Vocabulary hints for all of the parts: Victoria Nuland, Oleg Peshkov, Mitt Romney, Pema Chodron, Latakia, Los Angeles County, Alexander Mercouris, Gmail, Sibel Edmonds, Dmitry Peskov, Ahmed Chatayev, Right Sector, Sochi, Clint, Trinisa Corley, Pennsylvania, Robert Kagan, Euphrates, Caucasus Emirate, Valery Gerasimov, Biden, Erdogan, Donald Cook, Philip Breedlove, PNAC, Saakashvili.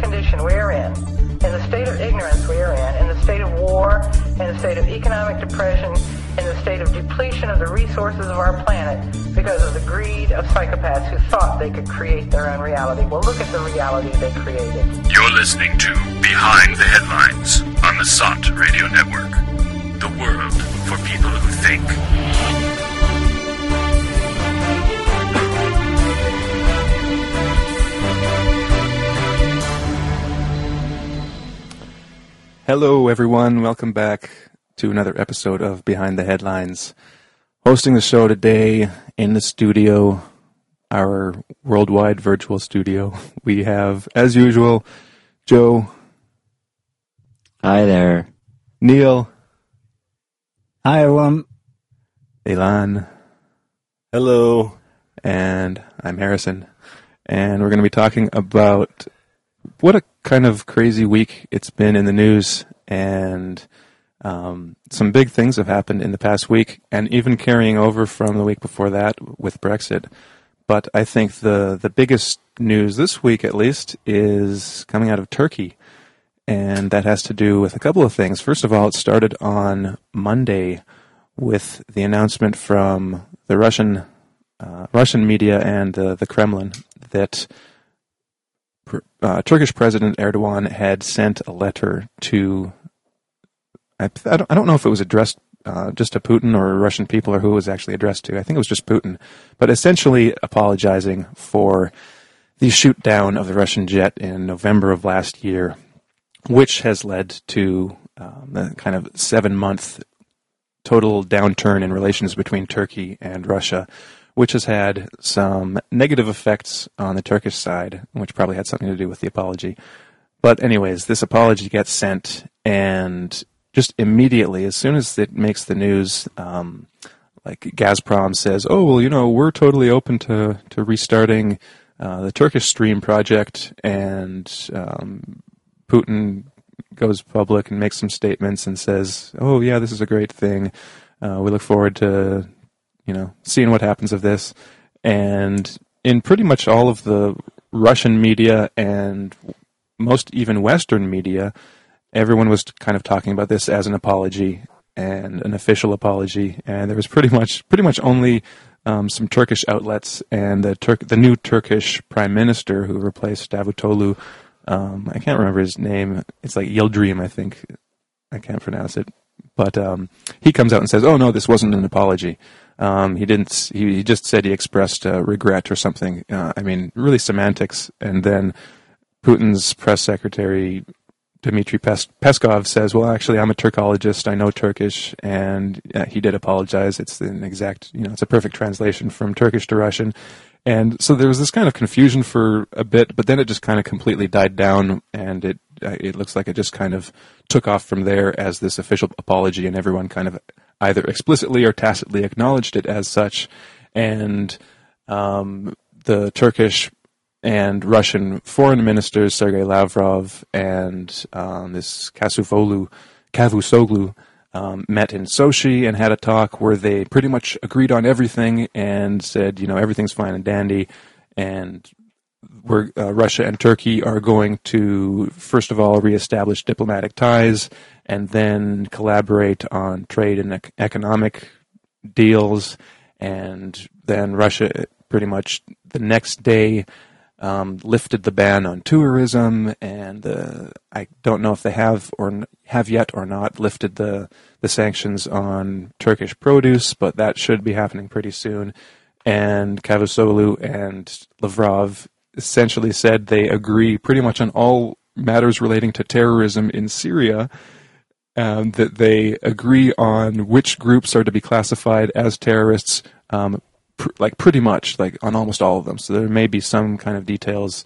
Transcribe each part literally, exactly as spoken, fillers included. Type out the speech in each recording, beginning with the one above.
condition we are in, in the state of ignorance we are in, in the state of war, in the state of economic depression, in the state of depletion of the resources of our planet because of the greed of psychopaths who thought they could create their own reality. Well, look at the reality they created. You're listening to Behind the Headlines on the S O T Radio Network. The world for people who think. Hello, everyone. Welcome back to another episode of Behind the Headlines. Hosting the show today in the studio, our worldwide virtual studio, we have, as usual, Joe. Hi there. Neil. Hi, everyone. Elan. Hello. And I'm Harrison. And we're going to be talking about what a kind of crazy week it's been in the news, and um, some big things have happened in the past week, and even carrying over from the week before that with Brexit. But I think the, the biggest news this week, at least, is coming out of Turkey, and that has to do with a couple of things. First of all, it started on Monday with the announcement from the Russian uh, Russian media and the, the Kremlin that Uh, Turkish President Erdogan had sent a letter to, I, I, don't, I don't know if it was addressed uh, just to Putin or Russian people or who it was actually addressed to. I think it was just Putin, but essentially apologizing for the shoot down of the Russian jet in November of last year, which has led to um, the kind of seven-month total downturn in relations between Turkey and Russia, which has had some negative effects on the Turkish side, which probably had something to do with the apology. But anyways, this apology gets sent, and just immediately, as soon as it makes the news, um, like Gazprom says, oh, well, you know, we're totally open to, to restarting uh, the Turkish Stream project, and um, Putin goes public and makes some statements and says, oh, yeah, this is a great thing. Uh, we look forward to, you know, seeing what happens of this. And in pretty much all of the Russian media and most even Western media, everyone was kind of talking about this as an apology and an official apology. And there was pretty much pretty much only um, some Turkish outlets and the Tur- the new Turkish prime minister who replaced Davutoglu. Um, I can't remember his name. It's like Yildirim, I think. I can't pronounce it. But um, he comes out and says, oh, no, this wasn't an apology. Um, he didn't. He, he just said he expressed uh, regret or something. Uh, I mean, really semantics. And then Putin's press secretary, Dmitry Pes- Peskov, says, "Well, actually, I'm a Turkologist. I know Turkish, and uh, he did apologize. It's an exact, you know, it's a perfect translation from Turkish to Russian." And so there was this kind of confusion for a bit, but then it just kind of completely died down, and it uh, it looks like it just kind of took off from there as this official apology, and everyone kind of either explicitly or tacitly acknowledged it as such. And um, the Turkish and Russian foreign ministers, Sergei Lavrov and um, this Kavusoglu, Kavusoglu um, met in Sochi and had a talk where they pretty much agreed on everything and said, you know, everything's fine and dandy. And we're, uh, Russia and Turkey are going to, first of all, reestablish diplomatic ties and then collaborate on trade and ec- economic deals. And then Russia pretty much the next day um, lifted the ban on tourism. And uh, I don't know if they have or n- have yet or not lifted the, the sanctions on Turkish produce, but that should be happening pretty soon. And Kavusoglu and Lavrov essentially said they agree pretty much on all matters relating to terrorism in Syria, um, that they agree on which groups are to be classified as terrorists, um, pr- like pretty much, like on almost all of them. So there may be some kind of details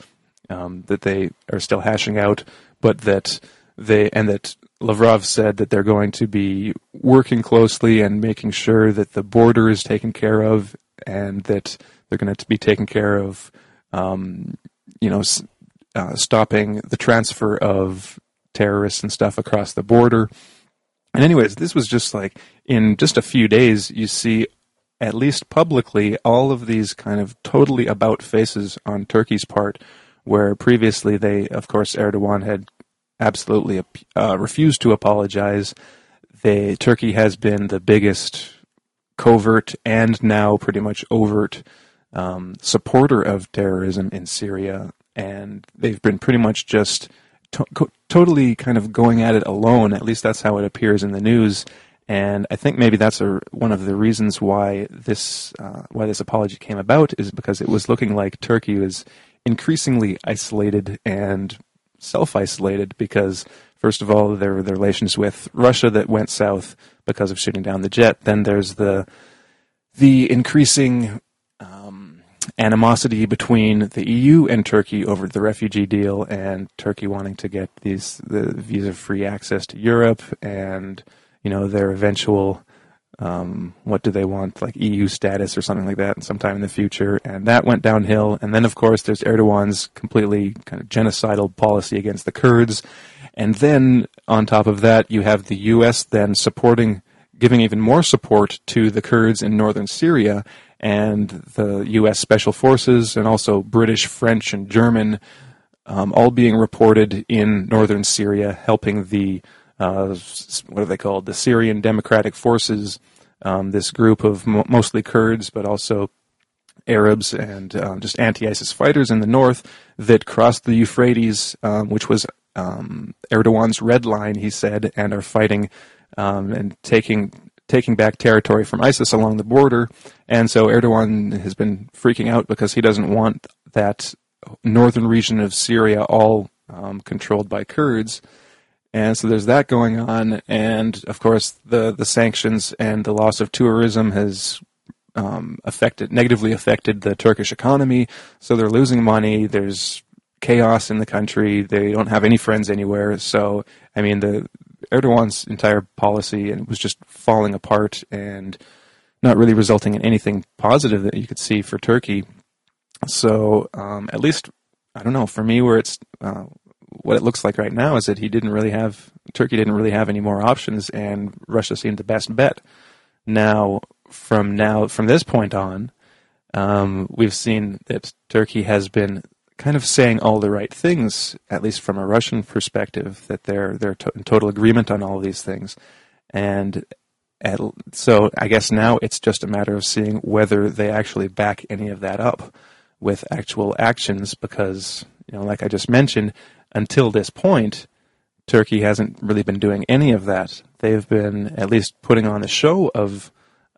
um, that they are still hashing out, but that they, and that Lavrov said that they're going to be working closely and making sure that the border is taken care of and that they're going to be taken care of Um, you know, uh, stopping the transfer of terrorists and stuff across the border. And anyways, this was just like, in just a few days, you see, at least publicly, all of these kind of totally about faces on Turkey's part where previously they, of course, Erdogan had absolutely uh, refused to apologize. They, Turkey has been the biggest covert and now pretty much overt um, supporter of terrorism in Syria, and they've been pretty much just to- co- totally kind of going at it alone. At least that's how it appears in the news. And I think maybe that's a, one of the reasons why this uh, why this apology came about, is because it was looking like Turkey was increasingly isolated and self-isolated because, first of all, there were the relations with Russia that went south because of shooting down the jet. Then there's the the increasing um, animosity between the E U and Turkey over the refugee deal, and Turkey wanting to get these the visa-free access to Europe, and you know, their eventual, um, what do they want, like E U status or something like that sometime in the future. And that went downhill. And then, of course, there's Erdogan's completely kind of genocidal policy against the Kurds. And then on top of that, you have the U S then supporting, giving even more support to the Kurds in northern Syria, and the U S special forces, and also British, French, and German, um, all being reported in northern Syria, helping the Uh, what are they called? The Syrian Democratic Forces, um, this group of mo- mostly Kurds, but also Arabs and um, just anti-ISIS fighters in the north that crossed the Euphrates, um, which was um, Erdogan's red line, he said, and are fighting um, and taking taking back territory from ISIS along the border. And so Erdogan has been freaking out because he doesn't want that northern region of Syria all um, controlled by Kurds. And so there's that going on, and of course the, the sanctions and the loss of tourism has um, affected negatively affected the Turkish economy. So they're losing money. There's chaos in the country. They don't have any friends anywhere. So I mean, the Erdogan's entire policy was just falling apart and not really resulting in anything positive that you could see for Turkey. So um, at least I don't know for me where it's. Uh, What it looks like right now is that he didn't really have, Turkey didn't really have any more options, and Russia seemed the best bet. Now, from now, from this point on, um, we've seen that Turkey has been kind of saying all the right things, at least from a Russian perspective, that they're they're to- in total agreement on all of these things. And at, so I guess now it's just a matter of seeing whether they actually back any of that up with actual actions, because, you know, like I just mentioned, until this point, Turkey hasn't really been doing any of that. They've been at least putting on a show of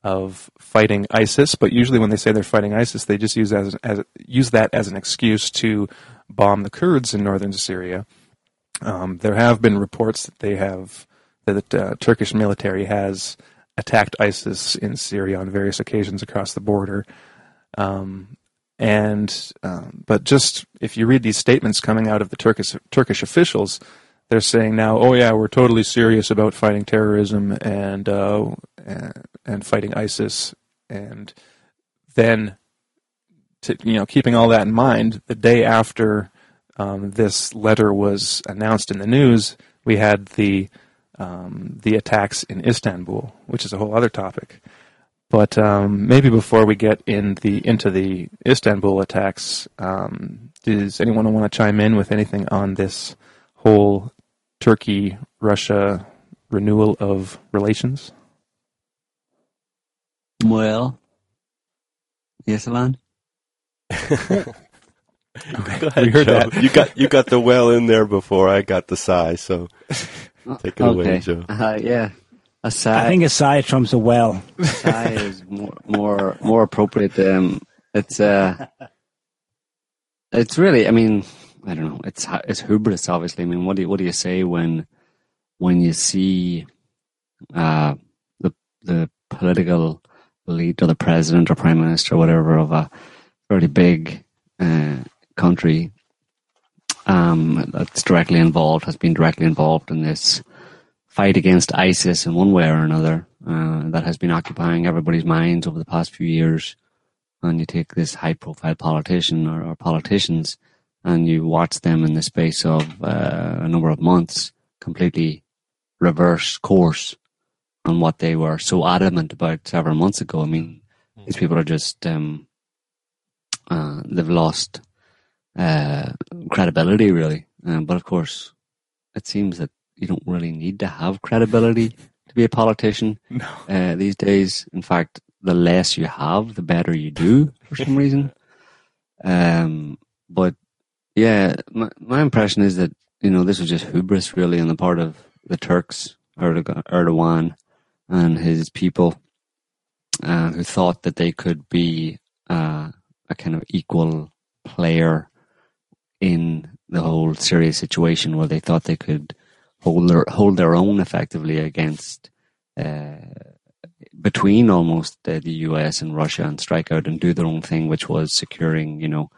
of fighting ISIS, but usually when they say they're fighting ISIS, they just use as, as use that as an excuse to bomb the Kurds in northern Syria. Um, there have been reports that they have that the uh, Turkish military has attacked ISIS in Syria on various occasions across the border. Um, And um, but just if you read these statements coming out of the Turkish Turkish officials, they're saying now, oh yeah, we're totally serious about fighting terrorism and uh, and fighting ISIS. And then, to, you know, keeping all that in mind, the day after um, this letter was announced in the news, we had the um, the attacks in Istanbul, which is a whole other topic. But um, maybe before we get in the into the Istanbul attacks, um, does anyone want to chime in with anything on this whole Turkey-Russia renewal of relations? Well, yes, Alan. Okay. Go ahead, we heard Joe. That. you got you got the well in there before I got the sigh. So take it okay. away, Joe. Uh, yeah. Aside, I think aside trumps a well. Aside is more more, more appropriate. Um, it's uh, it's really. I mean, I don't know. It's it's hubris, obviously. I mean, what do you, what do you say when when you see uh, the the political elite or the president or prime minister or whatever of a pretty big uh, country um, that's directly involved has been directly involved in this fight against ISIS in one way or another, uh, that has been occupying everybody's minds over the past few years. And you take this high-profile politician or, or politicians, and you watch them in the space of uh, a number of months completely reverse course on what they were so adamant about several months ago. I mean, these people are just um, uh, they've lost uh, credibility, really. Um, but of course, it seems that you don't really need to have credibility to be a politician no. uh, these days. In fact, the less you have, the better you do for some reason. Um, but yeah, my, my impression is that, you know, this was just hubris really on the part of the Turks, Erdogan and his people, uh, who thought that they could be uh, a kind of equal player in the whole Syria situation, where they thought they could hold their hold their own effectively against, uh, between almost uh, the U S and Russia, and strike out and do their own thing, which was securing, you know,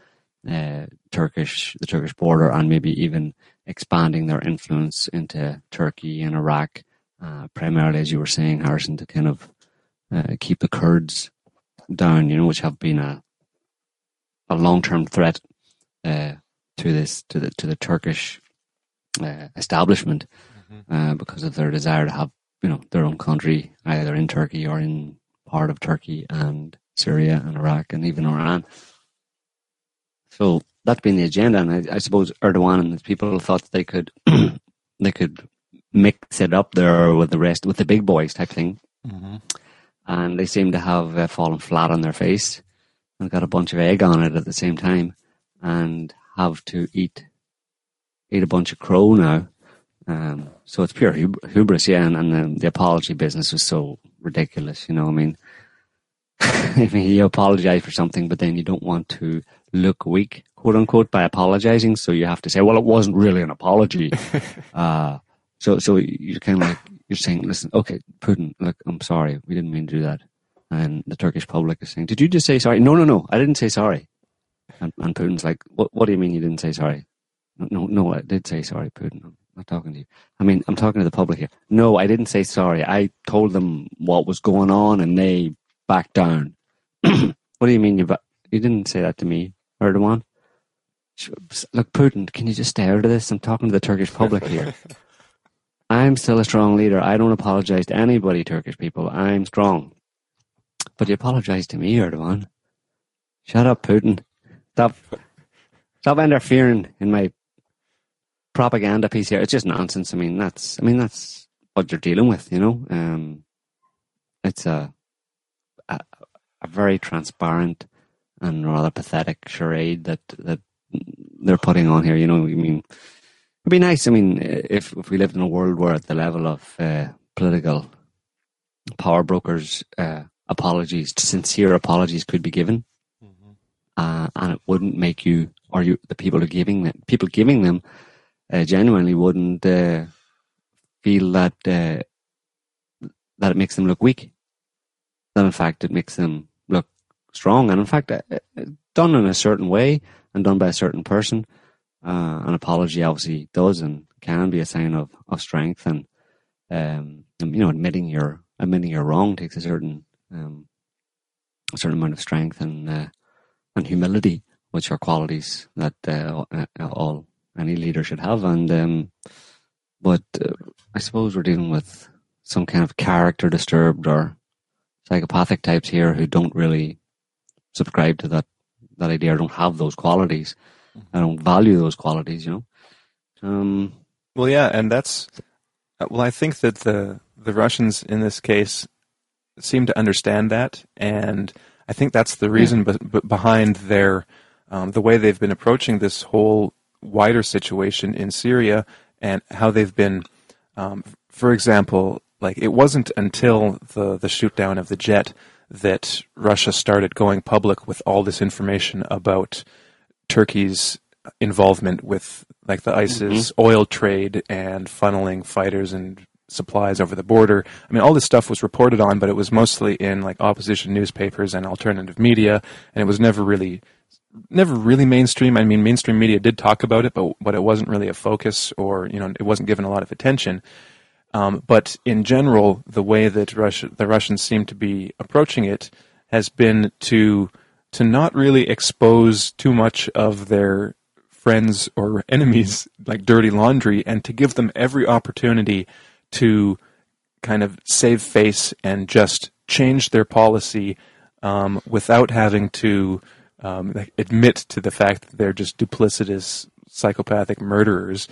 uh, Turkish the Turkish border, and maybe even expanding their influence into Turkey and Iraq, uh, primarily, as you were saying, Harrison, to kind of uh, keep the Kurds down, you know, which have been a a long-term threat uh, to this to the to the Turkish uh, establishment, mm-hmm. uh, because of their desire to have, you know, their own country, either in Turkey or in part of Turkey and Syria and Iraq and even Iran. So that's been the agenda, and I, I suppose Erdogan and his people thought that they could they could mix it up there with the rest, with the big boys type thing, mm-hmm. and they seem to have uh, fallen flat on their face and got a bunch of egg on it at the same time, and have to eat eat a bunch of crow now. Um, so it's pure hub- hubris, yeah, and, and the, the apology business was so ridiculous, you know, I mean, I mean, you apologize for something, but then you don't want to look weak, quote unquote, by apologizing, so you have to say, well, it wasn't really an apology. uh, so so you're kind of like, you're saying, listen, okay, Putin, look, I'm sorry, we didn't mean to do that. And the Turkish public is saying, did you just say sorry? No, no, no, I didn't say sorry. And, and Putin's like, what, what do you mean you didn't say sorry? No, no, no, I did say sorry, Putin. I'm not talking to you. I mean, I'm talking to the public here. No, I didn't say sorry. I told them what was going on and they backed down. What do you mean you ba- You didn't say that to me, Erdogan. Look, Putin, can you just stay out of this? I'm talking to the Turkish public here. I'm still a strong leader. I don't apologize to anybody, Turkish people. I'm strong. But you apologize to me, Erdogan. Shut up, Putin. Stop, stop interfering in my propaganda piece here. It's just nonsense. I mean, that's I mean that's what you're dealing with, you know. Um, it's a, a a very transparent and rather pathetic charade that that they're putting on here. You know, I mean, it'd be nice. I mean, if if we lived in a world where at the level of uh, political power brokers, uh, apologies, sincere apologies could be given. Uh, and it wouldn't make you, or you, the people who giving them, people giving them, uh, genuinely wouldn't uh, feel that uh, that it makes them look weak. That in fact it makes them look strong, and in fact, uh, done in a certain way and done by a certain person, uh, an apology obviously does and can be a sign of, of strength, and um, you know, admitting your admitting you're wrong takes a certain um, a certain amount of strength and. Uh, And humility, which are qualities that uh, all any leader should have. And um, but uh, I suppose we're dealing with some kind of character disturbed or psychopathic types here who don't really subscribe to that that idea. Or don't have those qualities. I don't value those qualities. You know. Um, well, yeah, and that's well. I think that the the Russians in this case seem to understand that, and. I think that's the reason yeah. be, be behind their um, the way they've been approaching this whole wider situation in Syria, and how they've been, um, for example, like it wasn't until the the shoot down of the jet that Russia started going public with all this information about Turkey's involvement with like the ISIS mm-hmm. oil trade and funneling fighters and supplies over the border. I mean, all this stuff was reported on, but it was mostly in like opposition newspapers and alternative media, and it was never really, never really mainstream. I mean, mainstream media did talk about it, but but it wasn't really a focus, or you know, it wasn't given a lot of attention. Um, but in general, the way that Russia, the Russians seem to be approaching it, has been to to not really expose too much of their friends or enemies like dirty laundry, and to give them every opportunity to kind of save face and just change their policy um, without having to um, admit to the fact that they're just duplicitous, psychopathic murderers.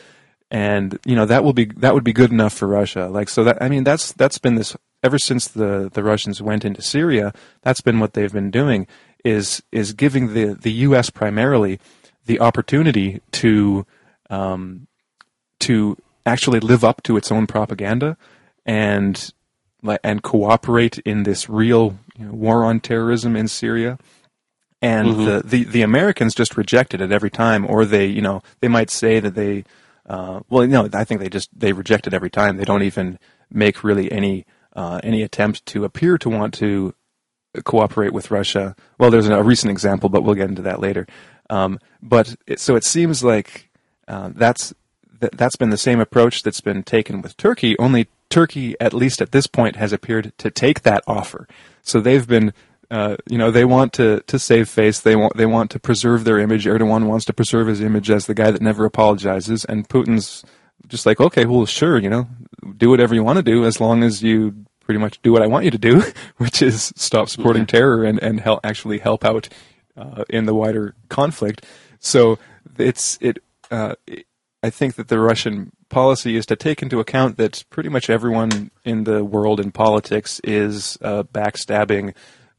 And, you know, that will be, that would be good enough for Russia. Like, so that, I mean, that's, that's been this ever since the, the Russians went into Syria. That's been what they've been doing, is, is giving the, the U S primarily the opportunity to, um, to actually live up to its own propaganda and, and cooperate in this real, you know, war on terrorism in Syria. And mm-hmm. the, the, the Americans just rejected it every time, or they, you know, they might say that they, Uh, well, no, I think they just, they reject it every time. They don't even make really any, uh, any attempt to appear to want to cooperate with Russia. Well, there's a recent example, but we'll get into that later. Um, but it, so it seems like, uh, that's, th- that's been the same approach that's been taken with Turkey, only Turkey, at least at this point, has appeared to take that offer. So they've been, Uh, you know, they want to, to save face. They want they want to preserve their image. Erdogan wants to preserve his image as the guy that never apologizes. And Putin's just like, okay, well, sure, you know, do whatever you want to do as long as you pretty much do what I want you to do, which is stop supporting yeah. terror and, and help, actually help out uh, in the wider conflict. So it's it. Uh, it I think that the Russian policy is to take into account that pretty much everyone in the world in politics is uh, backstabbing,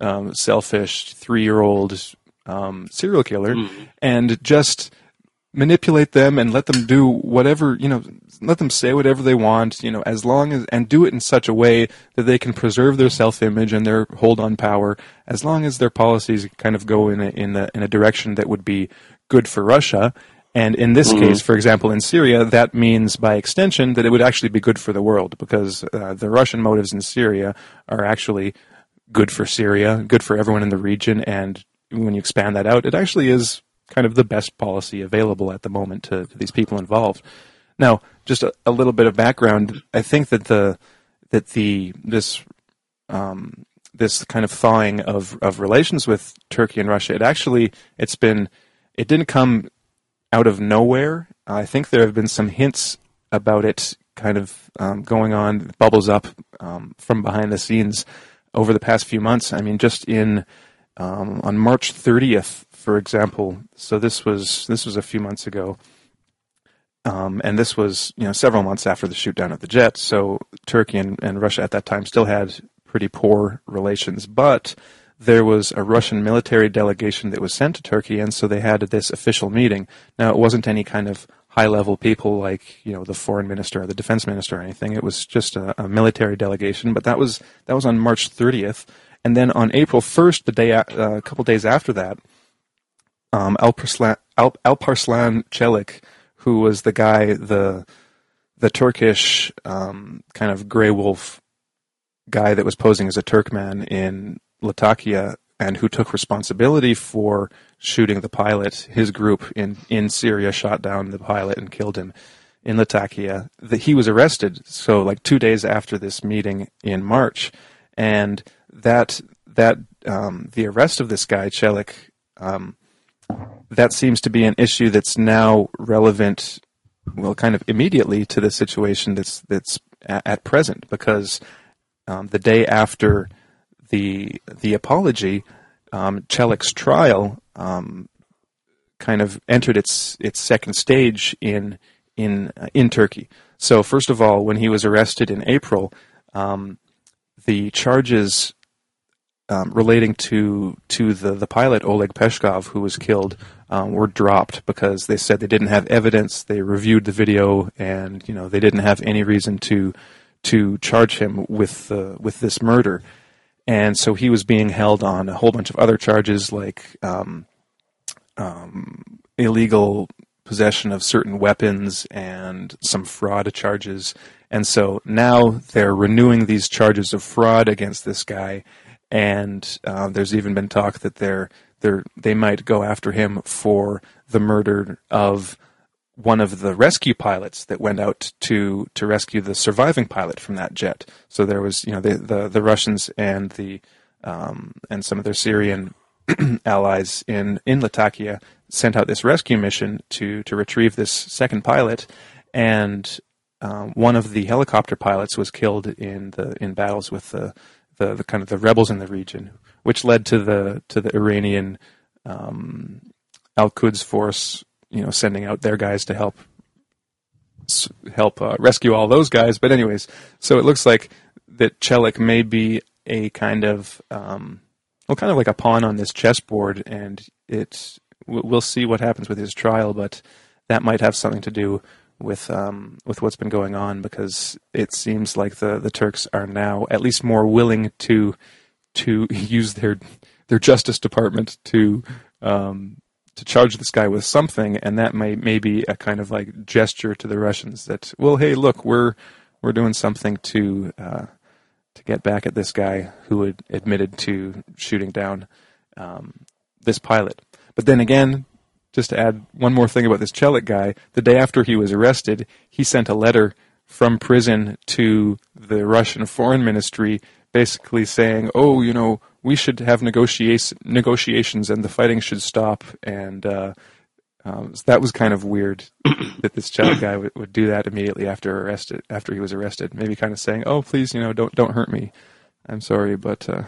Um, selfish three-year-old um, serial killer, mm. and just manipulate them and let them do whatever, you know, let them say whatever they want, you know, as long as, and do it in such a way that they can preserve their self-image and their hold on power, as long as their policies kind of go in a, in a, in a direction that would be good for Russia. And in this mm. case, for example, in Syria, that means by extension that it would actually be good for the world, because uh, the Russian motives in Syria are actually good for Syria, good for everyone in the region, and when you expand that out, it actually is kind of the best policy available at the moment to, to these people involved. Now, just a, a little bit of background. I think that the that the this um, this kind of thawing of, of relations with Turkey and Russia, it actually it's been it didn't come out of nowhere. I think there have been some hints about it kind of um, going on, bubbles up um, from behind the scenes over the past few months. I mean, just in um, on March thirtieth, for example. So this was this was a few months ago, um, and this was you know several months after the shoot down of the jet. So Turkey and, and Russia at that time still had pretty poor relations, but there was a Russian military delegation that was sent to Turkey, and so they had this official meeting. Now, it wasn't any kind of high-level people like, you know, the foreign minister or the defense minister or anything. It was just a, a military delegation. But that was that was on March thirtieth, and then on April first, the day uh, a couple days after that, um, Alparslan Alp, Alparslan Çelik, who was the guy, the the Turkish um, kind of gray wolf guy that was posing as a Turkman in Latakia, and who took responsibility for shooting the pilot. His group in, in Syria shot down the pilot and killed him in Latakia. The, he was arrested, so like two days after this meeting in March. And that that um, the arrest of this guy, Çelik, um, that seems to be an issue that's now relevant, well, kind of immediately to the situation that's, that's at, at present, because um, the day after the the apology, um, Çelik's trial um, kind of entered its its second stage in in uh, in Turkey. So first of all, when he was arrested in April, um, the charges um, relating to to the, the pilot Oleg Peshkov, who was killed, um, were dropped because they said they didn't have evidence. They reviewed the video, and you know they didn't have any reason to to charge him with uh, with this murder. And so he was being held on a whole bunch of other charges, like um, um, illegal possession of certain weapons and some fraud charges. And so now they're renewing these charges of fraud against this guy. And uh, there's even been talk that they're they're they might go after him for the murder of one of the rescue pilots that went out to, to rescue the surviving pilot from that jet. So there was, you know, the, the, the Russians and the, um, and some of their Syrian allies in, in Latakia sent out this rescue mission to, to retrieve this second pilot. And, um, one of the helicopter pilots was killed in the, in battles with the, the, the kind of the rebels in the region, which led to the, to the Iranian, um, Al-Quds Force, you know, sending out their guys to help help uh, rescue all those guys. But anyways, so it looks like that Çelik may be a kind of, um, well, kind of like a pawn on this chessboard, and it we'll see what happens with his trial, but that might have something to do with um, with what's been going on, because it seems like the, the Turks are now at least more willing to to use their their Justice Department to um, to charge this guy with something, and that may may be a kind of like gesture to the Russians that, well, hey, look, we're we're doing something to uh, to get back at this guy who had admitted to shooting down um, this pilot. But then again, just to add one more thing about this Çelik guy, the day after he was arrested, he sent a letter from prison to the Russian Foreign Ministry basically saying, oh, you know, we should have negotiations and the fighting should stop. And uh, um, so that was kind of weird that this Çelik guy would, would do that immediately after arrested, after he was arrested, maybe kind of saying, oh, please, you know, don't don't hurt me. I'm sorry, but uh,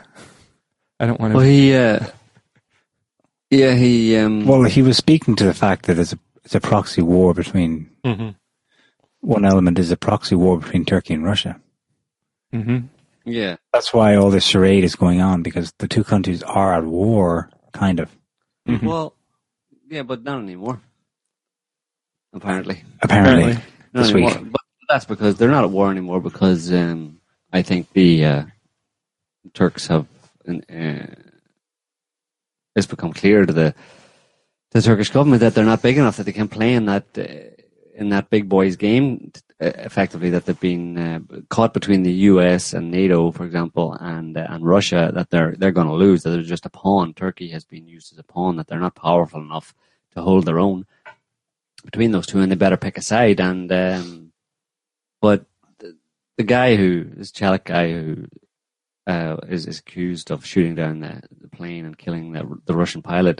I don't want to... Well, he... Uh... Yeah, he. Um, well, he was speaking to the fact that it's a it's a proxy war between. Mm-hmm. One element is a proxy war between Turkey and Russia. Mm-hmm. Yeah, that's why all this charade is going on, because the two countries are at war, kind of. Mm-hmm. Well, yeah, but not anymore. Apparently, apparently, apparently. this anymore. week. But that's because they're not at war anymore. Because um, I think the uh, Turks have. An, uh, It's become clear to the to the Turkish government that they're not big enough, that they can play in that uh, in that big boys game uh, effectively, that they've been uh, caught between the U S and NATO, for example, and uh, and Russia, that they're they're going to lose, that they're just a pawn. Turkey has been used as a pawn, that they're not powerful enough to hold their own between those two, and they better pick a side. And um, but the, the guy who this Çelik guy who. Uh, is, is accused of shooting down the, the plane and killing the, the Russian pilot.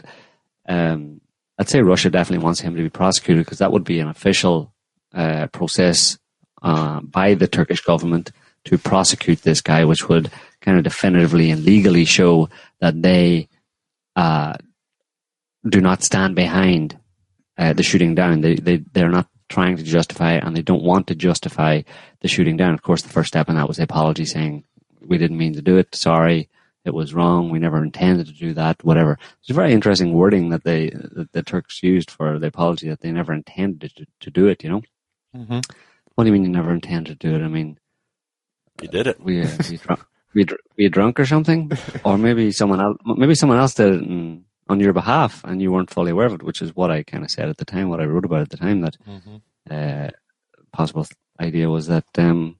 Um, I'd say Russia definitely wants him to be prosecuted, because that would be an official uh, process uh, by the Turkish government to prosecute this guy, which would kind of definitively and legally show that they uh, do not stand behind uh, the shooting down. They, they, they're not trying to justify, and they don't want to justify the shooting down. Of course, the first step in that was the apology, saying, we didn't mean to do it. Sorry, it was wrong. We never intended to do that. Whatever. It's a very interesting wording that they that the Turks used for the apology, that they never intended to, to do it. You know, mm-hmm. What do you mean you never intended to do it? I mean, you did it. We uh, we, drunk, we we drunk or something, or maybe someone else maybe someone else did it in, on your behalf, and you weren't fully aware of it, which is what I kind of said at the time, what I wrote about at the time. That mm-hmm. uh, possible idea was that. Um,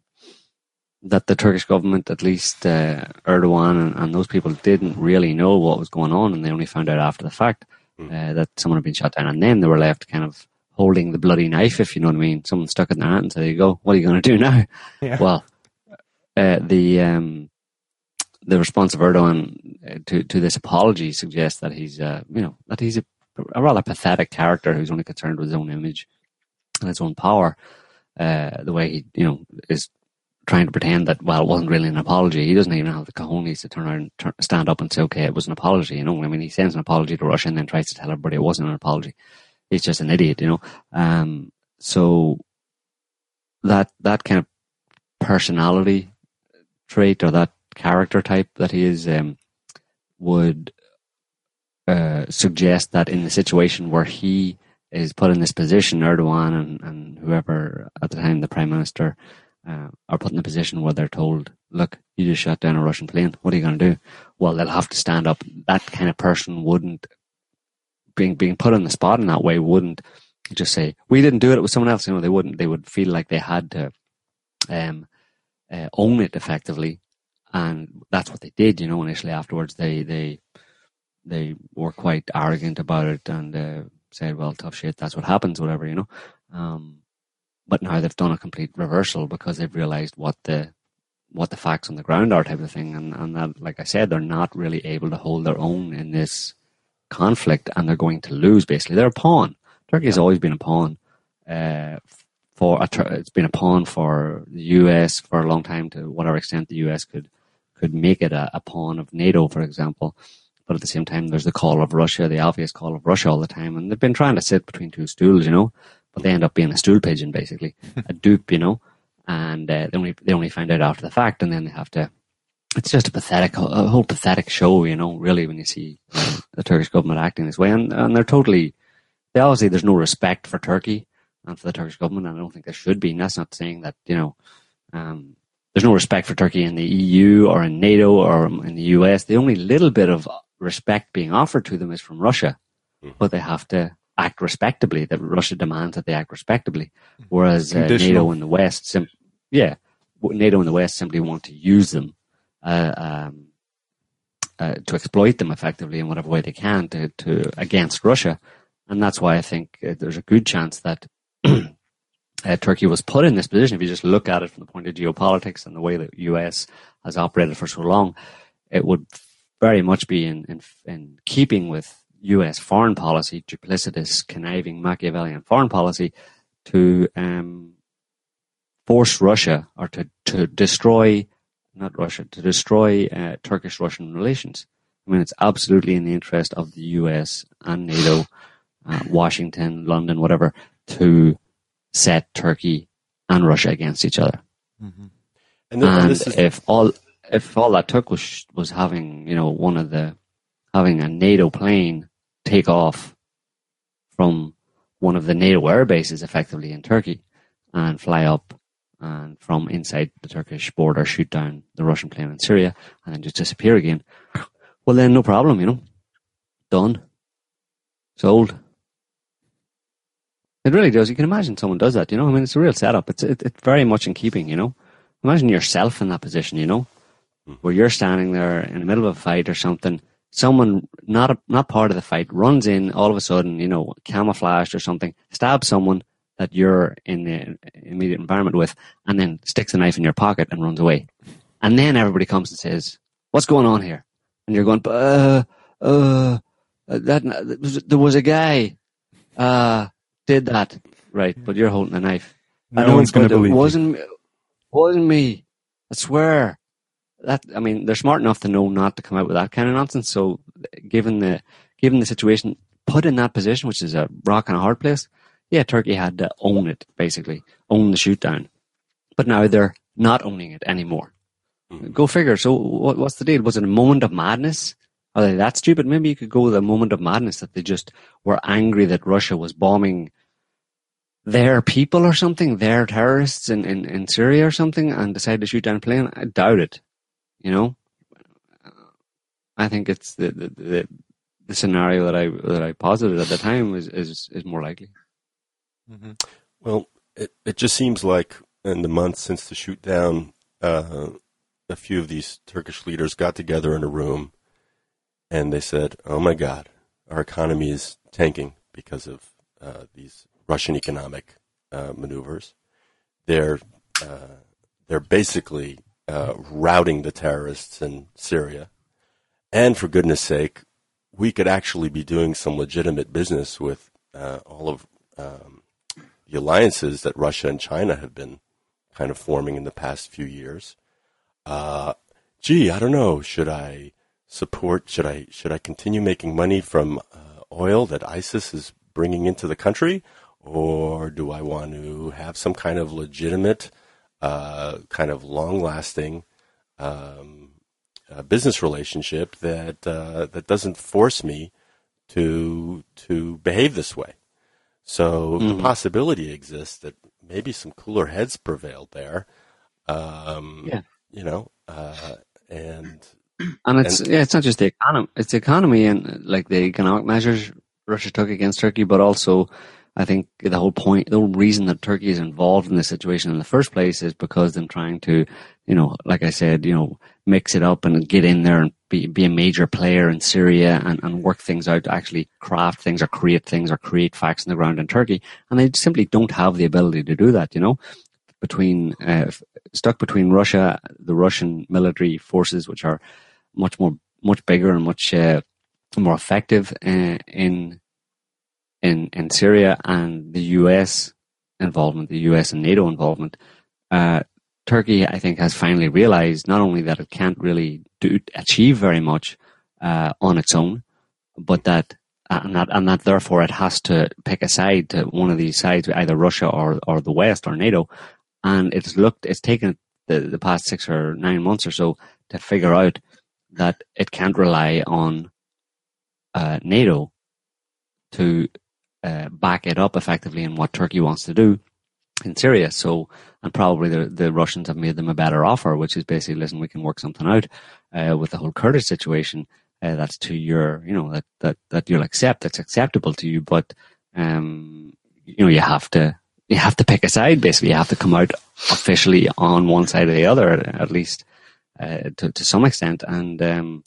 that the Turkish government, at least uh, Erdogan and, and those people, didn't really know what was going on, and they only found out after the fact mm. uh, that someone had been shot down, and then they were left kind of holding the bloody knife, if you know what I mean. Someone stuck it in their hand and said, there you go, what are you going to do now? Yeah. Well, uh, the um, the response of Erdogan to, to this apology suggests that he's, uh, you know, that he's a, a rather pathetic character who's only concerned with his own image and his own power, uh, the way he, you know, is trying to pretend that, well, it wasn't really an apology. He doesn't even have the cojones to turn around and turn, stand up and say, okay, it was an apology. You know, I mean, he sends an apology to Russia and then tries to tell everybody it wasn't an apology. He's just an idiot, you know. Um, so that that kind of personality trait, or that character type that he is, um, would uh, suggest that in the situation where he is put in this position, Erdogan and, and whoever at the time, the Prime Minister, Uh, are put in a position where they're told, look, you just shot down a Russian plane, what are you going to do? Well, they'll have to stand up. That kind of person wouldn't, being being put on the spot in that way, wouldn't just say, we didn't do it, it was someone else. You know, they wouldn't, they would feel like they had to um, uh, own it effectively. And that's what they did, you know, initially. Afterwards, they they, they were quite arrogant about it and uh, said, well, tough shit, that's what happens, whatever, you know. Um, But now they've done a complete reversal, because they've realized what the what the facts on the ground are, type of thing. And, and that, like I said, they're not really able to hold their own in this conflict, and they're going to lose, basically. They're a pawn. Turkey has always been a pawn. Uh, for a, It's been a pawn for the U S for a long time, to whatever extent the U S could, could make it a, a pawn of NATO, for example. But at the same time, there's the call of Russia, the obvious call of Russia all the time. And they've been trying to sit between two stools, you know, but they end up being a stool pigeon, basically, a dupe, you know, and uh, they only they only find out after the fact, and then they have to. It's just a pathetic, a whole pathetic show, you know, really, when you see uh, the Turkish government acting this way. And, and they're totally, they obviously, there's no respect for Turkey and for the Turkish government, and I don't think there should be. And that's not saying that, you know, um, there's no respect for Turkey in the E U or in NATO or in the U S. The only little bit of respect being offered to them is from Russia, mm-hmm. but they have to act respectably. That Russia demands that they act respectably, whereas uh, NATO and the West, sim- yeah, NATO and the West simply want to use them. Uh, um, uh, to exploit them effectively in whatever way they can to, to against Russia, and that's why I think uh, there's a good chance that uh, Turkey was put in this position. If you just look at it from the point of geopolitics and the way the U S has operated for so long, it would very much be in in, in keeping with U S foreign policy, duplicitous, conniving, Machiavellian foreign policy, to um, force Russia or to to destroy. Not Russia, to destroy uh, Turkish-Russian relations. I mean, it's absolutely in the interest of the U S and NATO, uh, Washington, London, whatever, to set Turkey and Russia against each other. Mm-hmm. And, then, and, and this is- if all if all that took was was having, you know, one of the having a NATO plane take off from one of the NATO air bases, effectively in Turkey, and fly up. And from inside the Turkish border, shoot down the Russian plane in Syria, and then just disappear again. Well, then no problem, you know. Done. Sold. It really does. You can imagine someone does that, you know. I mean, it's a real setup. It's it, it's very much in keeping, you know. Imagine yourself in that position, you know, where you're standing there in the middle of a fight or something. Someone not a, not part of the fight runs in all of a sudden, you know, camouflaged or something, stabs someone that you're in the immediate environment with, and then sticks a knife in your pocket and runs away. And then everybody comes and says, what's going on here? And you're going, uh, uh, that, there was a guy, uh, did that. Right. But you're holding a knife. No and one's going to believe it. Wasn't, you. wasn't me. I swear that, I mean, they're smart enough to know not to come out with that kind of nonsense. So given the, given the situation put in that position, which is a rock and a hard place, yeah, Turkey had to own it, basically, own the shoot down. But now they're not owning it anymore. Mm-hmm. Go figure. So what, what's the deal? Was it a moment of madness? Are they that stupid? Maybe you could go with a moment of madness that they just were angry that Russia was bombing their people or something, their terrorists in, in, in Syria or something, and decided to shoot down a plane. I doubt it, you know? I think it's the the, the, the scenario that I that I posited at the time is, is, is more likely. Mm-hmm. Well, it, it just seems like in the months since the shoot down, uh, a few of these Turkish leaders got together in a room and they said, oh my God, our economy is tanking because of uh, these Russian economic uh, maneuvers. They're, uh, they're basically uh, routing the terrorists in Syria. And for goodness sake, we could actually be doing some legitimate business with uh, all of um the alliances that Russia and China have been kind of forming in the past few years. Uh, gee, I don't know. Should I support? Should I should I continue making money from uh, oil that ISIS is bringing into the country, or do I want to have some kind of legitimate, uh, kind of long-lasting um, uh, business relationship that uh, that doesn't force me to to behave this way? So mm-hmm. the possibility exists that maybe some cooler heads prevailed there, um, yeah. you know, uh, and and it's and, yeah, it's not just the economy, it's the economy and like the economic measures Russia took against Turkey, but also I think the whole point, the whole reason that Turkey is involved in this situation in the first place is because they're trying to, you know, like I said, you know, mix it up and get in there and be, be a major player in Syria and, and work things out, actually craft things or create things or create facts on the ground in Turkey. And they simply don't have the ability to do that, you know, between, uh, stuck between Russia, the Russian military forces, which are much more, much bigger and much uh, more effective uh, in, in, in Syria, and the U S involvement, the U S and NATO involvement, uh, Turkey, I think, has finally realized not only that it can't really do, achieve very much uh, on its own, but that and that and that therefore it has to pick a side, to one of these sides, either Russia or or the West or NATO. And it's looked, it's taken the, the past six or nine months or so to figure out that it can't rely on uh, NATO to uh, back it up effectively in what Turkey wants to do in Syria. So, and probably the, the Russians have made them a better offer, which is basically, listen, we can work something out uh, with the whole Kurdish situation. Uh, that's to your, you know, that, that, that you'll accept, that's acceptable to you. But, um, you know, you have to, you have to pick a side, basically. You have to come out officially on one side or the other, at least, uh, to, to some extent. And, um,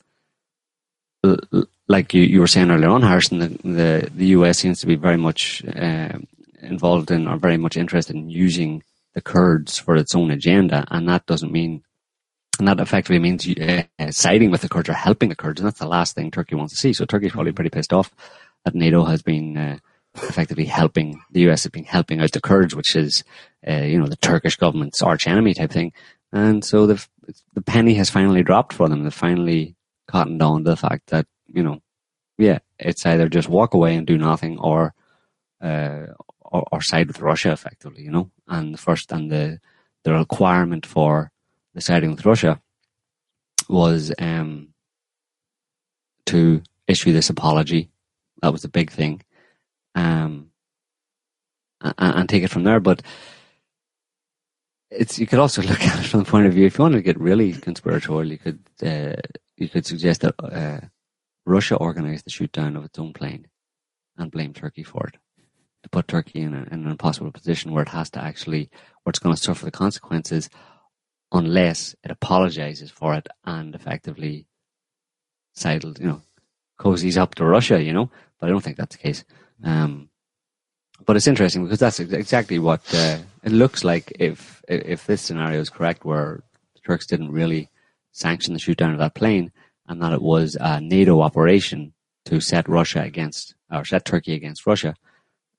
l- like you, you were saying earlier on, Harrison, the, the, the U S seems to be very much, uh, involved in, or very much interested in using the Kurds for its own agenda. And that doesn't mean, and that effectively means uh, siding with the Kurds or helping the Kurds, and that's the last thing Turkey wants to see. So Turkey's probably pretty pissed off that NATO has been uh, effectively helping, the U S has been helping out the Kurds, which is, uh, you know, the Turkish government's arch enemy type thing. And so the the penny has finally dropped for them. They've finally cottoned on to the fact that, you know, yeah, it's either just walk away and do nothing, or uh, or, or side with Russia effectively, you know. And the first and the the requirement for the siding with Russia was um, to issue this apology. That was the big thing, um, and, and take it from there. But it's, you could also look at it from the point of view, if you wanted to get really conspiratorial, you could uh, you could suggest that uh, Russia organized the shoot down of its own plane and blame Turkey for it, to put Turkey in, a, in an impossible position where it has to actually, where it's going to suffer the consequences unless it apologizes for it and effectively sidles, you know, cozies up to Russia, you know. But I don't think that's the case. Um, but it's interesting because that's exactly what uh, it looks like if if this scenario is correct, where the Turks didn't really sanction the shoot down of that plane, and that it was a NATO operation to set Russia against, or set Turkey against Russia.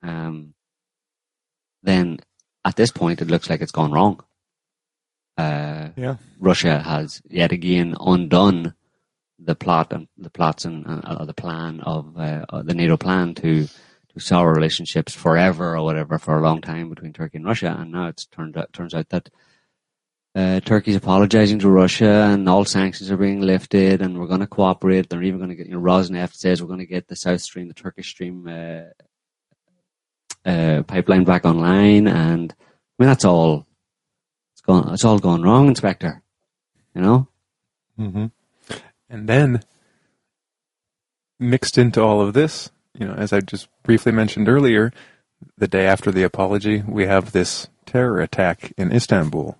Um, then at this point, it looks like it's gone wrong. Uh, yeah. Russia has yet again undone the plot and the plots and uh, the plan of uh, the NATO plan to to sour relationships forever or whatever for a long time between Turkey and Russia, and now it's turned out, turns out that uh, Turkey's apologizing to Russia and all sanctions are being lifted and we're going to cooperate. They're even going to get, you know, Rosneft says we're going to get the South Stream, the Turkish Stream uh, uh, pipeline back online, and I mean that's all. Gone, it's all gone wrong, Inspector. You know? Mm-hmm. And then, mixed into all of this, you know, as I just briefly mentioned earlier, the day after the apology, we have this terror attack in Istanbul.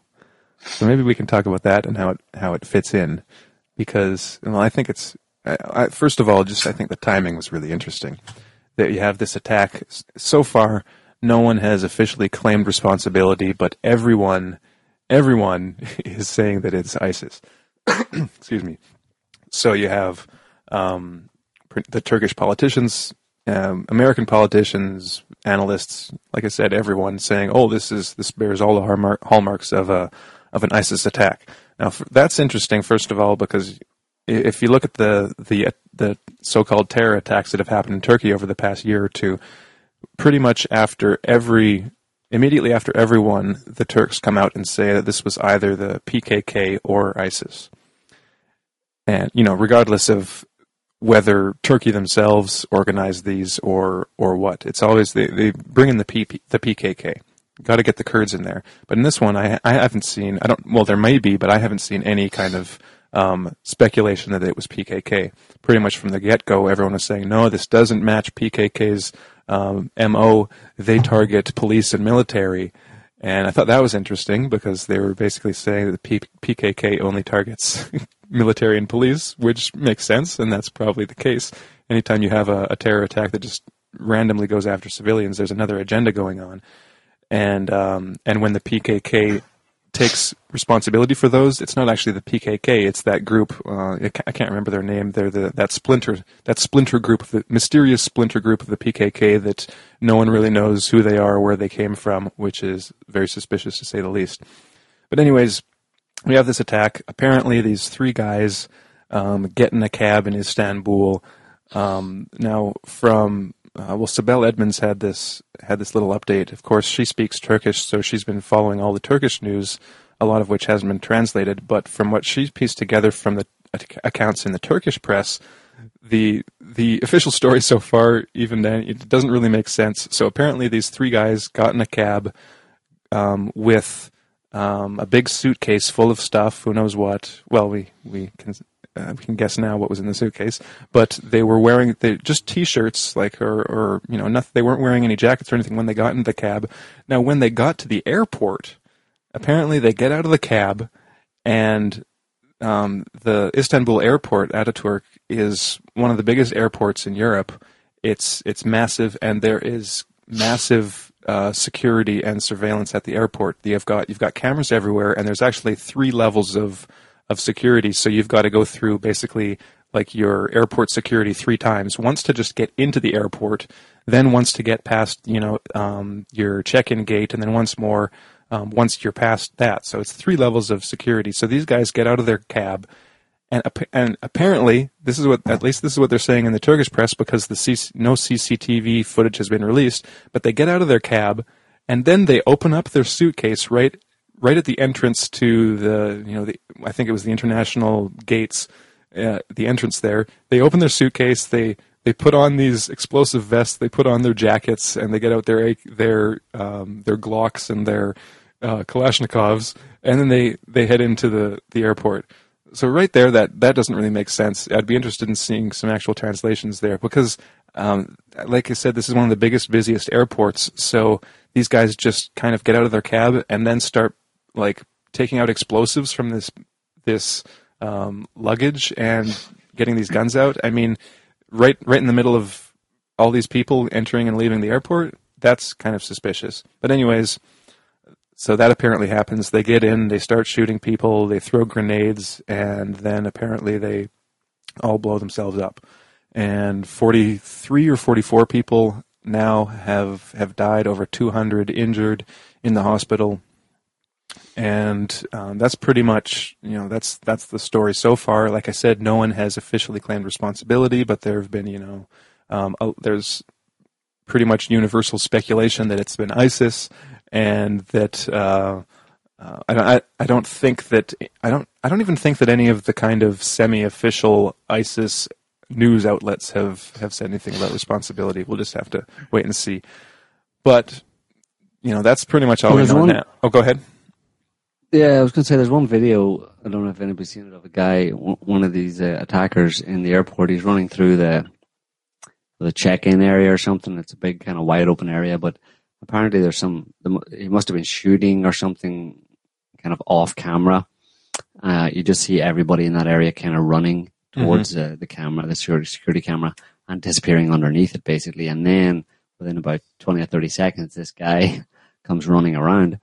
So maybe we can talk about that and how it how it fits in. Because, well, I think it's, I, I, first of all, just I think the timing was really interesting. That you have this attack. So far, no one has officially claimed responsibility, but everyone... Everyone is saying that it's ISIS. Excuse me. So you have um, the Turkish politicians, um, American politicians, analysts. Like I said, everyone saying, "Oh, this is this bears all the hallmarks of a of an ISIS attack." Now for, that's interesting. First of all, because if you look at the the the so-called terror attacks that have happened in Turkey over the past year or two, pretty much after every. Immediately after everyone, the Turks come out and say that this was either the P K K or ISIS. And, you know, regardless of whether Turkey themselves organized these or or what, it's always they, they bring in the P K K. Got to get the Kurds in there. But in this one, I I haven't seen, I don't, well, there may be, but I haven't seen any kind of um, speculation that it was P K K. Pretty much from the get-go, everyone was saying, no, this doesn't match P K K's Um, M O, they target police and military, and I thought that was interesting because they were basically saying that the P- PKK only targets military and police, which makes sense, and that's probably the case. Anytime you have a, a terror attack that just randomly goes after civilians, there's another agenda going on, and um, and when the P K K takes responsibility for those, it's not actually the P K K, it's that group, uh, I can't remember their name, they're the, that splinter, that splinter group, the mysterious splinter group of the P K K that no one really knows who they are, where they came from, which is very suspicious to say the least. But anyways, we have this attack. Apparently these three guys um, get in a cab in Istanbul. Um, now, from uh, well, Sibel Edmonds had this had this little update. Of course, she speaks Turkish, so she's been following all the Turkish news, a lot of which hasn't been translated. But from what she's pieced together from the accounts in the Turkish press, the the official story so far, even then, it doesn't really make sense. So apparently, these three guys got in a cab um, with um, a big suitcase full of stuff. Who knows what? Well, we we can. Uh, we can guess now what was in the suitcase, but they were wearing they, just T-shirts, like or, or you know, nothing, they weren't wearing any jackets or anything when they got in the cab. Now, when they got to the airport, apparently they get out of the cab, and um, the Istanbul Airport, Ataturk, is one of the biggest airports in Europe. It's it's massive, and there is massive uh, security and surveillance at the airport. You've got you've got cameras everywhere, and there's actually three levels of. of security. So you've got to go through basically like your airport security three times, once to just get into the airport, then once to get past, you know, um, your check-in gate, and then once more, um, once you're past that. So it's three levels of security. So these guys get out of their cab, and and apparently this is what, at least this is what they're saying in the Turkish press, because the C- no C C T V footage has been released, but they get out of their cab and then they open up their suitcase right Right at the entrance to the, you know, the, I think it was the international gates, uh, the entrance there. They open their suitcase. They they put on these explosive vests. They put on their jackets, and they get out their their um, their Glocks and their uh, Kalashnikovs, and then they, they head into the, the airport. So right there, that that doesn't really make sense. I'd be interested in seeing some actual translations there, because, um, like I said, this is one of the biggest, busiest airports. So these guys just kind of get out of their cab and then start, like, taking out explosives from this this um, luggage and getting these guns out. I mean, right right in the middle of all these people entering and leaving the airport, that's kind of suspicious. But anyways, so that apparently happens. They get in, they start shooting people, they throw grenades, and then apparently they all blow themselves up. And forty-three or forty-four people now have, have died, over two hundred injured in the hospital. And um, that's pretty much, you know, that's that's the story so far. Like I said, no one has officially claimed responsibility, but there have been, you know, um, a, there's pretty much universal speculation that it's been ISIS, and that uh, uh, I, I I don't think that I don't I don't even think that any of the kind of semi-official ISIS news outlets have, have said anything about responsibility. We'll just have to wait and see. But you know, that's pretty much all we know now. Oh, go ahead. Yeah, I was going to say, there's one video, I don't know if anybody's seen it, of a guy, w- one of these uh, attackers in the airport. He's running through the the check-in area or something. It's a big kind of wide open area, but apparently there's some, the, he must have been shooting or something kind of off camera. Uh, you just see everybody in that area kind of running towards mm-hmm. uh, the camera, the security camera, and disappearing underneath it, basically. And then within about twenty or thirty seconds, this guy comes running around.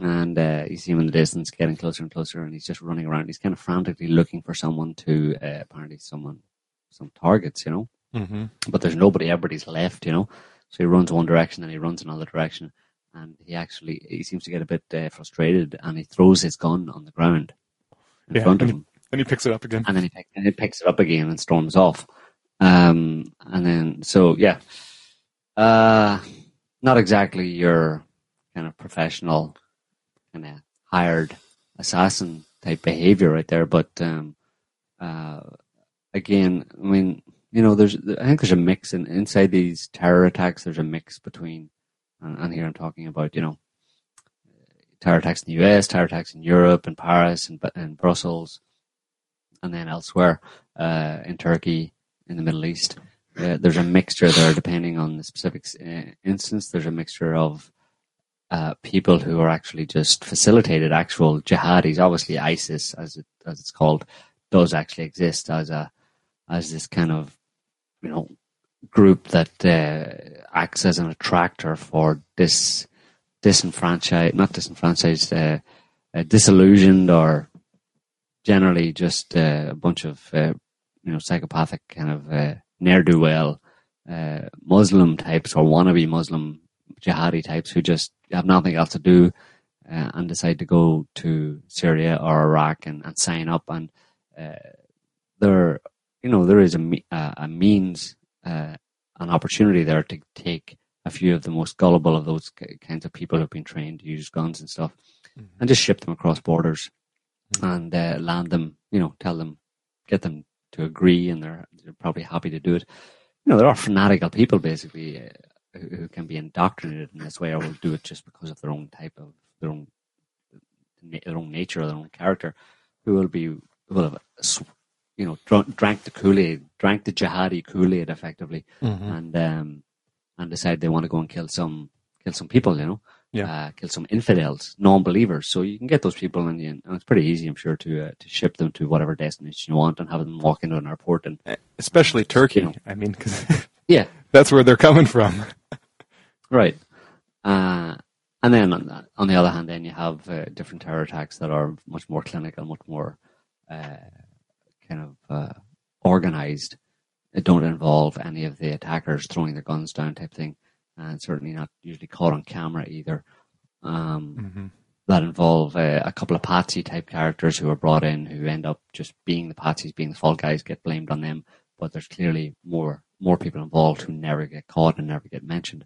And uh, you see him in the distance getting closer and closer, and he's just running around. He's kind of frantically looking for someone to, uh, apparently someone, some targets, you know. Mm-hmm. But there's nobody, everybody's left, you know. So he runs one direction and he runs another direction. And he actually, he seems to get a bit uh, frustrated, and he throws his gun on the ground in yeah, front of him. Then he picks it up again. And then he, pick, and he picks it up again and storms off. Um, and then, so, yeah. Uh, not exactly your kind of professional... kind of hired assassin type behavior right there. But um, uh, again, I mean, you know, there's, I think there's a mix in, inside these terror attacks. There's a mix between, and, and here I'm talking about, you know, terror attacks in the U S, terror attacks in Europe and Paris and, and Brussels, and then elsewhere uh, in Turkey, in the Middle East. Uh, there's a mixture there, depending on the specific uh, instance. There's a mixture of Uh, people who are actually just facilitated actual jihadis. Obviously, ISIS, as it, as it's called, does actually exist as a as this kind of, you know, group that uh, acts as an attractor for dis disenfranchised, not disenfranchised, uh, uh, disillusioned, or generally just uh, a bunch of uh, you know, psychopathic kind of uh, ne'er-do-well uh, Muslim types or wannabe Muslim jihadi types who just have nothing else to do uh, and decide to go to Syria or Iraq and, and sign up. And uh, there, you know, there is a, a means, uh, an opportunity there to take a few of the most gullible of those kinds of people who've been trained to use guns and stuff, mm-hmm. and just ship them across borders mm-hmm. and uh, land them, you know, tell them, get them to agree, and they're, they're probably happy to do it. You know, there are fanatical people, basically, uh, who, who can be indoctrinated in this way, or will do it just because of their own type of, their own their own nature, or their own character, who will be, who will have, you know, drunk, drank the Kool-Aid, drank the jihadi Kool-Aid effectively, mm-hmm. and, um, and decide they want to go and kill some, kill some people, you know, yeah. uh, kill some infidels, non-believers. So you can get those people, and, you know, and it's pretty easy, I'm sure, to uh, to ship them to whatever destination you want, and have them walk into an airport, and especially Turkey. You know, I mean, because yeah, that's where they're coming from, right? Uh, and then on the, on the other hand, then you have uh, different terror attacks that are much more clinical, much more uh, kind of uh, organized. It don't involve any of the attackers throwing their guns down type thing, and certainly not usually caught on camera either. Um, mm-hmm. That involve uh, a couple of patsy type characters who are brought in, who end up just being the patsies, being the fall guys, get blamed on them. But there's clearly more more people involved who never get caught and never get mentioned.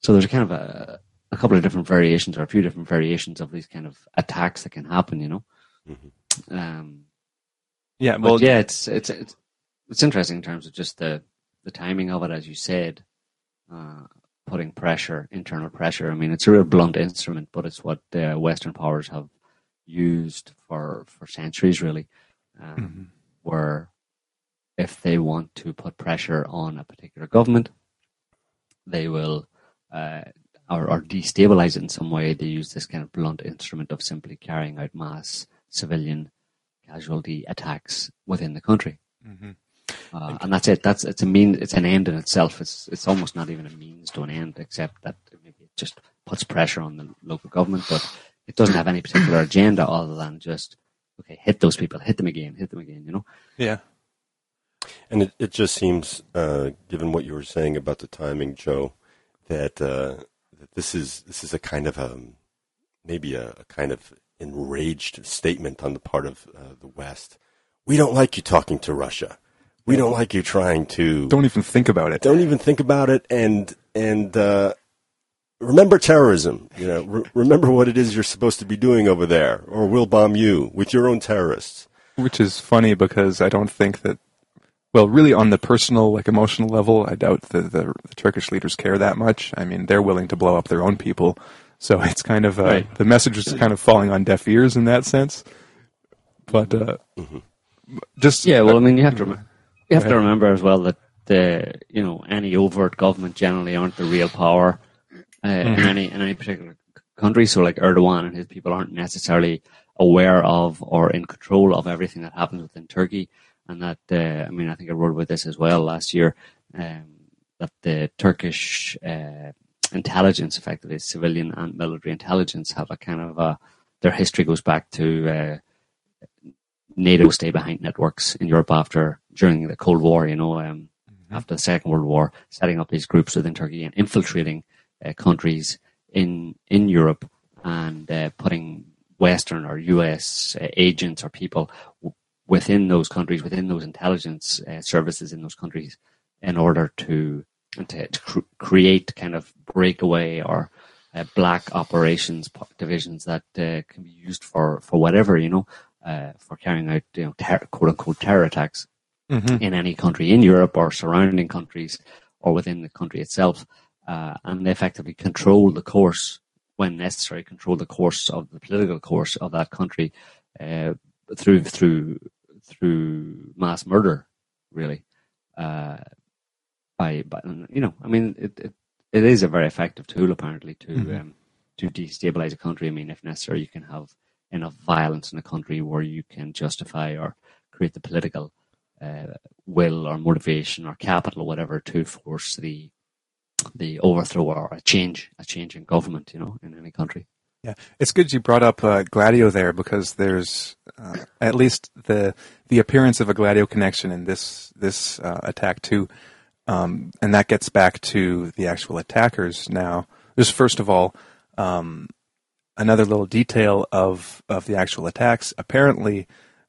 So there's kind of a, a couple of different variations, or a few different variations of these kind of attacks that can happen, you know? Mm-hmm. Um, yeah, well, but yeah, it's it's it's. It's interesting in terms of just the, the timing of it, as you said, uh, putting pressure, internal pressure. I mean, it's a real blunt instrument, but it's what the uh, Western powers have used for, for centuries, really, um, mm-hmm. where if they want to put pressure on a particular government, they will, uh, or, or destabilize it in some way. They use this kind of blunt instrument of simply carrying out mass civilian casualty attacks within the country. Mm-hmm. Uh, and that's it. That's it's a mean. It's an end in itself. It's it's almost not even a means to an end, except that maybe it just puts pressure on the local government. But it doesn't have any particular agenda other than just okay, hit those people, hit them again, hit them again. You know. Yeah. And it it just seems, uh, given what you were saying about the timing, Joe, that uh, that this is this is a kind of a maybe a, a kind of enraged statement on the part of uh, the West. We don't like you talking to Russia. We don't like you trying to... Don't even think about it. Don't even think about it. And and uh, remember terrorism. You know, re- remember what it is you're supposed to be doing over there, or we'll bomb you with your own terrorists. Which is funny because I don't think that... Well, really on the personal, like emotional level, I doubt that the, the Turkish leaders care that much. I mean, they're willing to blow up their own people. So it's kind of... Uh, right. The message is kind of falling on deaf ears in that sense. But uh, mm-hmm. just... Yeah, well, I mean, you have to remember... You have to remember as well that the you know any overt government generally aren't the real power uh, mm. in any in any particular country. So like Erdogan and his people aren't necessarily aware of or in control of everything that happens within Turkey. And that uh, I mean I think I wrote about this as well last year um, that the Turkish uh, intelligence, effectively civilian and military intelligence, have a kind of a, their history goes back to. Uh, NATO stay-behind networks in Europe after, during the Cold War, you know, um, mm-hmm. after the Second World War, setting up these groups within Turkey and infiltrating uh, countries in in Europe and uh, putting Western or U S uh, agents or people w- within those countries, within those intelligence uh, services in those countries, in order to, to, to cr- create kind of breakaway or uh, black operations divisions that uh, can be used for, for whatever, you know. Uh, for carrying out, you know, ter- quote-unquote terror attacks mm-hmm. in any country in Europe or surrounding countries or within the country itself, uh, and they effectively control the course, when necessary, control the course of the political course of that country uh, through through through mass murder, really. Uh, by, by you know, I mean, it, it it is a very effective tool apparently to mm-hmm. um, to destabilize a country. I mean, if necessary, you can have enough violence in a country where you can justify or create the political uh, will or motivation or capital or whatever to force the the overthrow or a change, a change in government, you know, in any country. Yeah, it's good you brought up uh, Gladio there, because there's uh, at least the the appearance of a Gladio connection in this this uh, attack too, um, and that gets back to the actual attackers now. Just first of all. Um, Another little detail of, of the actual attacks. Apparently,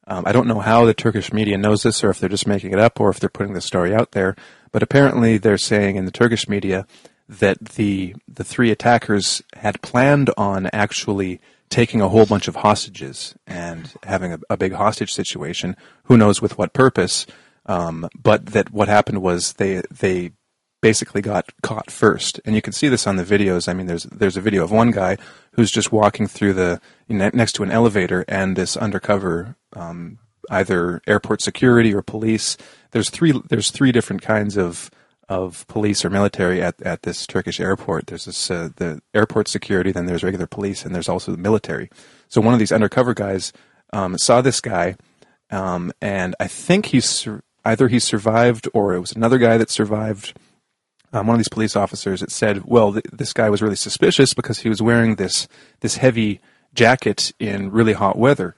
Um, I don't know how the Turkish media knows this, or if they're just making it up, or if they're putting the story out there. But apparently they're saying in the Turkish media that the the three attackers had planned on actually taking a whole bunch of hostages and having a, a big hostage situation, who knows with what purpose, um, but that what happened was they they basically got caught first. And you can see this on the videos. I mean, there's there's a video of one guy who's just walking through the next to an elevator, and this undercover um, either airport security or police. There's three there's three different kinds of of police or military at, at this Turkish airport. There's this uh, the airport security, then there's regular police, and there's also the military. So one of these undercover guys um, saw this guy, um, and I think he sur- either he survived or it was another guy that survived. Um, one of these police officers, it said, well, th- this guy was really suspicious because he was wearing this this heavy jacket in really hot weather.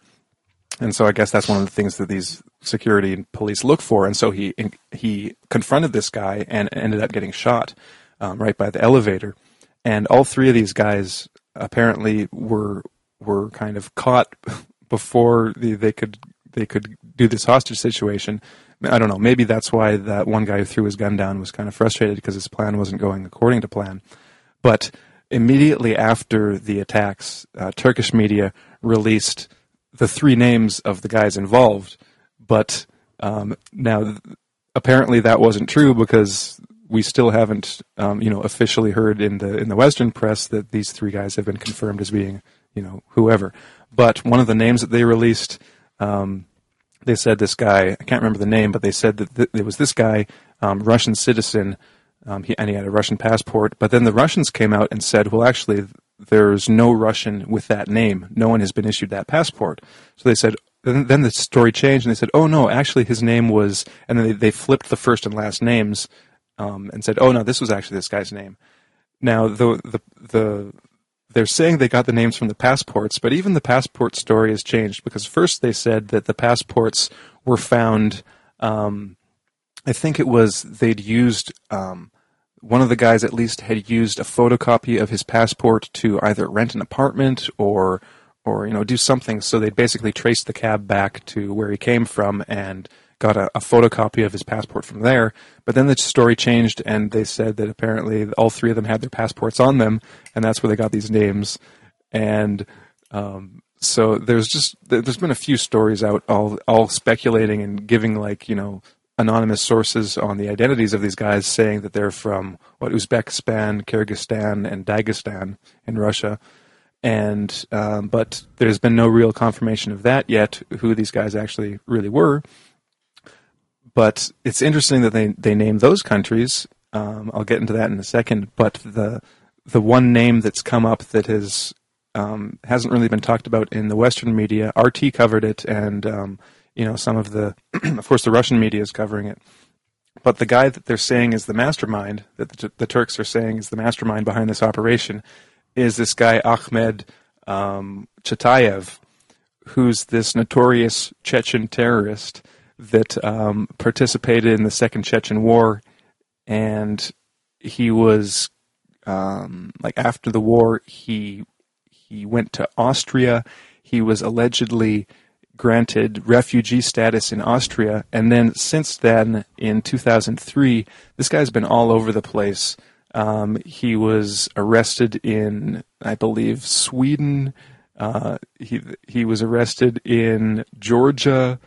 And so I guess that's one of the things that these security and police look for. And so he he confronted this guy and ended up getting shot um, right by the elevator. And all three of these guys apparently were were kind of caught before the, they could they could do this hostage situation. I don't know. Maybe that's why that one guy who threw his gun down was kind of frustrated because his plan wasn't going according to plan. But immediately after the attacks, uh, Turkish media released the three names of the guys involved. But um, now apparently that wasn't true because we still haven't, um, you know, officially heard in the in the Western press that these three guys have been confirmed as being, you know, whoever. But one of the names that they released, um, they said this guy, I can't remember the name, but they said that th- it was this guy, um, Russian citizen, um, he, and he had a Russian passport. But then the Russians came out and said, well, actually, there's no Russian with that name. No one has been issued that passport. So they said, then, then the story changed, and they said, oh, no, actually his name was, and then they, they flipped the first and last names um, and said, oh, no, this was actually this guy's name. Now, the, the the they're saying they got the names from the passports, but even the passport story has changed because first they said that the passports were found, um, I think it was they'd used... Um, one of the guys at least had used a photocopy of his passport to either rent an apartment or, or you know, do something. So they basically traced the cab back to where he came from and got a, a photocopy of his passport from there. But then the story changed, and they said that apparently all three of them had their passports on them, and that's where they got these names. And um, so there's just there's been a few stories out, all all speculating and giving like you know. anonymous sources on the identities of these guys saying that they're from what Uzbekistan, Kyrgyzstan, and Dagestan in Russia. And, um, but there's been no real confirmation of that yet, who these guys actually really were. But it's interesting that they, they name those countries. Um, I'll get into that in a second, but the, the one name that's come up that has, um, hasn't really been talked about in the Western media, R T covered it. And, um, You know, some of the, of course, the Russian media is covering it. But the guy that they're saying is the mastermind, that the, the Turks are saying is the mastermind behind this operation, is this guy Ahmed um, Chatayev, who's this notorious Chechen terrorist that um, participated in the Second Chechen War. And he was, um, like, after the war, he he went to Austria. He was allegedly granted refugee status in Austria, and then since then, in two thousand three, this guy's been all over the place. Um, he was arrested in, I believe, Sweden. Uh, he he was arrested in Georgia,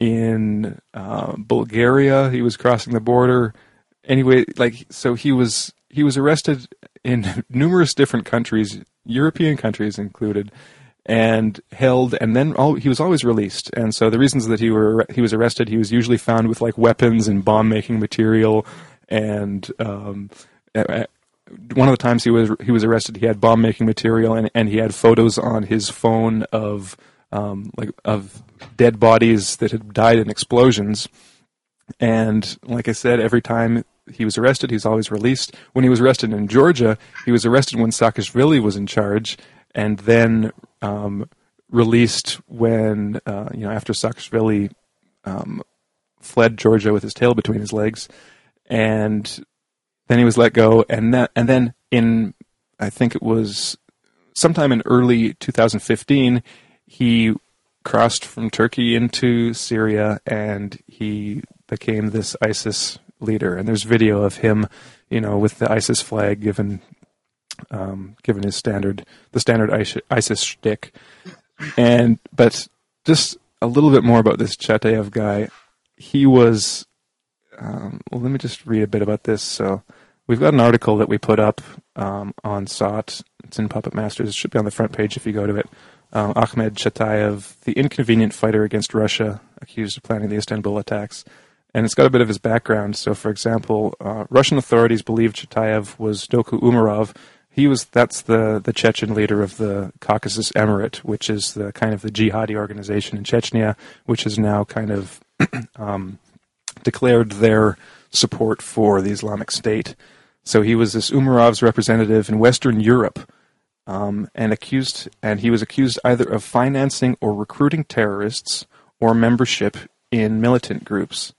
in uh, Bulgaria. He was crossing the border. Anyway, like so, he was he was arrested in numerous different countries, European countries included, and held, and then all, he was always released. And so the reasons that he were he was arrested, he was usually found with like weapons and bomb making material. And um, one of the times he was he was arrested, he had bomb making material, and, and he had photos on his phone of um, like of dead bodies that had died in explosions. And like I said, every time he was arrested, he was always released. When he was arrested in Georgia, he was arrested when Saakashvili was in charge, and then um, released when, uh, you know, after Saakashvili um, fled Georgia with his tail between his legs, and then he was let go. And that, and then in, I think it was sometime in early twenty fifteen, he crossed from Turkey into Syria, and he became this ISIS leader. And there's video of him, you know, with the ISIS flag given, um, given his standard, the standard ISIS shtick. And, but just a little bit more about this Chatayev guy. He was, um, well, let me just read a bit about this. So we've got an article that we put up, um, on S O T. It's in Puppet Masters. It should be on the front page if you go to it. Um, Ahmed Chatayev, the inconvenient fighter against Russia, accused of planning the Istanbul attacks. And it's got a bit of his background. So, for example, uh, Russian authorities believe Chatayev was Doku Umarov. He was that's the, the Chechen leader of the Caucasus Emirate, which is the kind of the jihadi organization in Chechnya, which has now kind of um, declared their support for the Islamic State. So he was this Umarov's representative in Western Europe. Um, and accused, and he was accused either of financing or recruiting terrorists or membership in militant groups.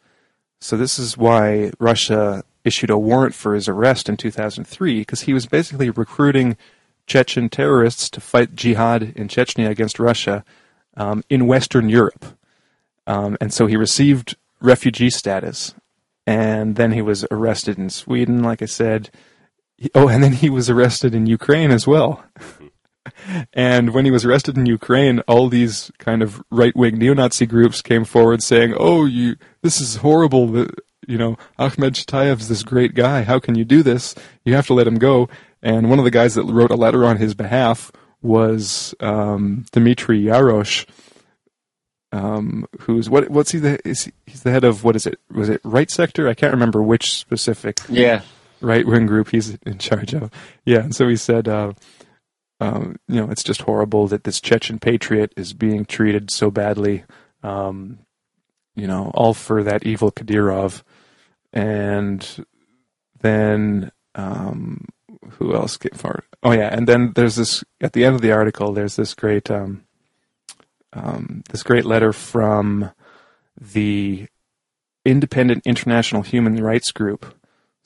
So this is why Russia issued a warrant for his arrest in two thousand three, because he was basically recruiting Chechen terrorists to fight jihad in Chechnya against Russia um, in Western Europe. Um, and so he received refugee status, and then he was arrested in Sweden, like I said. Oh, and then he was arrested in Ukraine as well. And when he was arrested in Ukraine, all these kind of right-wing neo-Nazi groups came forward saying, oh, you, this is horrible. You know, Ahmed Chatayev's this great guy. How can you do this? You have to let him go. And one of the guys that wrote a letter on his behalf was um, Dmitry Yarosh, um, who's what? What's he? The, is he, he's the head of what is it? Was it Right Sector? I can't remember which specific. Yeah. Right-wing group he's in charge of. Yeah, and so he said, uh, um, you know, it's just horrible that this Chechen patriot is being treated so badly, um, you know, all for that evil Kadyrov. And then um, who else came forward? Oh, yeah, and then there's this, at the end of the article, there's this great, um, um, this great letter from the Independent International Human Rights Group.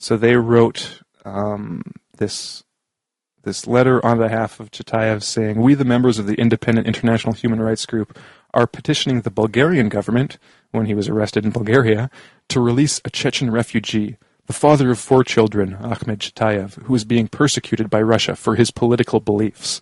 So they wrote um, this this letter on behalf of Chatayev saying, we, the members of the Independent International Human Rights Group, are petitioning the Bulgarian government, when he was arrested in Bulgaria, to release a Chechen refugee, the father of four children, Ahmed Chatayev, who is being persecuted by Russia for his political beliefs.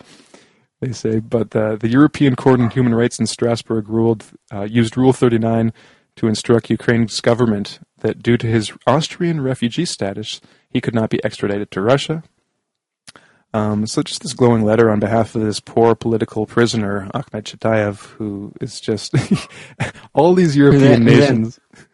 They say, but the, the European Court on Human Rights in Strasbourg ruled uh, used Rule thirty-nine to instruct Ukraine's government that due to his Austrian refugee status, he could not be extradited to Russia. Um, so just this glowing letter on behalf of this poor political prisoner, Ahmed Chatayev, who is just all these European who then, nations. Who then,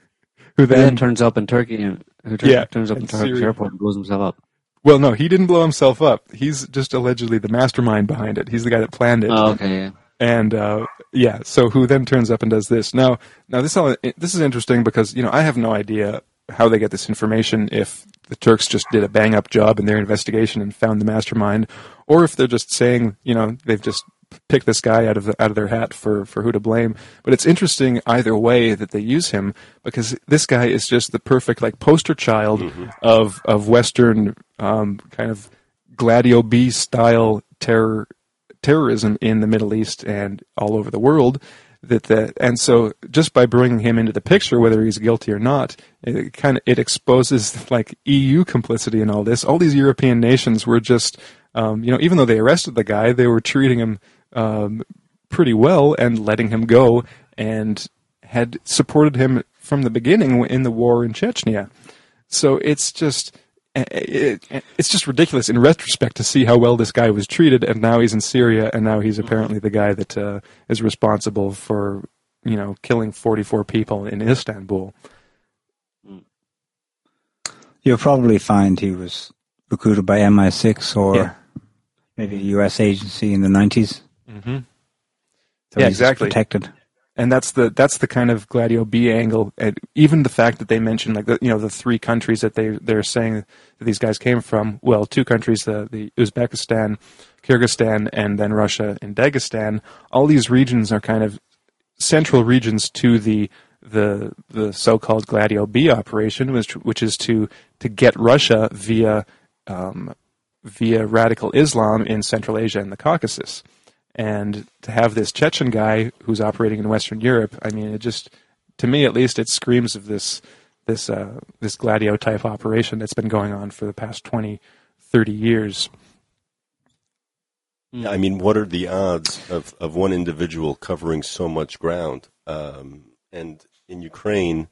who then, then turns up in Turkey and who turns, yeah, turns up in Turkish airport and blows himself up. Well, no, he didn't blow himself up. He's just allegedly the mastermind behind it. He's the guy that planned it. Oh, okay, yeah. And, uh, yeah, so who then turns up and does this. Now, now this all, this is interesting because, you know, I have no idea how they get this information, if the Turks just did a bang-up job in their investigation and found the mastermind, or if they're just saying, you know, they've just picked this guy out of the, out of their hat for, for who to blame. But it's interesting either way that they use him, because this guy is just the perfect, like, poster child mm-hmm. of, of Western um, kind of Gladio B-style terror terrorism in the Middle East and all over the world. That the, and so just by bringing him into the picture, whether he's guilty or not, it kind of, it exposes like E U complicity in all this. All these European nations were just, um, you know, even though they arrested the guy, they were treating him um, pretty well and letting him go, and had supported him from the beginning in the war in Chechnya. So it's just... It, it, it's just ridiculous in retrospect to see how well this guy was treated, and now he's in Syria, and now he's apparently the guy that uh, is responsible for, you know, killing forty-four people in Istanbul. You'll probably find he was recruited by M I six or yeah. maybe a U S agency in the nineties. Mm-hmm. So yeah, exactly. Protected. And that's the that's the kind of Gladio B angle. And even the fact that they mentioned, like, the, you know, the three countries that they they're saying that these guys came from. Well, two countries, the the Uzbekistan, Kyrgyzstan, and then Russia and Dagestan. All these regions are kind of central regions to the the the so-called Gladio B operation, which which is to to get Russia via um, via radical Islam in Central Asia and the Caucasus. And to have this Chechen guy who's operating in Western Europe, I mean, it just, to me at least, it screams of this this uh, this Gladio-type operation that's been going on for the past twenty, thirty years. Yeah, I mean, what are the odds of, of one individual covering so much ground? Um, and in Ukraine,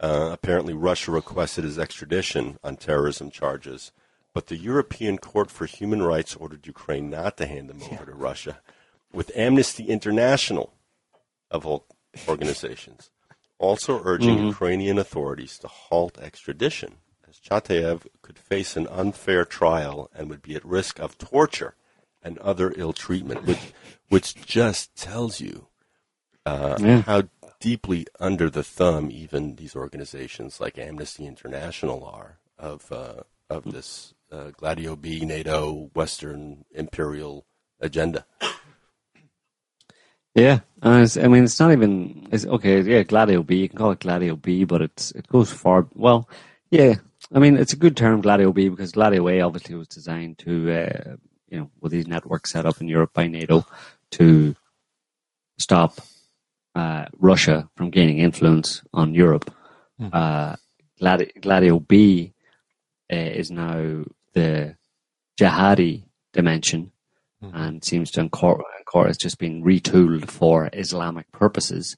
uh, apparently Russia requested his extradition on terrorism charges, but the European Court for Human Rights ordered Ukraine not to hand him over yeah. to Russia, with Amnesty International, of all organizations, also urging mm-hmm. Ukrainian authorities to halt extradition, as Chatayev could face an unfair trial and would be at risk of torture and other ill treatment, which, which just tells you uh, yeah. how deeply under the thumb even these organizations like Amnesty International are of uh, of this uh, Gladio B, NATO, Western imperial agenda. Yeah, I mean, it's not even, it's okay, yeah, Gladio B, you can call it Gladio B, but it's it goes far, well, yeah, I mean, it's a good term, Gladio B, because Gladio A obviously was designed to, uh, you know, with these networks set up in Europe by NATO to stop uh, Russia from gaining influence on Europe. Mm. Uh, Gladio, Gladio B uh, is now the jihadi dimension, and seems to incorporate, it's just been retooled for Islamic purposes.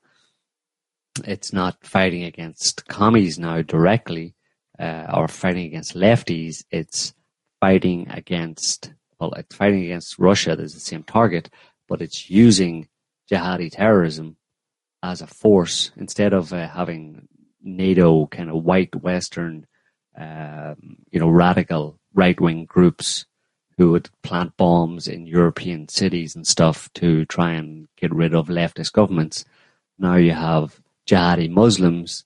It's not fighting against commies now directly, uh, or fighting against lefties. It's fighting against, well, it's fighting against Russia. There's the same target, but it's using jihadi terrorism as a force instead of uh, having NATO kind of white Western, um, you know, radical right-wing groups who would plant bombs in European cities and stuff to try and get rid of leftist governments. Now you have jihadi Muslims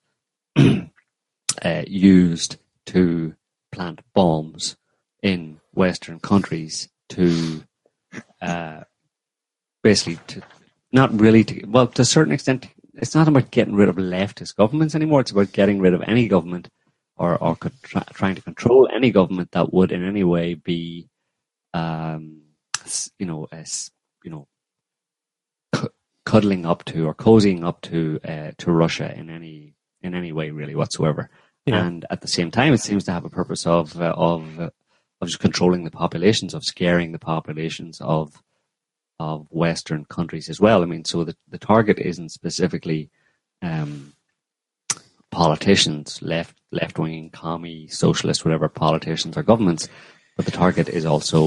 uh, used to plant bombs in Western countries to uh, basically, to, not really, to, well, to a certain extent, it's not about getting rid of leftist governments anymore. It's about getting rid of any government or, or try, trying to control any government that would in any way be Um, you know, uh, you know, c- cuddling up to or cozying up to uh, to Russia in any in any way really whatsoever. Yeah. And at the same time, it seems to have a purpose of uh, of uh, of just controlling the populations, of scaring the populations of of Western countries as well. I mean, so the the target isn't specifically um, politicians, left left wing, commie, socialist, whatever politicians or governments. But the target is also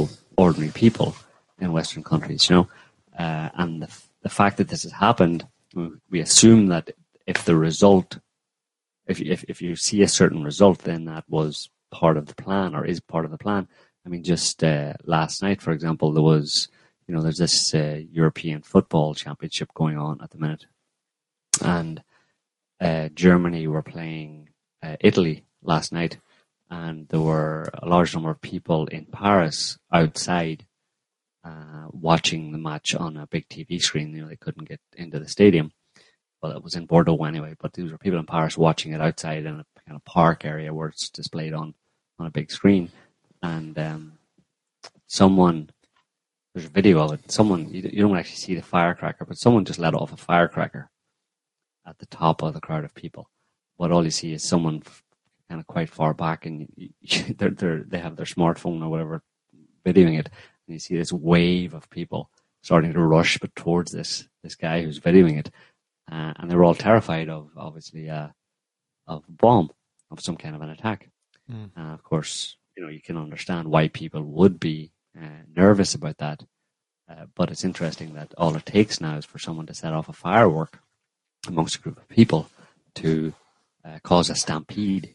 ordinary people in Western countries, you know. Uh, and the, f- the fact that this has happened, we assume that if the result, if, if if you see a certain result, then that was part of the plan or is part of the plan. I mean, just uh, last night, for example, there was, you know, there's this uh, European football championship going on at the minute. And uh, Germany were playing uh, Italy last night. And there were a large number of people in Paris outside uh, watching the match on a big T V screen. You know, they couldn't get into the stadium. Well, it was in Bordeaux anyway, but these were people in Paris watching it outside in a kind of park area where it's displayed on, on a big screen. And um, someone, there's a video of it. Someone, you, you don't actually see the firecracker, but someone just let off a firecracker at the top of the crowd of people. But all you see is someone kind of quite far back, and you, you, they're, they're, they have their smartphone or whatever videoing it, and you see this wave of people starting to rush but towards this this guy who's videoing it, uh, and they're all terrified of obviously uh, of a bomb, of some kind of an attack. Mm. Uh, of course, you know, you can understand why people would be uh, nervous about that, uh, but it's interesting that all it takes now is for someone to set off a firework amongst a group of people to uh, cause a stampede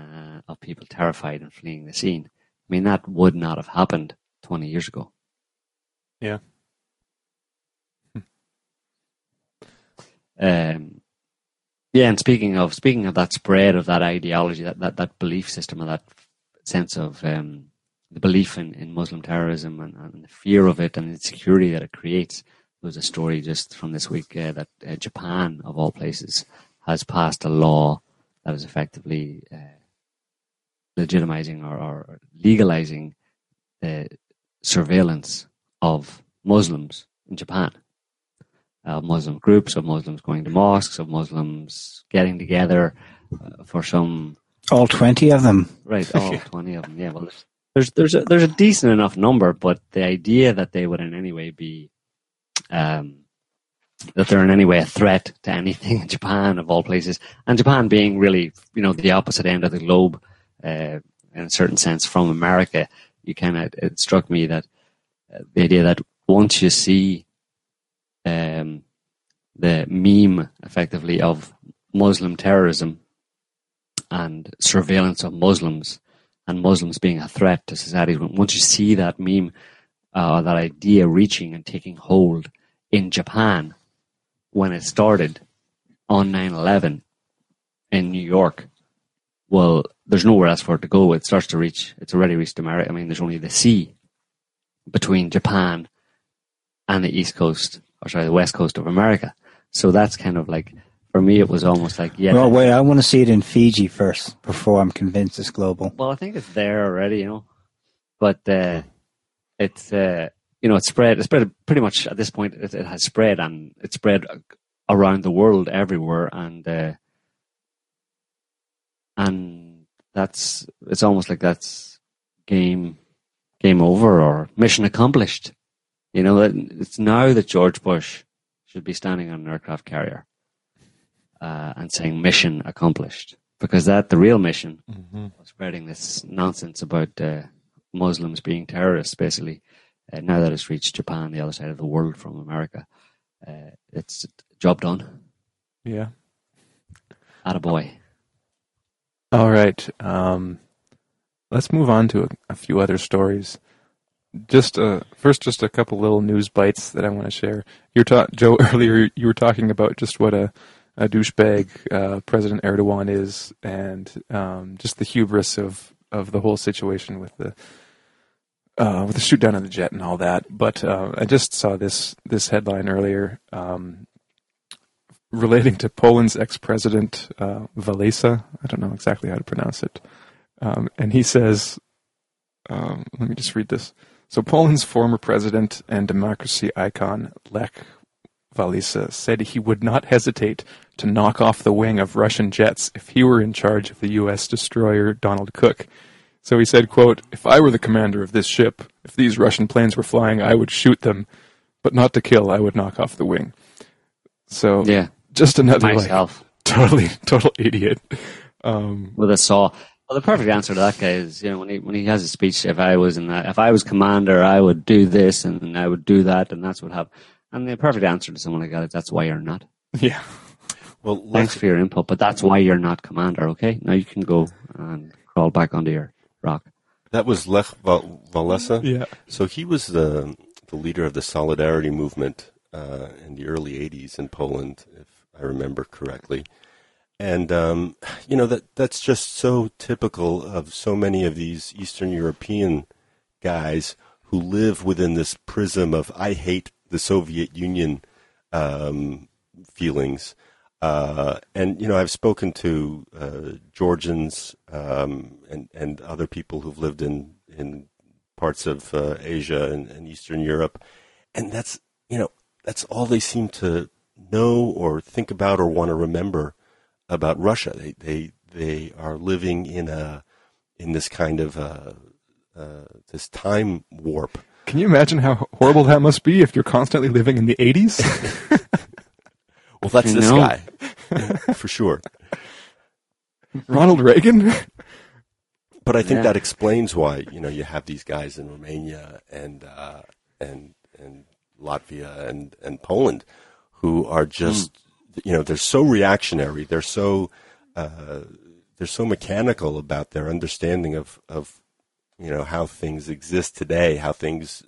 Uh, of people terrified and fleeing the scene. I mean, that would not have happened twenty years ago. Yeah. um. Yeah, and speaking of speaking of that spread of that ideology, that that, that belief system, and that sense of um, the belief in, in Muslim terrorism and, and the fear of it and the insecurity that it creates, there was a story just from this week uh, that uh, Japan, of all places, has passed a law that is effectively uh, legitimizing or, or legalizing the surveillance of Muslims in Japan. Uh, Muslim groups, of Muslims going to mosques, of Muslims getting together uh, for some... All twenty of them. Right, all twenty of them, yeah. Well, there's there's a, there's a decent enough number, but the idea that they would in any way be... Um, that they're in any way a threat to anything in Japan, of all places. And Japan being really, you know, the opposite end of the globe, uh, in a certain sense, from America, you kind of, it struck me that uh, the idea that once you see um, the meme, effectively, of Muslim terrorism and surveillance of Muslims and Muslims being a threat to society, once you see that meme, uh, that idea reaching and taking hold in Japan, when it started on nine eleven in New York, well, there's nowhere else for it to go. It starts to reach, it's already reached America. I mean, there's only the sea between Japan and the East Coast, or sorry, the West Coast of America. So that's kind of like, for me, it was almost like, yeah. Well, wait, I want to see it in Fiji first before I'm convinced it's global. Well, I think it's there already, you know, but uh, it's, uh, you know, it spread, it spread pretty much at this point, it, it has spread and it spread around the world everywhere. And, uh, and that's, it's almost like that's game, game over or mission accomplished. You know, it, it's now that George Bush should be standing on an aircraft carrier, uh, and saying mission accomplished, because that, the real mission mm-hmm. was spreading this nonsense about, uh, Muslims being terrorists, basically. Uh, now that it's reached Japan, the other side of the world from America, uh, it's job done. Yeah. Attaboy. All right. Um, let's move on to a, a few other stories. Just uh, first, just a couple little news bites that I want to share. You're ta- Joe, earlier you were talking about just what a, a douchebag uh, President Erdogan is, and um, just the hubris of, of the whole situation with the... Uh, with the shoot down of the jet and all that. But uh, I just saw this this headline earlier um, relating to Poland's ex-president, uh, Walesa. I don't know exactly how to pronounce it. Um, and he says, um, let me just read this. So Poland's former president and democracy icon, Lech Walesa, said he would not hesitate to knock off the wing of Russian jets if he were in charge of the U S destroyer Donald Cook. So he said, quote, "If I were the commander of this ship, if these Russian planes were flying, I would shoot them, but not to kill. I would knock off the wing." So yeah, just another myself. Like, totally, total idiot. Um, With a saw. Well, the perfect answer to that guy is, you know, when he when he has a speech, if I was in that, if I was commander, I would do this and I would do that, and that's what happened. And the perfect answer to someone like that is, that's why you're not. Yeah. Well, thanks for your input, but that's why you're not commander. Okay, now you can go and crawl back onto your rock. That was Lech Walesa. Yeah. So he was the the leader of the Solidarity movement uh, in the early eighties in Poland, if I remember correctly. And um, you know that that's just so typical of so many of these Eastern European guys who live within this prism of "I hate the Soviet Union" um, feelings. Uh, and, you know, I've spoken to uh, Georgians um, and, and other people who've lived in, in parts of uh, Asia and, and Eastern Europe, and that's, you know, that's all they seem to know or think about or want to remember about Russia. They they, they are living in a in this kind of uh, uh, this time warp. Can you imagine how horrible that must be if you're constantly living in the eighties? Well, that's this no. guy, for sure. Ronald Reagan? But I think yeah. that explains why, you know, you have these guys in Romania and uh, and and Latvia and, and Poland who are just, mm. you know, they're so reactionary. They're so uh, they're so mechanical about their understanding of, of, you know, how things exist today, how things,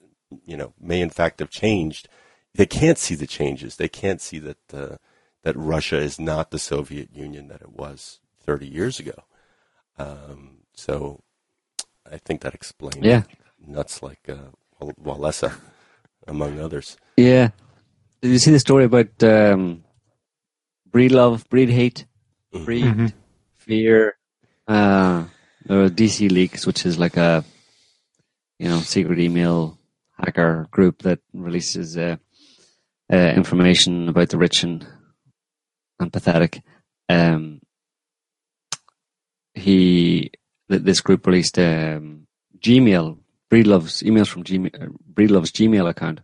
you know, may in fact have changed. They can't see the changes. They can't see that uh, that Russia is not the Soviet Union that it was thirty years ago. Um, so I think that explains yeah. nuts like uh, Walesa, among others. Yeah. Did you see the story about um, breed love, breed hate, breed mm-hmm. fear? Uh, there were D C leaks, which is like a, you know, secret email hacker group that releases... Uh, uh, information about the rich and, and pathetic. Um, he, th- this group released um, Gmail, Breedlove's emails from Gmail, Breedlove's Gmail account,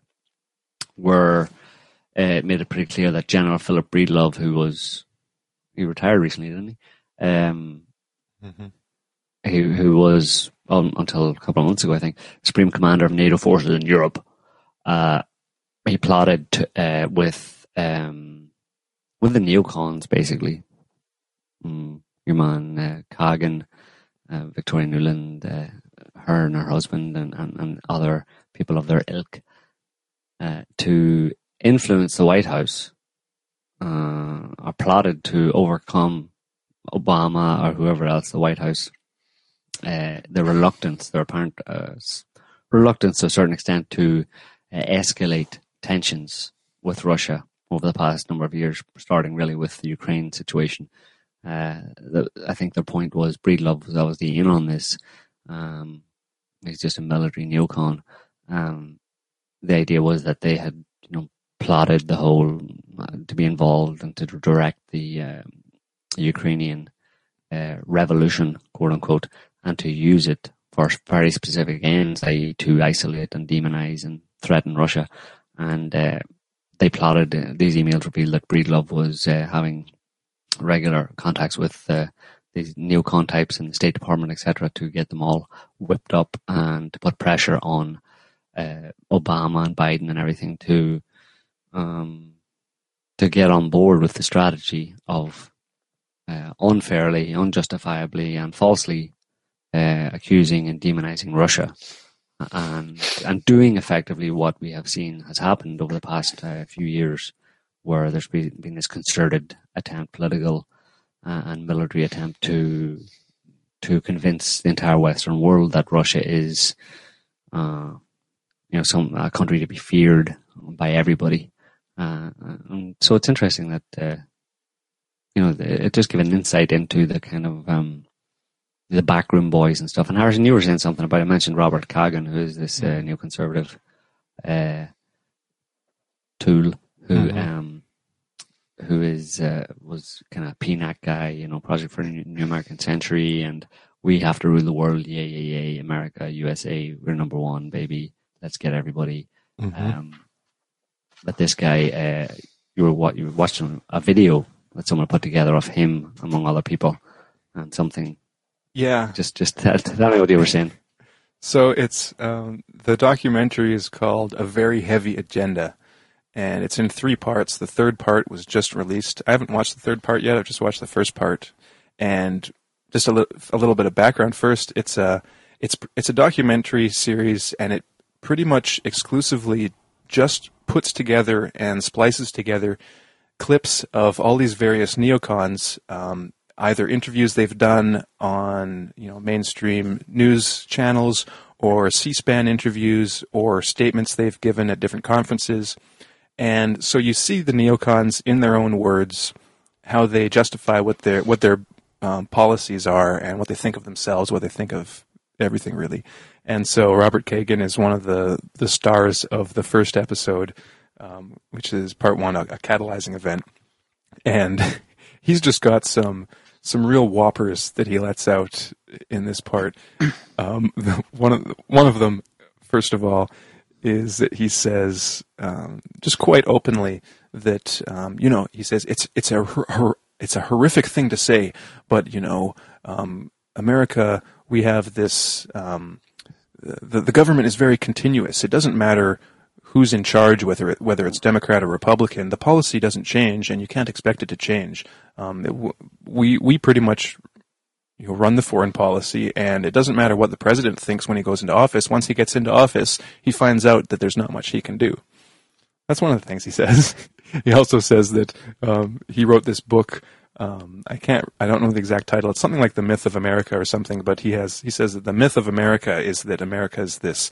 where uh, it made it pretty clear that General Philip Breedlove, who was, he retired recently, didn't he? Um, mm-hmm. he who was, um, until a couple of months ago, I think, Supreme Commander of NATO forces in Europe. Uh, he plotted to, uh, with um, with the neocons, basically. Mm, your man, uh, Kagan, uh, Victoria Nuland, uh, her and her husband, and, and, and other people of their ilk, uh, to influence the White House, uh, are plotted to overcome Obama or whoever else, the White House. Uh, their reluctance, their apparent uh, reluctance to a certain extent to uh, escalate tensions with Russia over the past number of years, starting really with the Ukraine situation. Uh, the, I think their point was Breedlove was obviously in on this. Um, he's just a military neocon. Um, the idea was that they had, you know, plotted the whole uh, to be involved and to direct the uh, Ukrainian uh, revolution, quote unquote, and to use it for very specific ends, that is to isolate and demonize and threaten Russia. And uh, they plotted, uh, these emails revealed that Breedlove was uh, having regular contacts with uh, these neocon types in the State Department, et cetera, to get them all whipped up and to put pressure on uh, Obama and Biden and everything to um, to get on board with the strategy of uh, unfairly, unjustifiably, and falsely Uh, accusing and demonizing Russia, and and doing effectively what we have seen has happened over the past uh, few years, where there's been, been this concerted attempt, political uh, and military attempt to to convince the entire Western world that Russia is, uh, you know, some a country to be feared by everybody. Uh, and so it's interesting that uh, you know it just gives an insight into the kind of um, the backroom boys and stuff. And Harrison, you were saying something about, I mentioned Robert Kagan, who is this uh, neoconservative uh, tool who mm-hmm. um, who is uh, was kind of P N A C guy, you know, Project for a New American Century, and we have to rule the world, yay, yay, yay, America, U S A, we're number one, baby, let's get everybody. Mm-hmm. Um, but this guy, uh, you were what you were watching a video that someone put together of him, among other people, and something. Yeah, just just tell, tell me what you were saying. So it's um, the documentary is called A Very Heavy Agenda, and it's in three parts. The third part was just released. I haven't watched the third part yet. I've just watched the first part, and just a, li- a little bit of background first. It's a it's it's a documentary series, and it pretty much exclusively just puts together and splices together clips of all these various neocons. Um, either interviews they've done on, you know, mainstream news channels or C-SPAN interviews or statements they've given at different conferences. And so you see the neocons in their own words, how they justify what their what their um, policies are and what they think of themselves, what they think of everything, really. And so Robert Kagan is one of the, the stars of the first episode, um, which is part one, a, a catalyzing event. And he's just got some... some real whoppers that he lets out in this part. Um, one of one of them, first of all, is that he says um, just quite openly that um, you know he says it's it's a it's a horrific thing to say, but you know um, America, we have this um, the the government is very continuous. It doesn't matter who's in charge, whether it, whether it's Democrat or Republican, the policy doesn't change, and you can't expect it to change. Um, it w- we we pretty much you know, run the foreign policy, and it doesn't matter what the president thinks when he goes into office. Once he gets into office, he finds out that there's not much he can do. That's one of the things he says. He also says that um, he wrote this book. Um, I can't. I don't know the exact title. It's something like The Myth of America or something. But he has. He says that the myth of America is that America is this.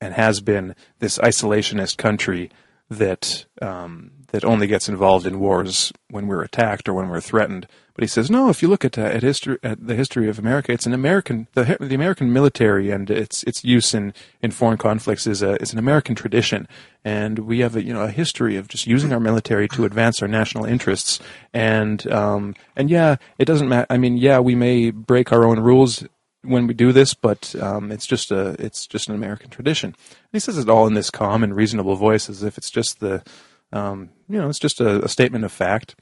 And has been this isolationist country that um, that only gets involved in wars when we're attacked or when we're threatened. But he says, no, if you look at uh, at history, at the history of America, it's an American the the American military and its its use in, in foreign conflicts is a is an American tradition, and we have a you know a history of just using our military to advance our national interests. And um, and yeah, it doesn't matter. I mean, yeah, we may break our own rules when we do this, but um, it's just a it's just an American tradition. And he says it all in this calm and reasonable voice, as if it's just the um, you know it's just a, a statement of fact.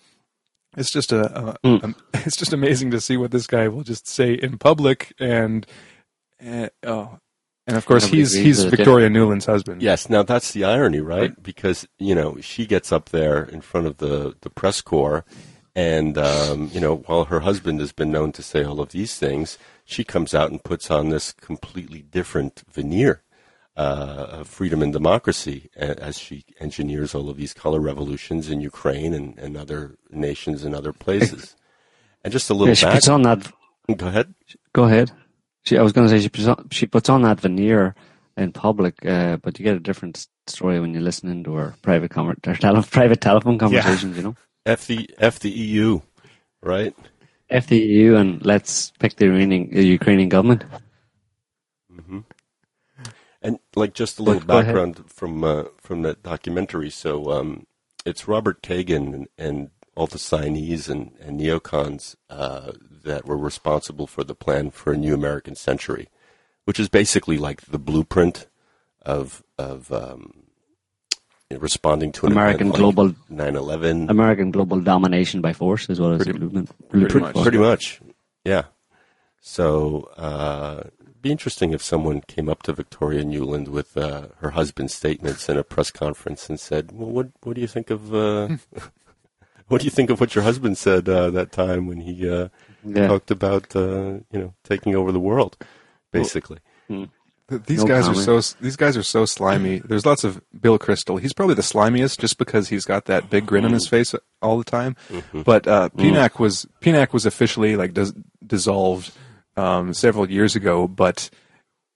It's just a, a, mm. a it's just amazing to see what this guy will just say in public, and and, oh. and of course he's he's Victoria Nuland's husband. Yes, now that's the irony, right? right? Because you know she gets up there in front of the the press corps, and um, you know while her husband has been known to say all of these things, she comes out and puts on this completely different veneer uh, of freedom and democracy as she engineers all of these color revolutions in Ukraine and, and other nations and other places. And just a little yeah, she back. Puts on that, go ahead. Go ahead. She, I was going to say she puts, on, she puts on that veneer in public, uh, but you get a different story when you listen into her private, com- her tele- private telephone conversations, yeah. you know? F the, F the E U, right? F the E U and let's pick the Iranian, uh, Ukrainian government. Mm-hmm. And like just a little Go background ahead. from uh, from that documentary. So um, it's Robert Kagan and, and all the signees and, and neocons uh, that were responsible for the plan for a new American century, which is basically like the blueprint of of um, responding to an American event like global nine eleven, American global domination by force is what is the blueprint. Pretty much, pretty much, yeah. So uh, it'd be interesting if someone came up to Victoria Nuland with uh, her husband's statements in a press conference and said, "Well, what what do you think of uh, what do you think of what your husband said uh, that time when he uh, yeah. talked about uh, you know taking over the world, basically." Well, hmm. These no guys comment. are so these guys are so slimy. There's lots of Bill Kristol. He's probably the slimiest, just because he's got that big grin on his face all the time. Mm-hmm. But uh, PNAC mm. was PNAC was officially like dis- dissolved um, several years ago. But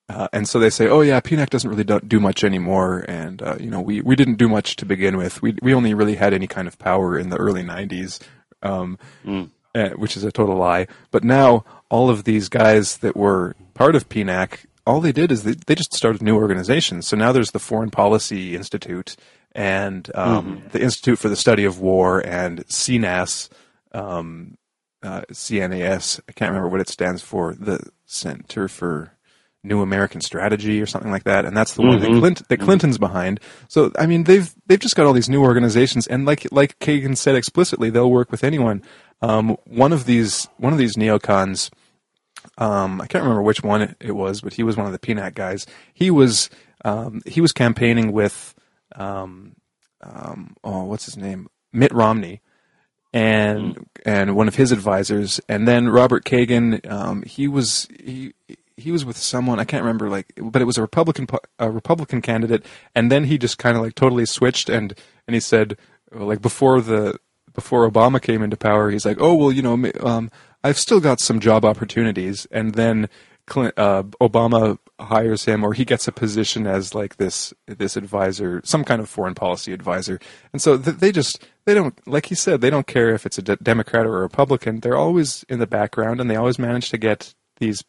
uh, and so they say, oh yeah, PNAC doesn't really do, do much anymore, and uh, you know we, we didn't do much to begin with. We we only really had any kind of power in the early nineties, um, mm. uh, which is a total lie. But now all of these guys that were part of PNAC, all they did is they, they just started new organizations. So now there's the Foreign Policy Institute and um, mm-hmm. the Institute for the Study of War and C N A S, um, uh, C N A S. I can't remember what it stands for. The Center for New American Strategy or something like that. And that's the mm-hmm. one that, Clint, that Clinton's mm-hmm. behind. So I mean, they've they've just got all these new organizations. And like like Kagan said explicitly, they'll work with anyone. Um, one of these one of these neocons. Um, I can't remember which one it, it was, but he was one of the PNAC guys. He was um, he was campaigning with um, um, oh, what's his name, Mitt Romney, and mm. and one of his advisors, and then Robert Kagan. Um, he was he he was with someone I can't remember, like, but it was a Republican a Republican candidate, and then he just kind of like totally switched and and he said like before the before Obama came into power, he's like, oh well, you know. Um, I've still got some job opportunities, and then Clint, uh, Obama hires him, or he gets a position as like this this advisor, some kind of foreign policy advisor. And so th- they just they don't, like he said, they don't care if it's a de- Democrat or a Republican. They're always in the background, and they always manage to get these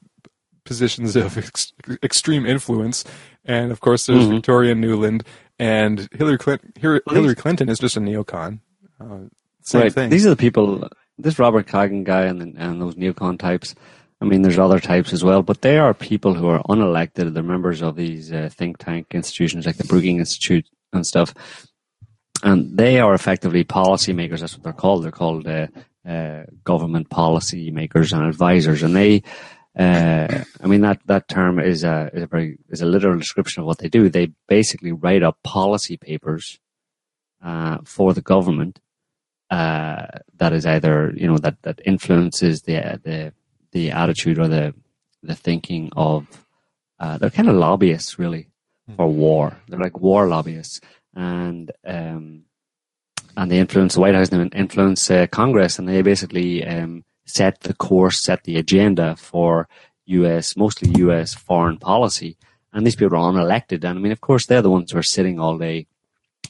positions of ex- extreme influence. And of course, there's mm-hmm. Victoria Nuland and Hillary Clinton. Hillary, Hillary Clinton is just a neocon. Uh, same right. thing. These are the people. This Robert Kagan guy and and those neocon types, I mean, there's other types as well, but they are people who are unelected. They're members of these uh, think tank institutions like the Brueggemann Institute and stuff. And they are effectively policymakers. That's what they're called. They're called uh, uh, government policymakers and advisors. And they, uh, I mean, that, that term is a, is a very, is a literal description of what they do. They basically write up policy papers uh, for the government. Uh, that is either, you know, that, that influences the the the attitude or the the thinking of, uh, they're kind of lobbyists really for war. They're like war lobbyists, and um, and they influence the White House and influence uh, Congress, and they basically um, set the course, set the agenda for U S, mostly U S foreign policy. And these people are unelected, and I mean, of course, they're the ones who are sitting all day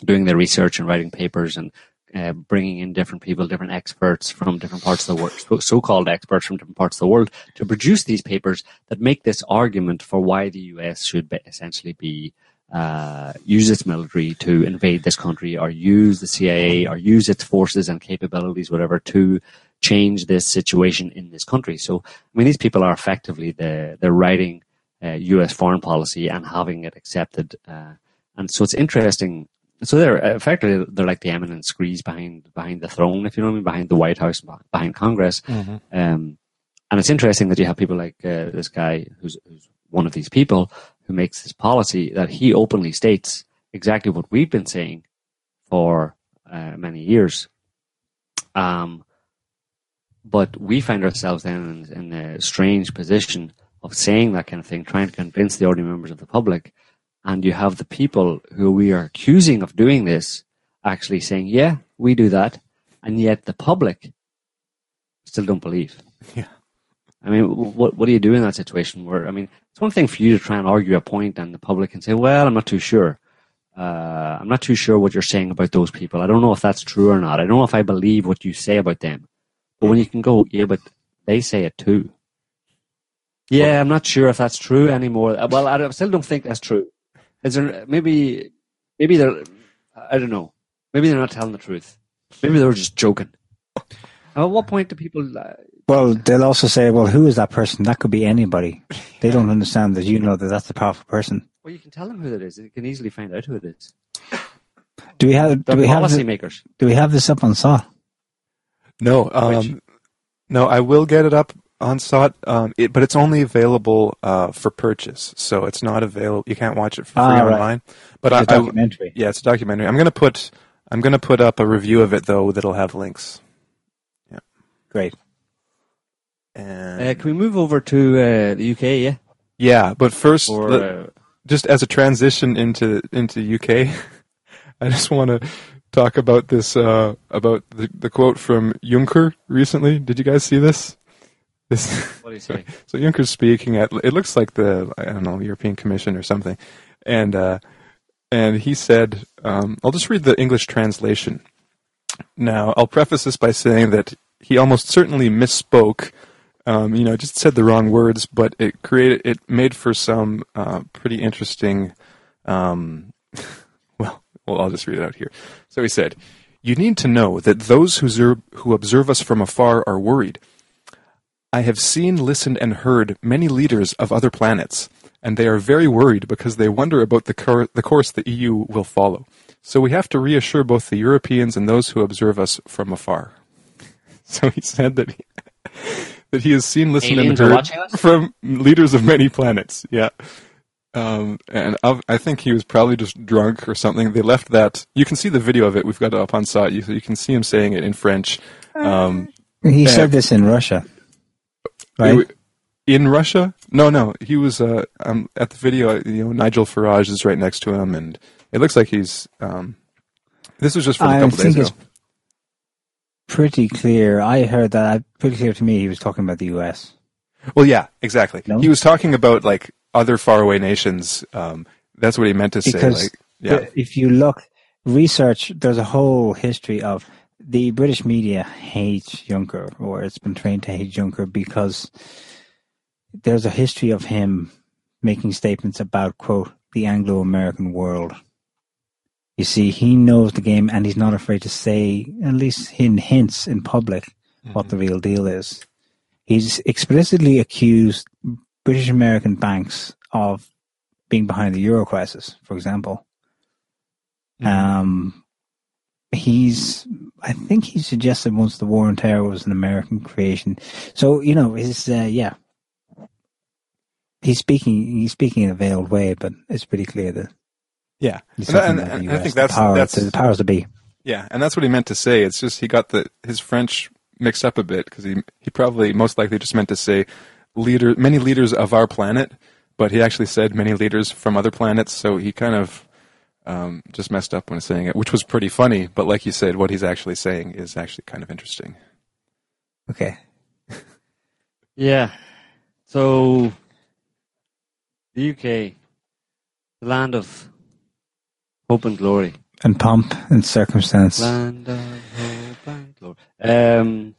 doing their research and writing papers and uh, bringing in different people, different experts from different parts of the world, so-called experts from different parts of the world, to produce these papers that make this argument for why the U S should be, essentially be uh use its military to invade this country, or use the C I A, or use its forces and capabilities, whatever, to change this situation in this country. So, I mean, these people are effectively the they're writing uh, U S foreign policy and having it accepted. Uh, and so it's interesting. So they're effectively they're like the eminent screes behind behind the throne, if you know what I mean, behind the White House, behind Congress. Mm-hmm. Um, and it's interesting that you have people like uh, this guy who's, who's one of these people, who makes this policy, that he openly states exactly what we've been saying for uh, many years. Um, but we find ourselves then in, in a strange position of saying that kind of thing, trying to convince the ordinary members of the public. And you have the people who we are accusing of doing this actually saying, yeah, we do that. And yet the public still don't believe. Yeah. I mean, what what do you do in that situation? Where, I mean, it's one thing for you to try and argue a point, and the public can say, "Well, I'm not too sure. Uh, I'm not too sure what you're saying about those people. I don't know if that's true or not. I don't know if I believe what you say about them." But when you can go, "Yeah, but they say it too." Yeah, I'm not sure if that's true anymore. Well, I, don't, I still don't think that's true. Is there maybe maybe they're I don't know. Maybe they're not telling the truth. Maybe they were just joking. At what point do people? Uh, Well, they'll also say, well, who is that person? That could be anybody. They don't understand that you know that that's a powerful person. Well, you can tell them who that is. You can easily find out who it is. Do we have the do we policymakers? Have, do we have this up on S O T? No. Um, no, I will get it up on S O T, um, it, but it's only available uh, for purchase. So it's not available. You can't watch it for free ah, right. online. But it's I, a documentary. I, yeah, it's a documentary. I'm going to put I'm going to put up a review of it, though, that'll have links. Yeah. Great. And uh, can we move over to uh, the U K? Yeah, yeah. But first, or, let, uh, just as a transition into into U K, I just want to talk about this uh, about the, the quote from Juncker recently. Did you guys see this? This what do you say? So Juncker's speaking at, it looks like the I don't know European Commission or something, and uh, and he said, um, I'll just read the English translation. Now, I'll preface this by saying that he almost certainly misspoke. Um, you know, just said the wrong words, but it created, it made for some uh, pretty interesting. Um, well, well, I'll just read it out here. So he said, "You need to know that those who observe, who observe us from afar are worried. I have seen, listened, and heard many leaders of other planets, and they are very worried because they wonder about the cor- the course the E U will follow. So we have to reassure both the Europeans and those who observe us from afar." So he said that. He that he has seen, listened, and heard from leaders of many planets. Yeah. Um, and I've, I think he was probably just drunk or something. They left that. You can see the video of it. We've got it up on site. You, you can see him saying it in French. Um, he and, said this in Russia. Right? In Russia? No, no. He was uh, um, at the video. You know, Nigel Farage is right next to him. And it looks like he's... Um, this was just from a couple days ago. Pretty clear. I heard that. Pretty clear to me. He was talking about the U S. Well, yeah, exactly. No? He was talking about like other faraway nations. Um, that's what he meant to because say. Like, yeah. the, if you look, research. There's a whole history of the British media hates Juncker, or it's been trained to hate Juncker because there's a history of him making statements about, quote, the Anglo-American world. You see, he knows the game, and he's not afraid to say, at least in hints in public, mm-hmm. what the real deal is. He's explicitly accused British American banks of being behind the euro crisis, for example. Mm-hmm. Um, he's, I think he suggested once the war on terror was an American creation. So, you know, his, uh, yeah. He's speaking, he's speaking in a veiled way, but it's pretty clear that. Yeah, and, and, and U S, I think that's the, power, that's the powers to be. Yeah, and that's what he meant to say. It's just he got the his French mixed up a bit because he he probably most likely just meant to say leader many leaders of our planet, but he actually said many leaders from other planets. So he kind of um, just messed up when saying it, which was pretty funny. But like you said, what he's actually saying is actually kind of interesting. Okay. Yeah. So the U K, the land of hope and glory. and pomp and circumstance. Land on hope and glory. Um,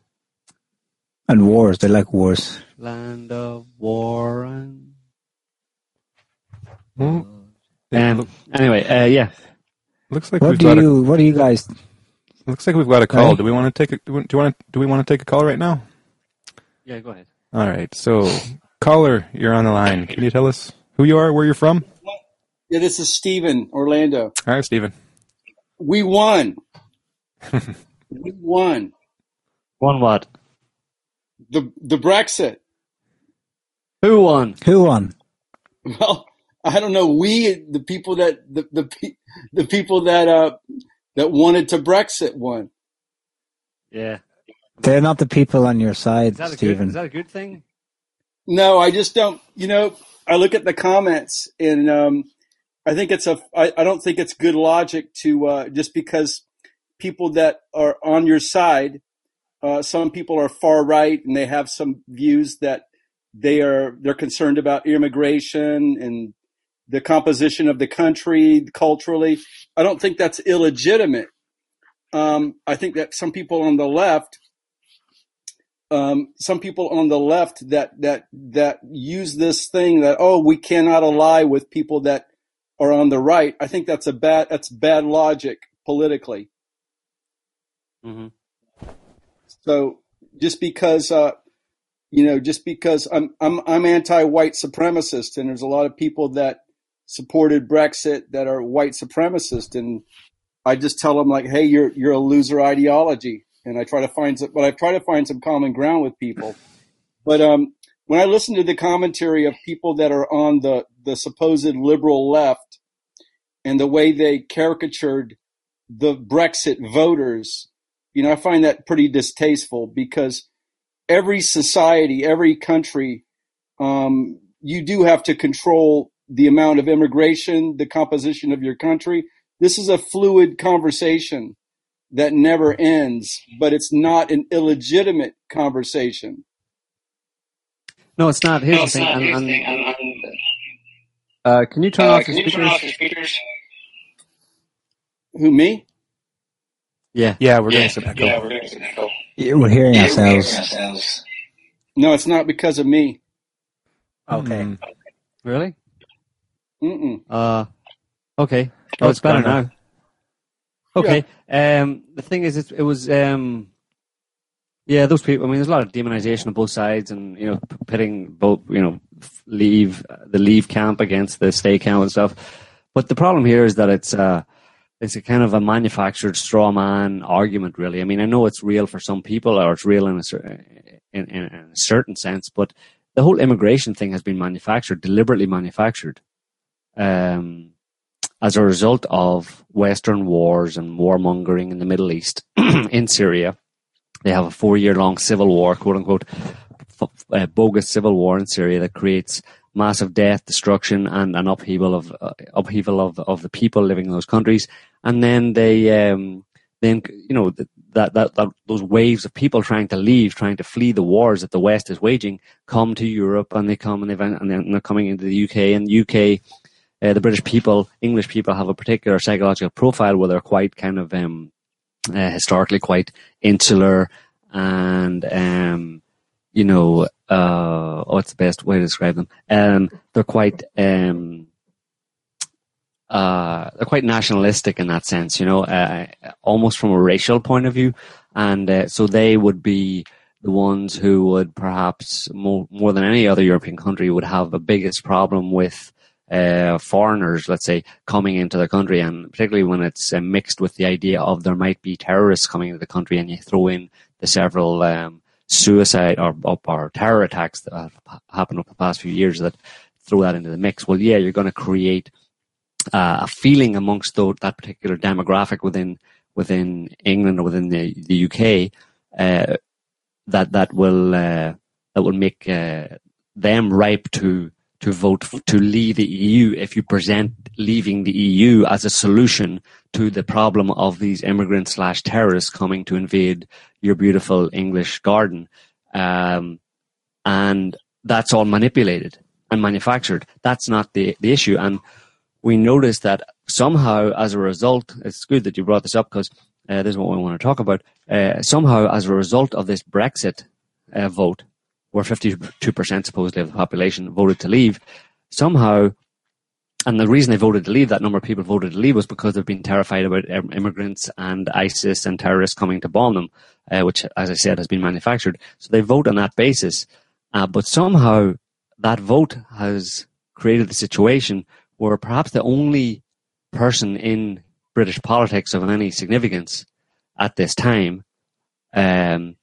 and wars. They like wars. Land of war and... Well, um, anyway, uh, yeah. Looks like what we've do got you? A, what do you guys? Looks like we've got a call. Right? Do we want to take a? Do you want to? Do we want to take a call right now? Yeah, go ahead. All right. So, caller, you're on the line. Can you tell us who you are, where you're from? Yeah, this is Stephen, Orlando. All right, Stephen. We won. we won. Won what? The the Brexit. Who won? Who won? Well, I don't know. We, the people that the the, the people that uh, that wanted to Brexit won. Yeah, they're not the people on your side, is Stephen. Good, is that a good thing? No, I just don't. You know, I look at the comments, and um, I think it's a. I, I don't think it's good logic to uh, just because people that are on your side. Uh, some people are far right, and they have some views that they are they're concerned about immigration and the composition of the country culturally. I don't think that's illegitimate. Um, I think that some people on the left, um, some people on the left that, that, that use this thing that, oh, we cannot ally with people that are on the right. I think that's a bad, that's bad logic politically. Mm-hmm. So just because, uh, you know, just because I'm, I'm, I'm anti-white supremacist, and there's a lot of people that supported Brexit that are white supremacist, and I just tell them like, hey, you're you're a loser ideology, and I try to find some, but I try to find some common ground with people. But um, when I listen to the commentary of people that are on the the supposed liberal left, and the way they caricatured the Brexit voters, you know, I find that pretty distasteful, because every society, every country, um, you do have to control the amount of immigration, the composition of your country. This is a fluid conversation that never ends, but it's not an illegitimate conversation. No, it's not. Here's no, it's the thing. Not. Here's I'm, thing. I'm, I'm, uh, can you turn uh, off the speakers? Turn off your speakers? Who, me? Yeah. Yeah, we're yeah. getting yeah, some echo. Yeah, we're hearing yeah, ourselves. We're hearing ourselves. No, it's not because of me. Okay. Mm. Really? Mm-mm. Uh, okay. Oh, it's better now. Okay. Yeah. Um, the thing is, it, it was, um, yeah, those people, I mean, there's a lot of demonization on both sides, and, you know, pitting both, you know, leave, the leave camp against the stay camp and stuff. But the problem here is that it's, uh, it's a kind of a manufactured straw man argument, really. I mean, I know it's real for some people, or it's real in a, cer- in, in a certain sense, but the whole immigration thing has been manufactured, deliberately manufactured. Um, as a result of Western wars and warmongering in the Middle East, in Syria, they have a four-year-long civil war, quote-unquote, f- uh, bogus civil war in Syria that creates massive death, destruction, and an upheaval of uh, upheaval of of the people living in those countries. And then they, um, then you know, th- that, that that those waves of people trying to leave, trying to flee the wars that the West is waging, come to Europe, and they come and they and they're coming into the U K, and the U K. Uh, the British people, English people, have a particular psychological profile where they're quite kind of um, uh, historically quite insular and, um, you know, uh, what's the best way to describe them? Um, they're quite um, uh, they're quite nationalistic in that sense, you know, uh, almost from a racial point of view. And uh, so they would be the ones who would perhaps more, more than any other European country would have the biggest problem with Uh, foreigners, let's say, coming into the country, and particularly when it's uh, mixed with the idea of there might be terrorists coming into the country, and you throw in the several um, suicide or, or terror attacks that have happened over the past few years that throw that into the mix. Well, yeah, you're going to create uh, a feeling amongst those, that particular demographic within within England or within the, the U K uh, that that will uh, that will make uh, them ripe to. to vote to leave the E U if you present leaving the E U as a solution to the problem of these immigrant slash terrorists coming to invade your beautiful English garden. Um, and that's all manipulated and manufactured. That's not the, the issue. And we notice that somehow as a result, it's good that you brought this up because uh, this is what we want to talk about. Uh, somehow as a result of this Brexit uh, vote, where fifty-two percent supposedly of the population voted to leave, somehow, and the reason they voted to leave, that number of people voted to leave, was because they've been terrified about immigrants and ISIS and terrorists coming to bomb them, uh, which, as I said, has been manufactured. So they vote on that basis. Uh, but somehow that vote has created the situation where perhaps the only person in British politics of any significance at this time um,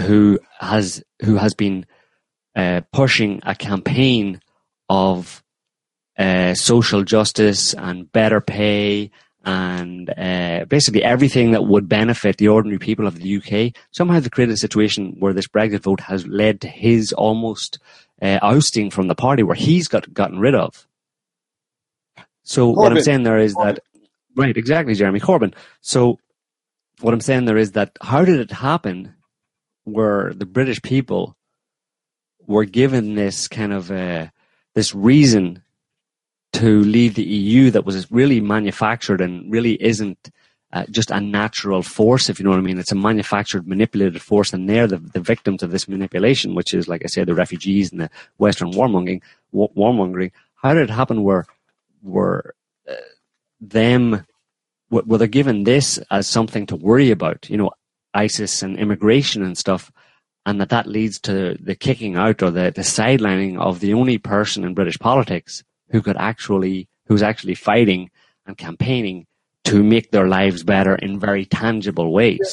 who has who has been uh, pushing a campaign of Uh, social justice and better pay and uh, basically everything that would benefit the ordinary people of the U K. Somehow they created a situation where this Brexit vote has led to his almost uh, ousting from the party, where he's got gotten rid of. So Corbyn. What I'm saying there is Corbyn. that... Right, exactly, Jeremy Corbyn. So what I'm saying there is that how did it happen where the British people were given this kind of... Uh, this reason... to leave the E U that was really manufactured and really isn't uh, just a natural force, if you know what I mean. It's a manufactured, manipulated force, and they're the, the victims of this manipulation, which is, like I said, the refugees and the Western warmongering. warmongering. How did it happen where, where uh, them, were they given this as something to worry about, you know, ISIS and immigration and stuff, and that that leads to the kicking out or the, the sidelining of the only person in British politics who could actually, who's actually fighting and campaigning to make their lives better in very tangible ways.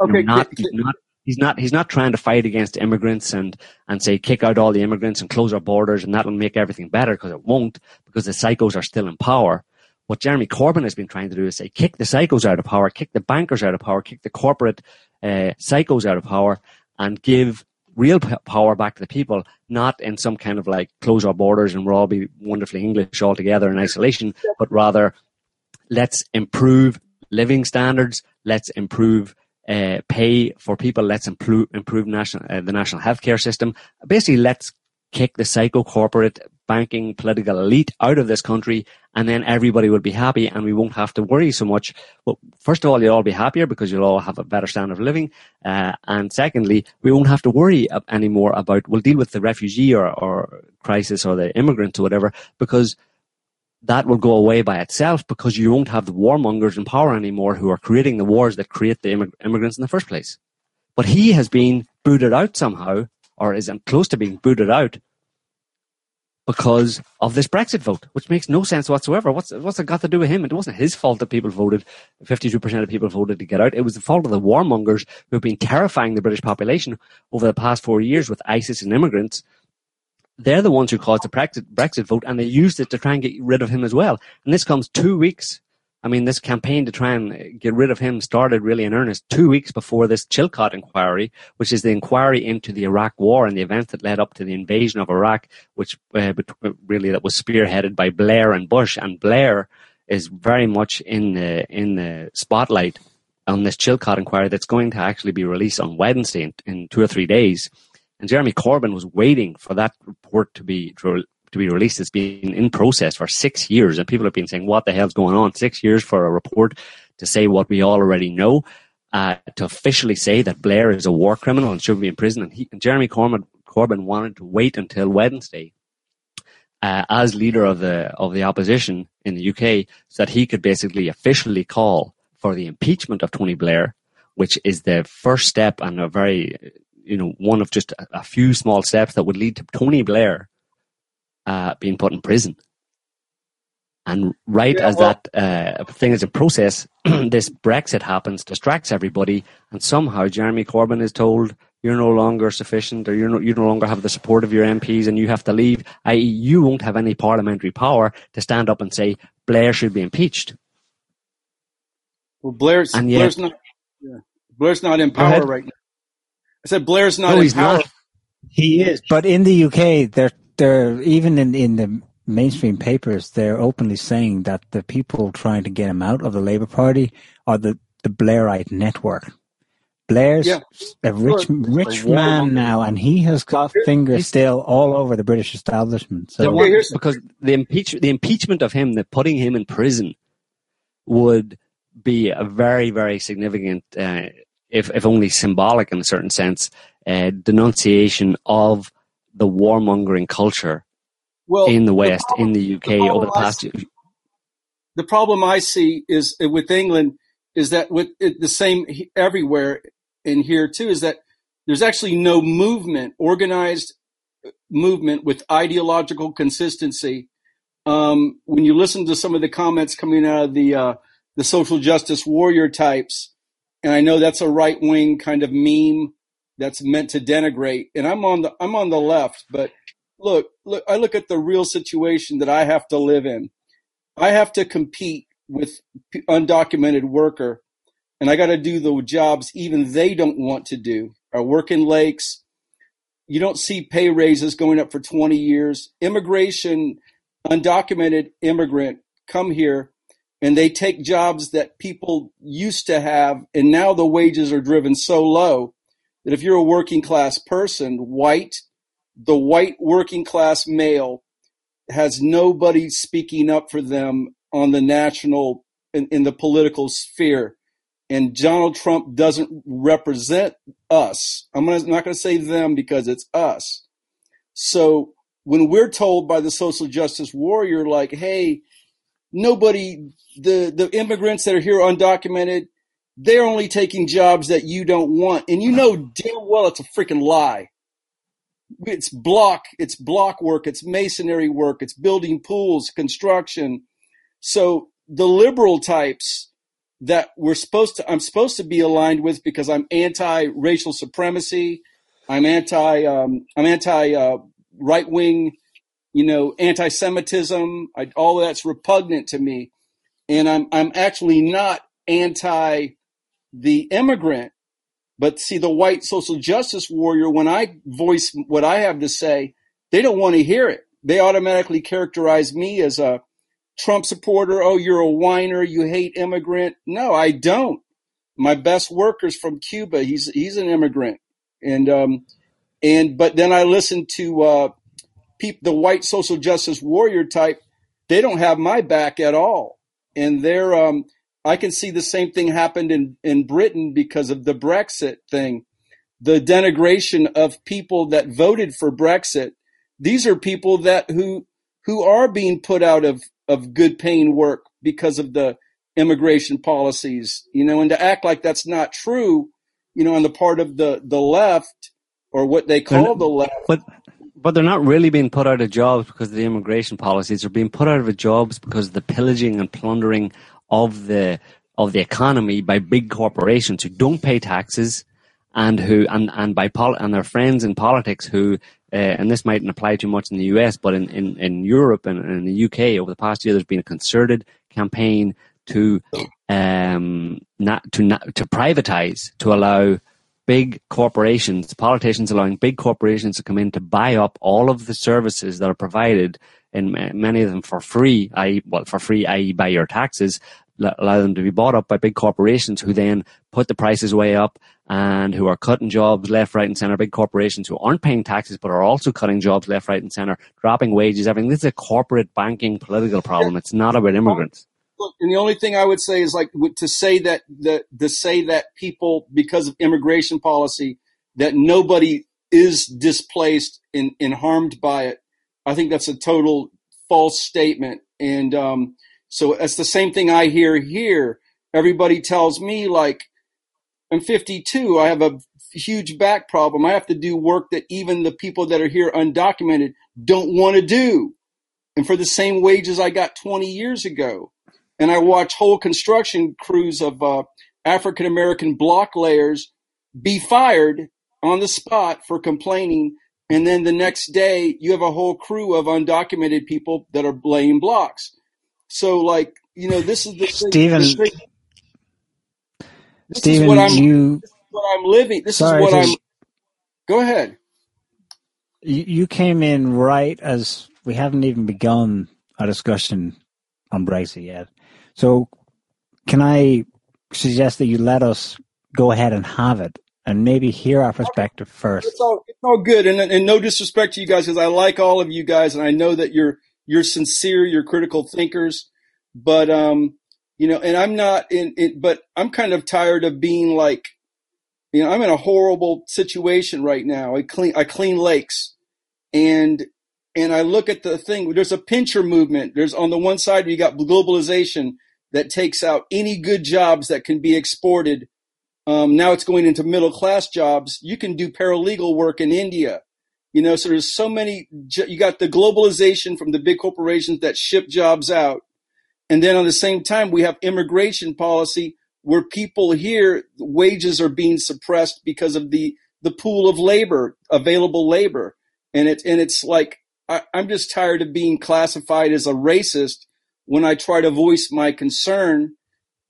Yeah. Okay. You know, not, he's not, he's not, he's not trying to fight against immigrants and, and say, kick out all the immigrants and close our borders and that'll make everything better, because it won't, because the psychos are still in power. What Jeremy Corbyn has been trying to do is say, kick the psychos out of power, kick the bankers out of power, kick the corporate uh, psychos out of power, and give real power back to the people, not in some kind of like close our borders and we'll all be wonderfully English all together in isolation, but rather let's improve living standards, let's improve uh, pay for people, let's improve, improve national uh, the national healthcare system. Basically, let's kick the psycho corporate banking political elite out of this country, and then everybody will be happy and we won't have to worry so much. Well, first of all, you'll all be happier because you'll all have a better standard of living. Uh, and secondly, we won't have to worry anymore about, we'll deal with the refugee or, or crisis or the immigrants or whatever, because that will go away by itself, because you won't have the warmongers in power anymore who are creating the wars that create the immig- immigrants in the first place. But he has been booted out somehow, or is close to being booted out, because of this Brexit vote, which makes no sense whatsoever. What's what's it got to do with him? It wasn't his fault that people voted. fifty-two percent of people voted to get out. It was the fault of the warmongers who have been terrifying the British population over the past four years with ISIS and immigrants. They're the ones who caused the Brexit vote, and they used it to try and get rid of him as well. And this comes two weeks. I mean, this campaign to try and get rid of him started really in earnest two weeks before this Chilcot inquiry, which is the inquiry into the Iraq war and the events that led up to the invasion of Iraq, which uh, really that was spearheaded by Blair and Bush. And Blair is very much in the, in the spotlight on this Chilcot inquiry that's going to actually be released on Wednesday in, in two or three days. And Jeremy Corbyn was waiting for that report to be to to be released. It's been in process for six years and people have been saying, what the hell's going on? Six years for a report to say what we all already know, uh, to officially say that Blair is a war criminal and should be in prison. And, he, and Jeremy Corbyn, Corbyn wanted to wait until Wednesday uh, as leader of the of the opposition in the U K so that he could basically officially call for the impeachment of Tony Blair, which is the first step and a very, you know, one of just a, a few small steps that would lead to Tony Blair Uh, being put in prison. And right yeah, as well, that uh, thing is in process, this Brexit happens, distracts everybody, and somehow Jeremy Corbyn is told, you're no longer sufficient, or you're no, you no longer have the support of your M Ps and you have to leave, that is you won't have any parliamentary power to stand up and say Blair should be impeached. Well, Blair's, yet, Blair's, not, yeah, Blair's not in power right now. I said Blair's not no, in he's power. Not. He is. But in the U K, they're They're, even in, in the mainstream papers, they're openly saying that the people trying to get him out of the Labour Party are the, the Blairite network. Blair's yeah, a rich sure. rich man now, and he has got fingers He's, still all over the British establishment. So, okay, because the, impeach, the impeachment of him, the putting him in prison, would be a very, very significant, uh, if, if only symbolic in a certain sense, uh, denunciation of the warmongering culture well, in the West, the problem, in the U K the over the past year. The problem I see is with England is that with it, the same everywhere in here too, is that there's actually no movement, organized movement with ideological consistency. Um, when you listen to some of the comments coming out of the, uh, the social justice warrior types, and I know that's a right wing kind of meme that's meant to denigrate. And I'm on the, I'm on the left, but look, look, I look at the real situation that I have to live in. I have to compete with undocumented worker, and I got to do the jobs even they don't want to do. I work in lakes. You don't see pay raises going up for twenty years. Immigration, undocumented immigrant come here, and they take jobs that people used to have, and now the wages are driven so low that if you're a working class person, white, the white working class male has nobody speaking up for them on the national, in, in the political sphere. And Donald Trump doesn't represent us. I'm not going to say them because it's us. So when we're told by the social justice warrior, like, hey, nobody, the, the immigrants that are here undocumented, they're only taking jobs that you don't want. And you know damn well it's a freaking lie. It's block, it's block work, it's masonry work, it's building pools, construction. So the liberal types that we're supposed to, I'm supposed to be aligned with because I'm anti-racial supremacy, I'm anti, um, I'm anti uh, right-wing, you know, anti-Semitism. I, all that's repugnant to me, and I'm I'm actually not anti the immigrant, but see the white social justice warrior. When I voice what I have to say, they don't want to hear it. They automatically characterize me as a Trump supporter. Oh, you're a whiner. You hate immigrant. No, I don't. My best worker's from Cuba. He's he's an immigrant, and um, and but then I listen to uh, people, the white social justice warrior type. They don't have my back at all, and they're. Um, I can see the same thing happened in in Britain because of the Brexit thing, the denigration of people that voted for Brexit. These are people that who who are being put out of. of good paying work because of the immigration policies, you know, and to act like that's not true, you know, on the part of the, the left or what they call they're, the left. But but they're not really being put out of jobs because of the immigration policies. They're being put out of jobs because of the pillaging and plundering of the of the economy by big corporations who don't pay taxes and who and, and by pol- and their friends in politics who Uh, and this mightn't apply too much in the U S, but in, in, in Europe and in the U K over the past year, there's been a concerted campaign to um, not to not, to privatize, to allow big corporations, politicians allowing big corporations to come in to buy up all of the services that are provided, and many of them for free, that is, well, for free, that is, by your taxes. Allow them to be bought up by big corporations who then put the prices way up and who are cutting jobs left, right, and center. Big corporations who aren't paying taxes but are also cutting jobs left, right, and center, dropping wages, everything. This is a corporate banking political problem. It's not about immigrants. Look, and the only thing I would say is like to say that, that to say that people, because of immigration policy, that nobody is displaced and, and harmed by it. I think that's a total false statement. And, um, So that's the same thing I hear here. Everybody tells me, like, I'm fifty-two. I have a huge back problem. I have to do work that even the people that are here undocumented don't want to do. And for the same wages I got twenty years ago. And I watch whole construction crews of uh, African-American block layers be fired on the spot for complaining. And then the next day you have a whole crew of undocumented people that are laying blocks. So, like, you know, this is the Stephen. This Stephen, is what I'm, you. This is what I'm living. This sorry, is what I'm. Go ahead. You came in right as we haven't even begun our discussion on Brexit yet. So, can I suggest that you let us go ahead and have it, and maybe hear our perspective first? It's all, it's all good, and, and no disrespect to you guys, because I like all of you guys, and I know that you're. You're sincere, you're critical thinkers, but um, you know, and I'm not in it, but I'm kind of tired of being like, you know, I'm in a horrible situation right now. I clean, I clean lakes, and, and I look at the thing, there's a pincher movement. There's on the one side, you got globalization that takes out any good jobs that can be exported. Um, now it's going into middle class jobs. You can do paralegal work in India. You know, so there's so many, you got the globalization from the big corporations that ship jobs out. And then on the same time, we have immigration policy where people here, wages are being suppressed because of the, the pool of labor, available labor. And it's, and it's like, I, I'm just tired of being classified as a racist when I try to voice my concern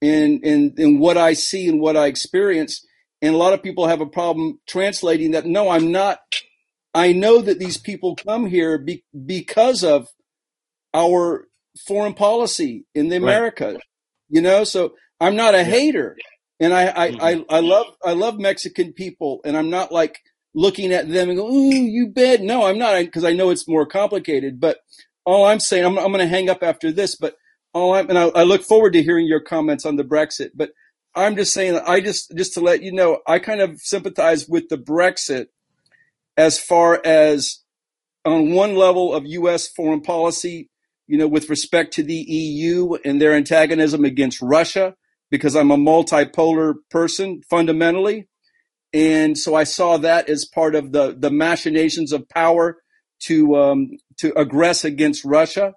and, and, and what I see and what I experience. And a lot of people have a problem translating that. No, I'm not. I know that these people come here be, because of our foreign policy in the Americas, right. You know, so I'm not a yeah. hater, and I, I, mm-hmm. I, I love, I love Mexican people, and I'm not like looking at them and go, ooh, you bet. No, I'm not. I, Cause I know it's more complicated, but all I'm saying, I'm, I'm going to hang up after this, but all I'm, and I, I look forward to hearing your comments on the Brexit, but I'm just saying that I just, just to let you know, I kind of sympathize with the Brexit as far as on one level of U S foreign policy, you know, with respect to the E U and their antagonism against Russia, because I'm a multipolar person fundamentally. And so I saw that as part of the, the machinations of power to, um, to aggress against Russia.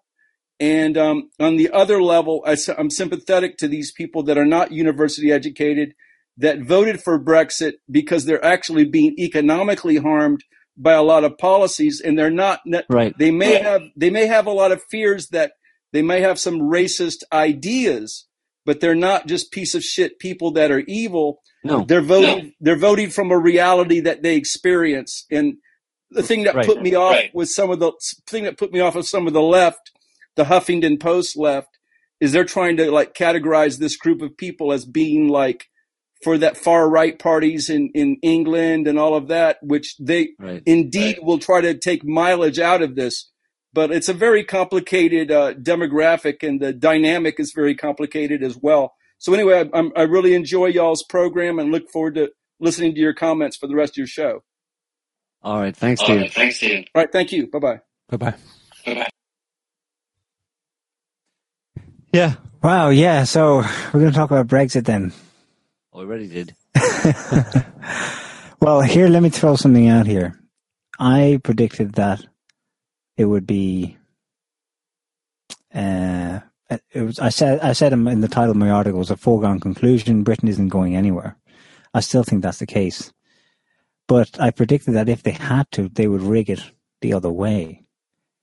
And, um, on the other level, I, I'm sympathetic to these people that are not university educated, that voted for Brexit because they're actually being economically harmed by a lot of policies, and they're not, right. they may have, they may have a lot of fears that they may have some racist ideas, but they're not just piece of shit people that are evil. No, they're voting, no. they're voting from a reality that they experience. And the thing that right. put me off right. with some of the thing that put me off of some of the left, the Huffington Post left, is they're trying to like categorize this group of people as being like, for that far right parties in, in England and all of that, which they right, indeed right. will try to take mileage out of this. But it's a very complicated uh, demographic, and the dynamic is very complicated as well. So anyway, I, I'm, I really enjoy y'all's program and look forward to listening to your comments for the rest of your show. All right. Thanks, Steve. Right, thanks, Steve. All right. Thank you. Bye-bye. Bye-bye. Bye-bye. Yeah. Wow. Yeah. So we're going to talk about Brexit then. Already did. Well, here, let me throw something out here. I predicted that it would be. Uh, it was. I said. I said in the title of my article, "It's a foregone conclusion. Britain isn't going anywhere." I still think that's the case, but I predicted that if they had to, they would rig it the other way.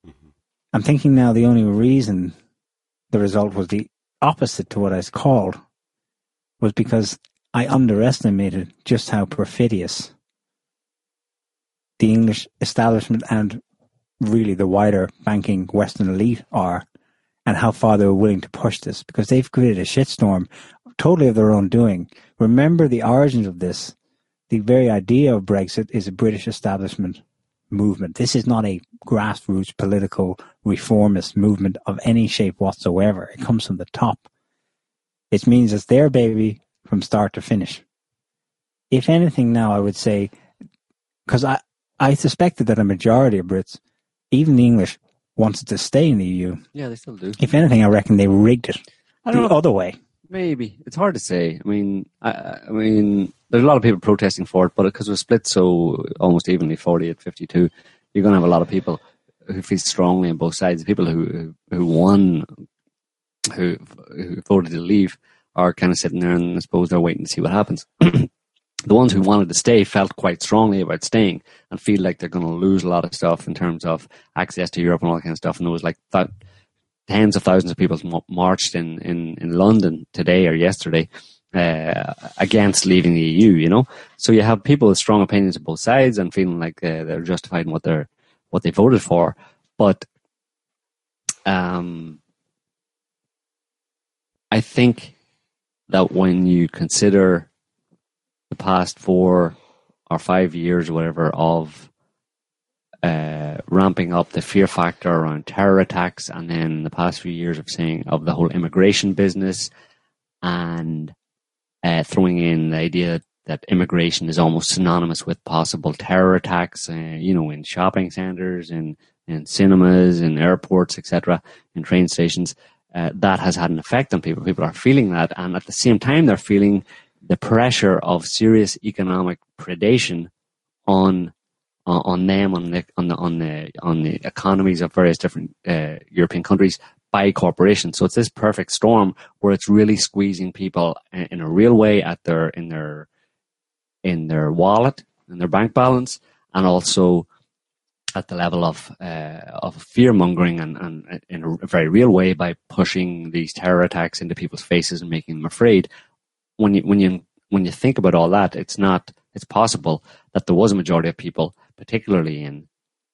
Mm-hmm. I'm thinking now the only reason the result was the opposite to what I called was because I underestimated just how perfidious the English establishment and really the wider banking Western elite are, and how far they were willing to push this, because they've created a shitstorm totally of their own doing. Remember the origins of this. The very idea of Brexit is a British establishment movement. This is not a grassroots political reformist movement of any shape whatsoever. It comes from the top. It means it's their baby from start to finish. If anything now, I would say, because I, I suspected that a majority of Brits, even the English, wanted to stay in the E U. Yeah, they still do. If anything, I reckon they rigged it I don't the know. Other way. Maybe. It's hard to say. I mean, I, I mean, there's a lot of people protesting for it, but because it was split so almost evenly, forty-eight fifty-two, you're going to have a lot of people who feel strongly on both sides. People who, who won, who, who voted to leave, are kind of sitting there, and I suppose they're waiting to see what happens. The ones who wanted to stay felt quite strongly about staying and feel like they're going to lose a lot of stuff in terms of access to Europe and all that kind of stuff. And there was like th- tens of thousands of people marched in, in, in London today or yesterday uh, against leaving the E U, you know. So you have people with strong opinions on both sides and feeling like uh, they're justified in what they're, what they voted for. But um, I think that when you consider the past four or five years or whatever of uh, ramping up the fear factor around terror attacks, and then the past few years of saying of the whole immigration business and uh, throwing in the idea that immigration is almost synonymous with possible terror attacks, uh, you know, in shopping centers, in, in cinemas, in airports, et cetera, in train stations. Uh, that has had an effect on people. People are feeling that. And at the same time, they're feeling the pressure of serious economic predation on on them, on the on the on the on the economies of various different uh, European countries by corporations. So it's this perfect storm where it's really squeezing people in a real way at their in their in their wallet, in their bank balance, and also at the level of uh, of fear mongering, and, and in a very real way by pushing these terror attacks into people's faces and making them afraid. When you when you when you think about all that, it's not it's possible that there was a majority of people, particularly in,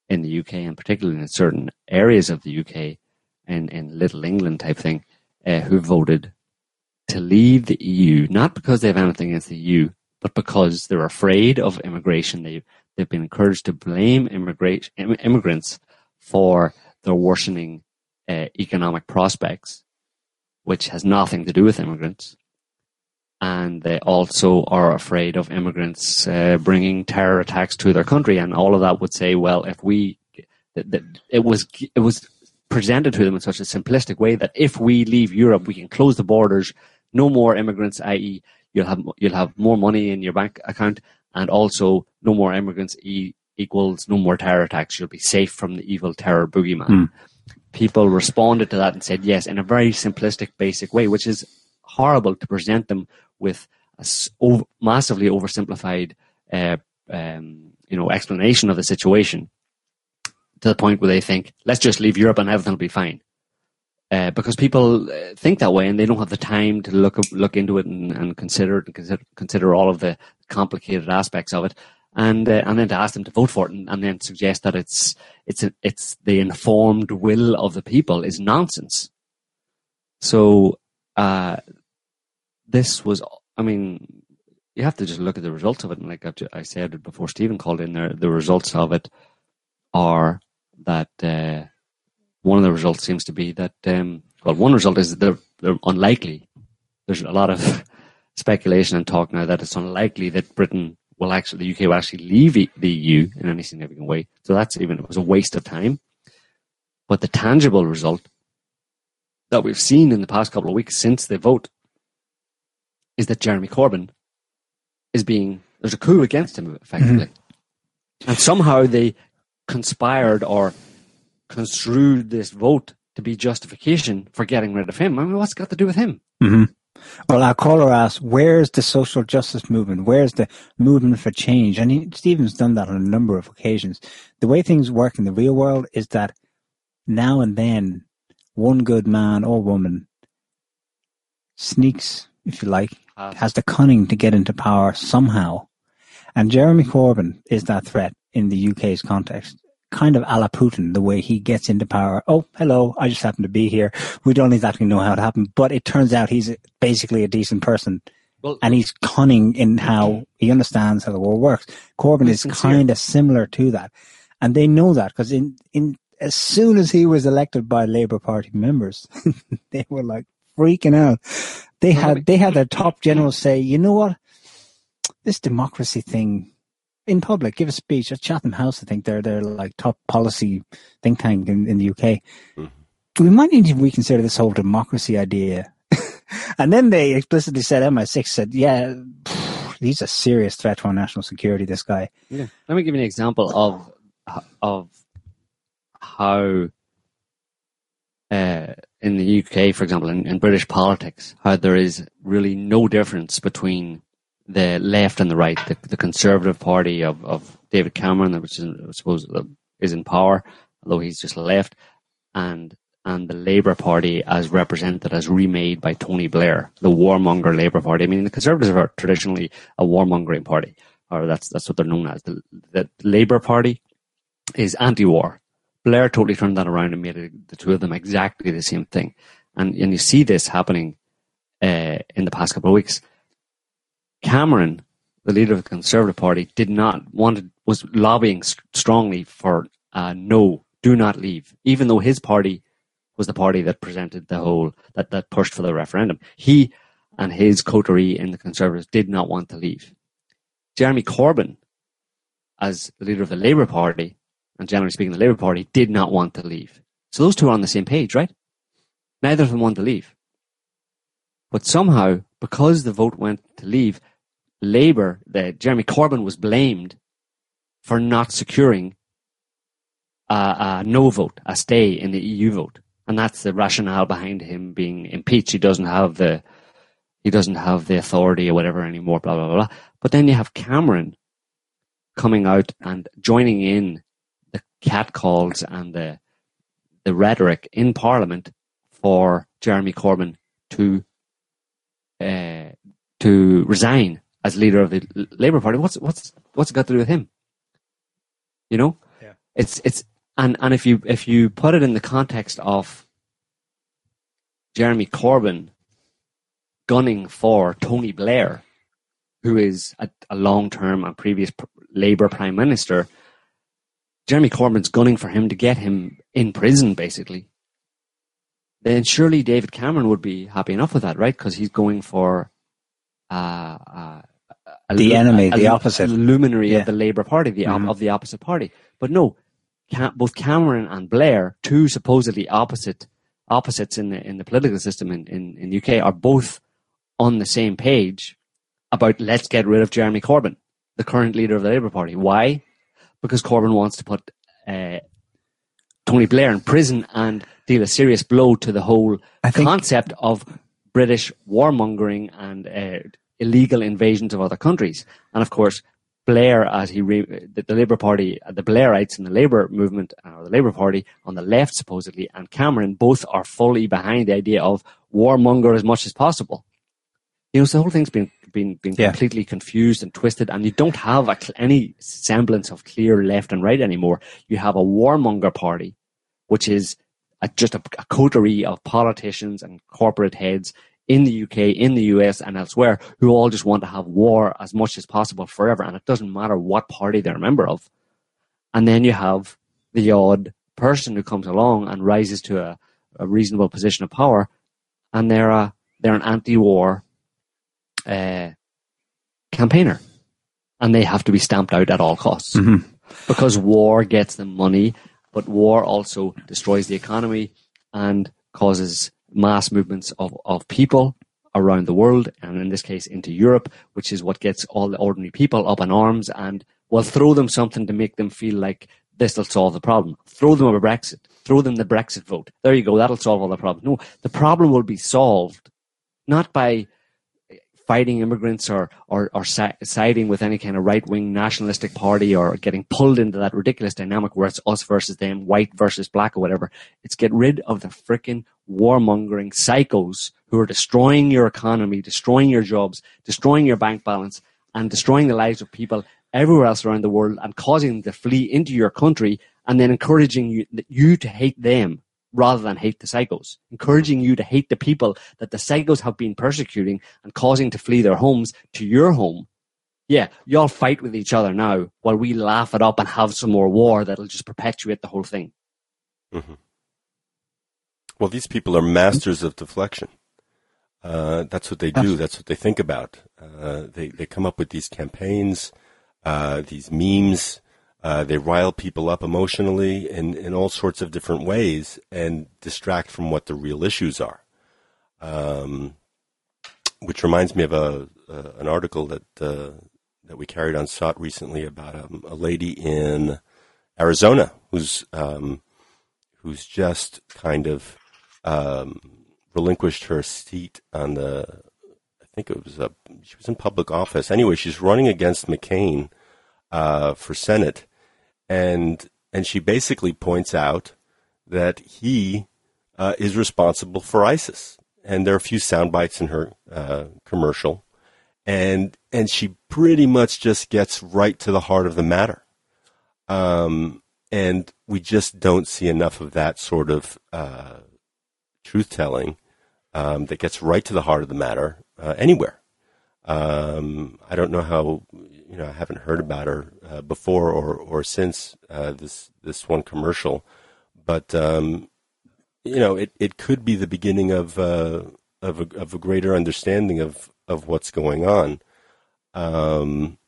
in the U K and particularly in certain areas of the U K and in Little England type thing, uh, who voted to leave the E U, not because they have anything against the E U, but because they're afraid of immigration. They, they've been encouraged to blame immigration, immigrants for their worsening uh, economic prospects, which has nothing to do with immigrants. And they also are afraid of immigrants uh, bringing terror attacks to their country. And all of that would say, well, if we, that, that it was it was presented to them in such a simplistic way that if we leave Europe, we can close the borders, no more immigrants, that is, you'll have you'll have more money in your bank account, and also no more immigrants e- equals no more terror attacks. You'll be safe from the evil terror boogeyman. Mm. People responded to that and said yes in a very simplistic, basic way, which is horrible to present them with a massively oversimplified, uh, um, you know, explanation of the situation, to the point where they think, "Let's just leave Europe and everything will be fine," uh, because people think that way and they don't have the time to look look into it and, and consider it and consider, consider all of the complicated aspects of it, and uh, and then to ask them to vote for it and, and then suggest that it's it's a, it's the informed will of the people is nonsense. So. Uh, This was, I mean, you have to just look at the results of it. And like I said before Stephen called in there, the results of it are that uh, one of the results seems to be that, um, well, one result is that they're, they're unlikely. There's a lot of speculation and talk now that it's unlikely that Britain will actually, the U K will actually leave the E U in any significant way. So that's even, it was a waste of time. But the tangible result that we've seen in the past couple of weeks since the vote is that Jeremy Corbyn is being, there's a coup against him, effectively. Mm-hmm. And somehow they conspired or construed this vote to be justification for getting rid of him. I mean, what's it got to do with him? Mm-hmm. Well, our caller asked, where's the social justice movement? Where's the movement for change? And he, Stephen's done that on a number of occasions. The way things work in the real world is that now and then one good man or woman sneaks, if you like, has the cunning to get into power somehow. And Jeremy Corbyn is that threat in the U K's context, kind of a la Putin, the way he gets into power. Oh, hello, I just happen to be here. We don't exactly know how it happened, but it turns out he's basically a decent person. Well, and he's cunning in how he understands how the world works. Corbyn is kind of similar to that. And they know that because in, in as soon as he was elected by Labour Party members, they were like freaking out. They had they had their top generals say, you know what, this democracy thing, in public, give a speech at Chatham House. I think they're they're like top policy think tank in, in the U K. Mm-hmm. We might need to reconsider this whole democracy idea. And then they explicitly said, M I six said, yeah, pff, he's a serious threat to our national security, this guy. Yeah. Let me give you an example of of how... Uh, in the U K, for example, in, in British politics, how there is really no difference between the left and the right, the, the Conservative Party of, of David Cameron, which is, I suppose is in power, although he's just left, and and the Labour Party as represented, as remade by Tony Blair, the warmonger Labour Party. I mean, the Conservatives are traditionally a warmongering party, or that's that's what they're known as. The, the Labour Party is anti-war. Blair totally turned that around and made it, the two of them exactly the same thing. And and you see this happening uh, in the past couple of weeks. Cameron, the leader of the Conservative Party, did not wanted was lobbying strongly for uh, no, do not leave, even though his party was the party that presented the whole, that, that pushed for the referendum. He and his coterie in the Conservatives did not want to leave. Jeremy Corbyn, as the leader of the Labour Party, and generally speaking the Labour Party, did not want to leave. So those two are on the same page, right? Neither of them wanted to leave. But somehow, because the vote went to leave, Labour, the, Jeremy Corbyn was blamed for not securing a, a no vote, a stay in the E U vote. And that's the rationale behind him being impeached. He doesn't have the he doesn't have the authority or whatever anymore, blah, blah, blah. But then you have Cameron coming out and joining in the catcalls and the the rhetoric in Parliament for Jeremy Corbyn to uh, to resign as leader of the Labour Party. What's what's what's it got to do with him? You know, yeah. it's it's and, and if you if you put it in the context of Jeremy Corbyn gunning for Tony Blair, who is a, a long-term and previous Labour Prime Minister, Jeremy Corbyn's gunning for him to get him in prison, basically. Then surely David Cameron would be happy enough with that, right? Because he's going for uh, uh, a the lu- enemy, a, the a, opposite a luminary yeah. of the Labour Party, the mm-hmm. op- of the opposite party. But no, Cam- both Cameron and Blair, two supposedly opposite opposites in the in the political system in, in, in the U K, are both on the same page about let's get rid of Jeremy Corbyn, the current leader of the Labour Party. Why? Because Corbyn wants to put uh, Tony Blair in prison and deal a serious blow to the whole I concept think... of British warmongering and uh, illegal invasions of other countries. And of course, Blair, as he re- the, the Labour Party, the Blairites in the Labour movement, or uh, the Labour Party on the left supposedly, and Cameron both are fully behind the idea of warmonger as much as possible. You know, so the whole thing's been been been yeah. completely confused and twisted, and you don't have a, any semblance of clear left and right anymore. You have a warmonger party, which is a, just a, a coterie of politicians and corporate heads in the U K, in the U S, and elsewhere, who all just want to have war as much as possible forever, and it doesn't matter what party they're a member of. And then you have the odd person who comes along and rises to a, a reasonable position of power, and they're a, they're an anti-war Uh, campaigner, and they have to be stamped out at all costs mm-hmm. because war gets them money, but war also destroys the economy and causes mass movements of, of people around the world, and in this case into Europe, which is what gets all the ordinary people up in arms, and well, throw them something to make them feel like this will solve the problem. Throw them a Brexit. Throw them the Brexit vote. There you go. That'll solve all the problems. No, the problem will be solved not by fighting immigrants or, or, or siding with any kind of right-wing nationalistic party or getting pulled into that ridiculous dynamic where it's us versus them, white versus black or whatever. It's get rid of the frickin' warmongering psychos who are destroying your economy, destroying your jobs, destroying your bank balance, and destroying the lives of people everywhere else around the world and causing them to flee into your country and then encouraging you, you to hate them rather than hate the psychos, encouraging you to hate the people that the psychos have been persecuting and causing to flee their homes to your home. Yeah, y'all fight with each other now while we laugh it up and have some more war that'll just perpetuate the whole thing. Mm-hmm. Well, these people are masters of deflection. Uh, that's what they do. That's what they think about. Uh, they, they come up with these campaigns, uh, these memes. Uh, they rile people up emotionally in, in all sorts of different ways and distract from what the real issues are. Um, which reminds me of a, uh, an article that, uh, that we carried on S O T recently about um, a lady in Arizona who's, um, who's just kind of, um, relinquished her seat on the, I think it was a, she was in public office. Anyway, she's running against McCain, uh, for Senate. And, and she basically points out that he, uh, is responsible for ISIS. And there are a few sound bites in her, uh, commercial. And, and she pretty much just gets right to the heart of the matter. Um, and we just don't see enough of that sort of, uh, truth telling, um, that gets right to the heart of the matter, uh, anywhere. Um, I don't know how, you know, I haven't heard about her uh, before or, or since uh, this this one commercial, but um, you know, it, it could be the beginning of uh, of a, of a greater understanding of, of what's going on. Um,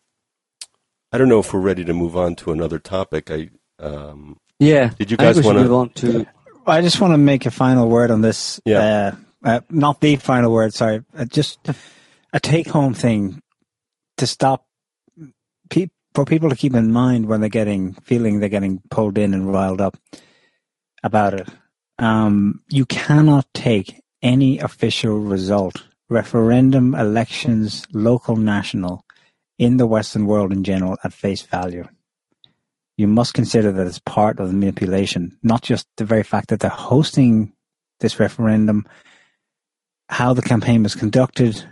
I don't know if we're ready to move on to another topic. I um, yeah. Did you guys want to move on to? I just want to make a final word on this. Yeah. Uh, uh, not the final word. Sorry. Uh, just a take-home thing to stop pe- for people to keep in mind when they're getting feeling they're getting pulled in and riled up about it. Um, you cannot take any official result, referendum, elections, local, national, in the Western world in general, at face value. You must consider that it's part of the manipulation, not just the very fact that they're hosting this referendum, how the campaign was conducted,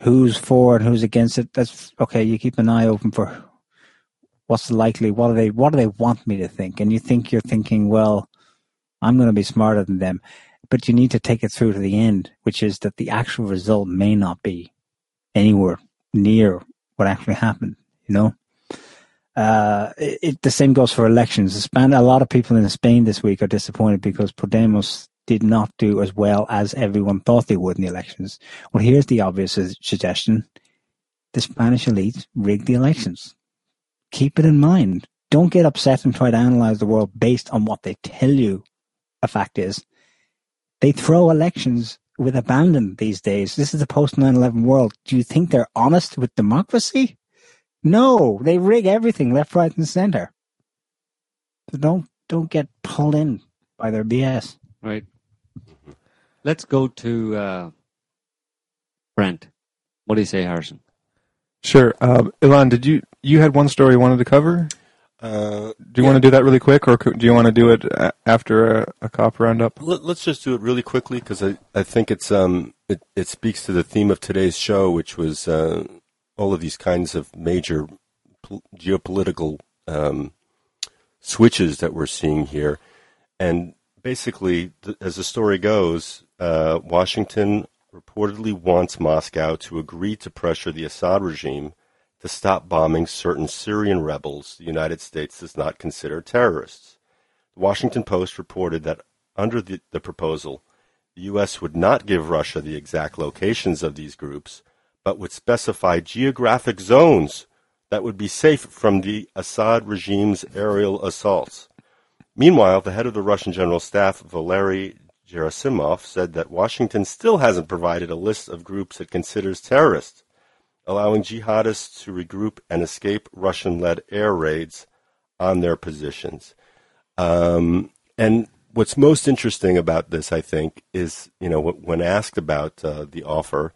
who's for and who's against it. That's okay. You keep an eye open for what's likely. What do they, what do they want me to think? And you think you're thinking, well, I'm going to be smarter than them, but you need to take it through to the end, which is that the actual result may not be anywhere near what actually happened, you know? Uh, it, it, the same goes for elections. Spain, a lot of people in Spain this week are disappointed because Podemos did not do as well as everyone thought they would in the elections. Well, here's the obvious suggestion. The Spanish elite rigged the elections. Keep it in mind. Don't get upset and try to analyze the world based on what they tell you a fact is. They throw elections with abandon these days. This is the post nine eleven world. Do you think they're honest with democracy? No, they rig everything left, right, and center. So don't don't get pulled in by their B S. Right. Let's go to uh, Brent. What do you say, Harrison? Sure. Um, Ilan, did you you had one story you wanted to cover? Uh, do you yeah. want to do that really quick, or do you want to do it after a, a cop roundup? Let's just do it really quickly because I, I think it's um it, it speaks to the theme of today's show, which was uh, all of these kinds of major pol- geopolitical um, switches that we're seeing here. And basically, th- as the story goes, uh, Washington reportedly wants Moscow to agree to pressure the Assad regime to stop bombing certain Syrian rebels the United States does not consider terrorists. The Washington Post reported that under the, the proposal, the U S would not give Russia the exact locations of these groups, but would specify geographic zones that would be safe from the Assad regime's aerial assaults. Meanwhile, the head of the Russian General Staff, Valery Gerasimov, said that Washington still hasn't provided a list of groups it considers terrorists, allowing jihadists to regroup and escape Russian-led air raids on their positions. Um, and what's most interesting about this, I think, is, you know, when asked about uh, the offer,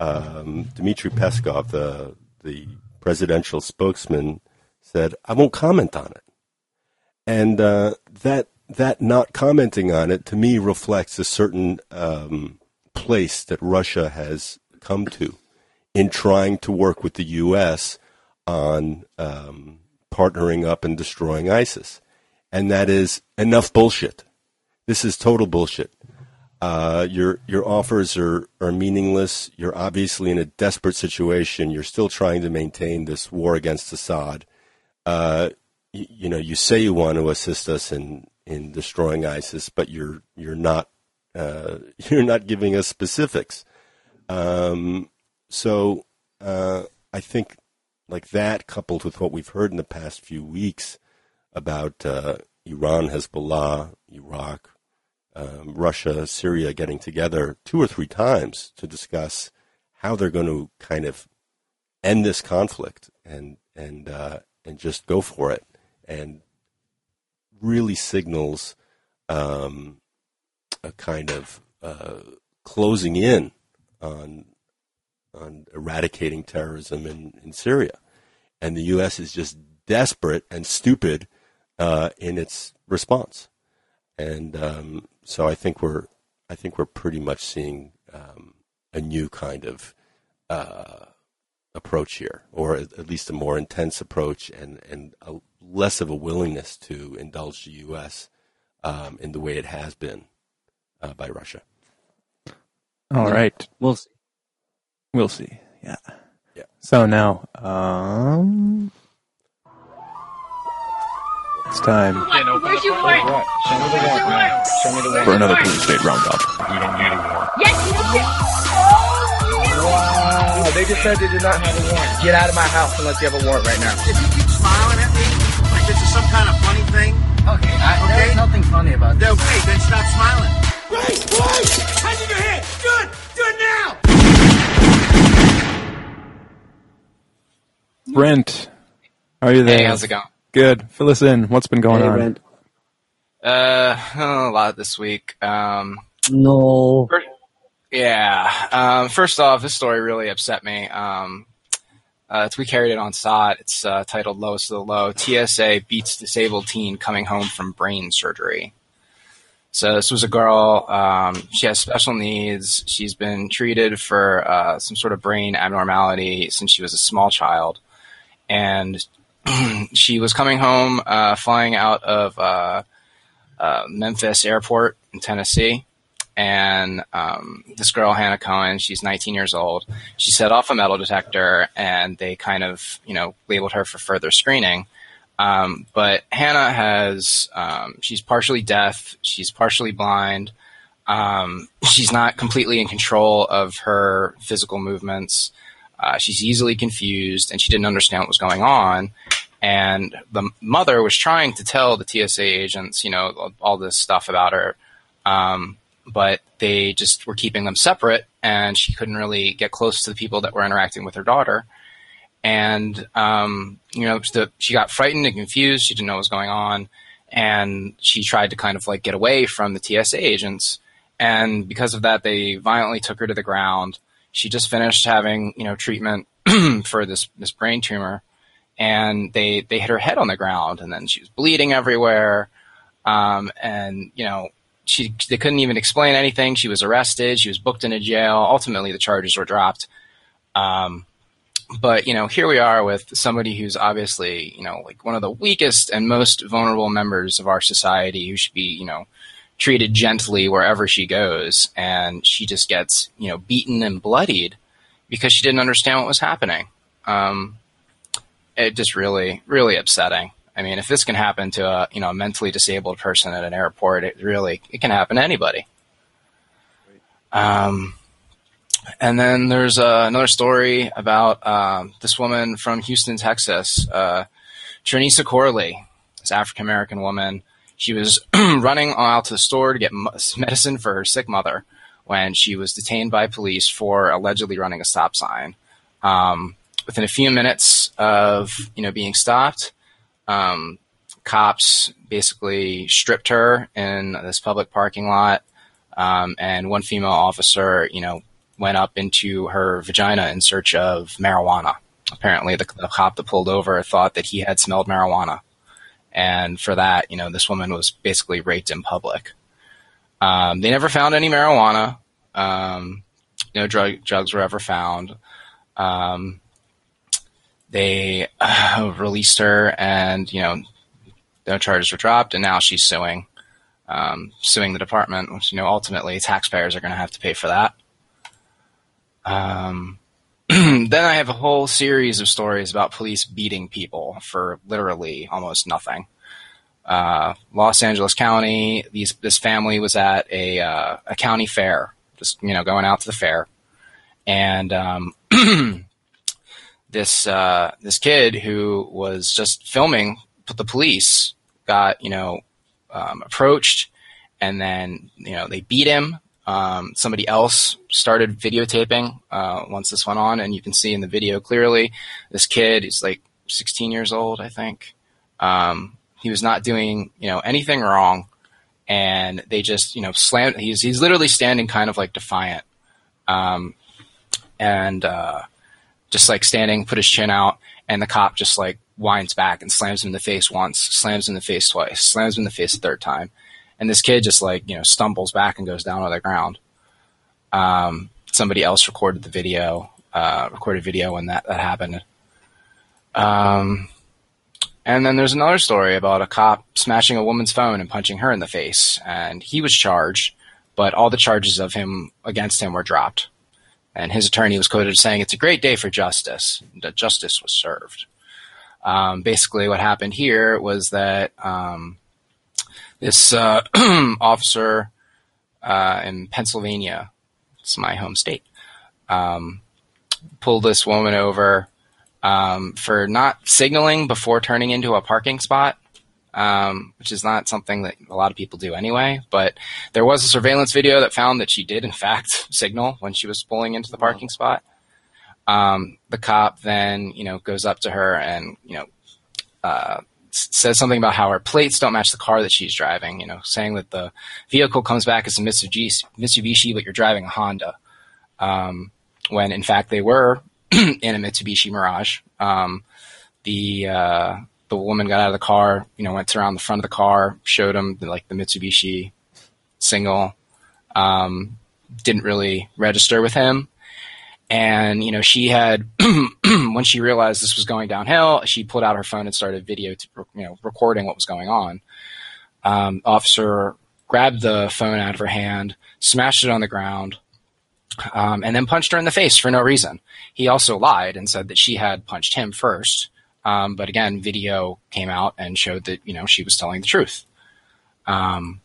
um, Dmitry Peskov, the, the presidential spokesman, said, "I won't comment on it." And uh, that that not commenting on it, to me, reflects a certain um, place that Russia has come to in trying to work with the U S on um, partnering up and destroying ISIS. And that is enough bullshit. This is total bullshit. Uh, your your offers are, are meaningless. You're obviously in a desperate situation. You're still trying to maintain this war against Assad. Uh, you, you know, you say you want to assist us in, in destroying ISIS, but you're you're not uh, you're not giving us specifics. Um, So uh, I think like that, coupled with what we've heard in the past few weeks about uh, Iran, Hezbollah, Iraq, um, Russia, Syria getting together two or three times to discuss how they're going to kind of end this conflict and and uh, and just go for it, and really signals um, a kind of uh, closing in on on eradicating terrorism in, in Syria. And the U S is just desperate and stupid uh, in its response. And um, so I think we're I think we're pretty much seeing um, a new kind of uh, approach here, or at least a more intense approach, and, and a less of a willingness to indulge the U S um, in the way it has been uh, by Russia. All right. We'll see. We'll see. Yeah. Yeah. So now, um, It's time. Where's your warrant? For another police state roundup. We don't need a warrant. Yes, you do. Wow, they just said they did not have a warrant. Get out of my house unless you have a warrant right now. If you keep smiling at me like this is some kind of funny thing. Okay, I, okay? There's nothing funny about this. Okay, then stop smiling. Right, right. Hands in your head. Good, good now. Brent, how are you there? Hey, how's it going? Good. Fill us in. What's been going hey, on? Brent. Uh, oh, a lot this week. Um, no. First, yeah. Um, first off, this story really upset me. Um, uh, we carried it on S O T. It's uh, titled Lowest of the Low. T S A beats disabled teen coming home from brain surgery. So this was a girl. Um, she has special needs. She's been treated for uh, some sort of brain abnormality since she was a small child. And she was coming home, uh, flying out of uh, uh, Memphis Airport in Tennessee. And um, this girl, Hannah Cohen, she's nineteen years old. She set off a metal detector, and they kind of, you know, labeled her for further screening. Um, but Hannah has, um, she's partially deaf. She's partially blind. Um, she's not completely in control of her physical movements. Uh, she's easily confused, and she didn't understand what was going on. And the mother was trying to tell the T S A agents, you know, all this stuff about her, um, but they just were keeping them separate, and she couldn't really get close to the people that were interacting with her daughter. And, um, you know, the, she got frightened and confused. She didn't know what was going on, and she tried to kind of, like, get away from the T S A agents. And because of that, they violently took her to the ground. She just finished having, you know, treatment for this, this brain tumor, and they, they hit her head on the ground, and then she was bleeding everywhere. Um, and, you know, she, they couldn't even explain anything. She was arrested. She was booked into jail. Ultimately, the charges were dropped. Um, but, you know, here we are with somebody who's obviously, you know, like one of the weakest and most vulnerable members of our society who should be, you know, treated gently wherever she goes, and she just gets, you know, beaten and bloodied because she didn't understand what was happening. Um, it just really, really upsetting. I mean, if this can happen to a, you know, a mentally disabled person at an airport, it really, it can happen to anybody. Um, and then there's uh, another story about um, this woman from Houston, Texas, uh, Trinisa Corley, this African-American woman. She was running out to the store to get medicine for her sick mother when she was detained by police for allegedly running a stop sign. Um, within a few minutes of, you know, being stopped, um, cops basically stripped her in this public parking lot, um, and one female officer, you know, went up into her vagina in search of marijuana. Apparently, the, the cop that pulled over thought that he had smelled marijuana. And for that, you know, this woman was basically raped in public. Um, they never found any marijuana. Um, no drug drugs were ever found. Um, they uh, released her, and, you know, no charges were dropped. And now she's suing, um, suing the department, which, you know, ultimately taxpayers are going to have to pay for that. Um, Then I have a whole series of stories about police beating people for literally almost nothing. Uh, Los Angeles County, these, this family was at a, uh, a county fair, just, you know, going out to the fair. And um, this, uh, this kid who was just filming the police got, you know, um, approached, and then, you know, they beat him. Um, somebody else started videotaping uh, once this went on, and you can see in the video clearly this kid is like sixteen years old, I think. Um, he was not doing, you know, anything wrong, and they just, you know, slammed. He's he's literally standing kind of like defiant, um, and uh, just like standing, put his chin out, and the cop just like winds back and slams him in the face once, slams him in the face twice, slams him in the face a third time. And this kid just, like, you know, stumbles back and goes down on the ground. Um, somebody else recorded the video, uh, recorded video when that, that happened. Um, and then there's another story about a cop smashing a woman's phone and punching her in the face. And he was charged, but all the charges of him against him were dropped. And his attorney was quoted as saying, "It's a great day for justice. That justice was served." um, basically what happened here was that um, this uh, officer uh, in Pennsylvania, it's my home state, um, pulled this woman over um, for not signaling before turning into a parking spot. Um, which is not something that a lot of people do anyway, but there was a surveillance video that found that she did, in fact, signal when she was pulling into the parking spot. Um, the cop then, you know, goes up to her and, you know, uh, says something about how her plates don't match the car that she's driving, you know, saying that the vehicle comes back as a Mitsubishi, but you're driving a Honda. Um, when in fact they were in a Mitsubishi Mirage. Um, the, uh, The woman got out of the car, you know, went around the front of the car, showed him the, like the Mitsubishi single, um, didn't really register with him. And, you know, she had, when she realized this was going downhill, she pulled out her phone and started video, to, you know, recording what was going on. Um, officer grabbed the phone out of her hand, smashed it on the ground, um, and then punched her in the face for no reason. He also lied and said that she had punched him first. Um, but again, video came out and showed that, you know, she was telling the truth. Um,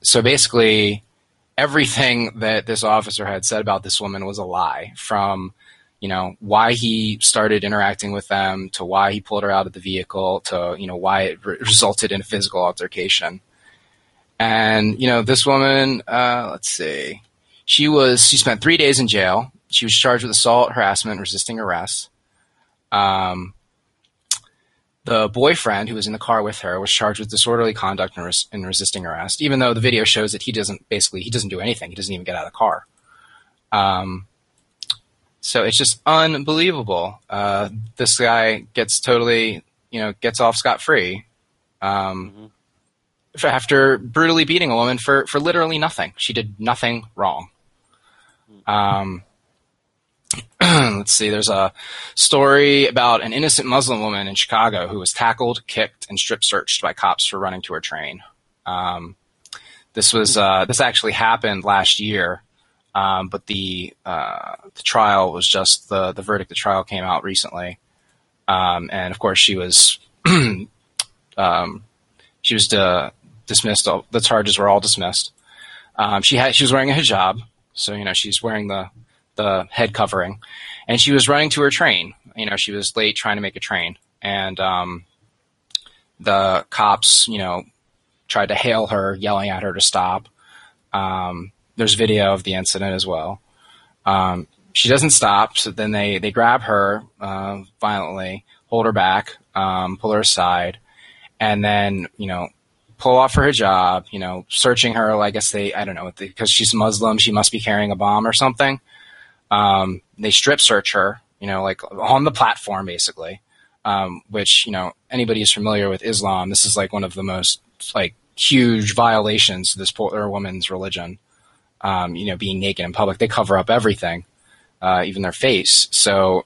so basically, everything that this officer had said about this woman was a lie, from, you know, why he started interacting with them to why he pulled her out of the vehicle to, you know, why it re- resulted in a physical altercation. And, you know, this woman, uh, let's see, she was she spent three days in jail. She was charged with assault, harassment, resisting arrest. Um The boyfriend who was in the car with her was charged with disorderly conduct and, res- and resisting arrest, even though the video shows that he doesn't basically, he doesn't do anything. He doesn't even get out of the car. Um, so it's just unbelievable. Uh, this guy gets totally, you know, gets off scot-free um, mm-hmm. after brutally beating a woman for, for literally nothing. She did nothing wrong. Um Let's see, there's a story about an innocent Muslim woman in Chicago who was tackled, kicked, and strip-searched by cops for running to her train. Um, this was uh, this actually happened last year, um, but the uh, the trial was just the, the verdict. The trial came out recently, um, and of course she was um, she was uh, dismissed. The charges were all dismissed. Um, she had she was wearing a hijab, so you know she's wearing the. the head covering, and she was running to her train. You know, she was late trying to make a train, and um, the cops, you know, tried to hail her, yelling at her to stop. Um, there's video of the incident as well. Um, she doesn't stop. So then they, they grab her uh, violently, hold her back, um, pull her aside, and then, you know, pull off her hijab, you know, searching her. I guess they, I don't know, because she's Muslim, she must be carrying a bomb or something. Um, they strip search her, you know, like on the platform, basically, um, which, you know, anybody who's familiar with Islam, this is like one of the most like huge violations to this poor woman's religion, um, you know, being naked in public. They cover up everything, uh, even their face. So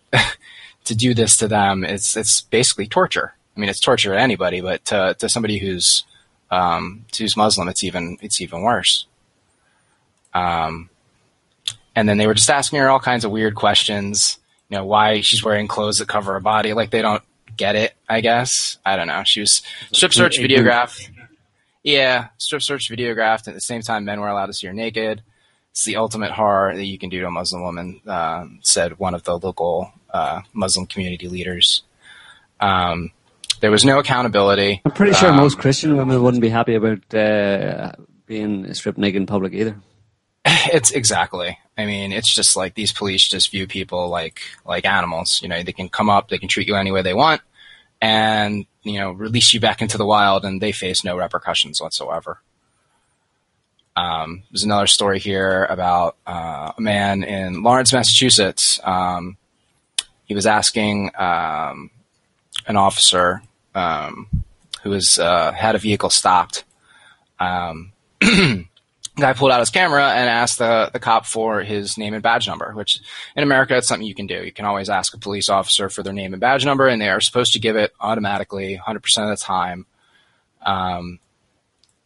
to do this to them, it's it's basically torture. I mean, it's torture to anybody, but to, to somebody who's um, who's Muslim, it's even it's even worse. Um. And then they were just asking her all kinds of weird questions, you know, why she's wearing clothes that cover her body. Like, they don't get it, I guess. I don't know. She was strip search videographed. Yeah, strip search videographed. At the same time, men were allowed to see her naked. It's the ultimate horror that you can do to a Muslim woman, uh, said one of the local uh, Muslim community leaders. Um, there was no accountability. I'm pretty sure um, most Christian women wouldn't be happy about uh, being stripped naked in public either. It's exactly. I mean, it's just like these police just view people like like animals. You know, they can come up, they can treat you any way they want, and, you know, release you back into the wild, and they face no repercussions whatsoever. Um, there's another story here about uh, a man in Lawrence, Massachusetts. Um, he was asking um, an officer um, who was uh, had a vehicle stopped. Um Guy pulled out his camera and asked the, the cop for his name and badge number, which in America, it's something you can do. You can always ask a police officer for their name and badge number, and they are supposed to give it automatically one hundred percent of the time. Um,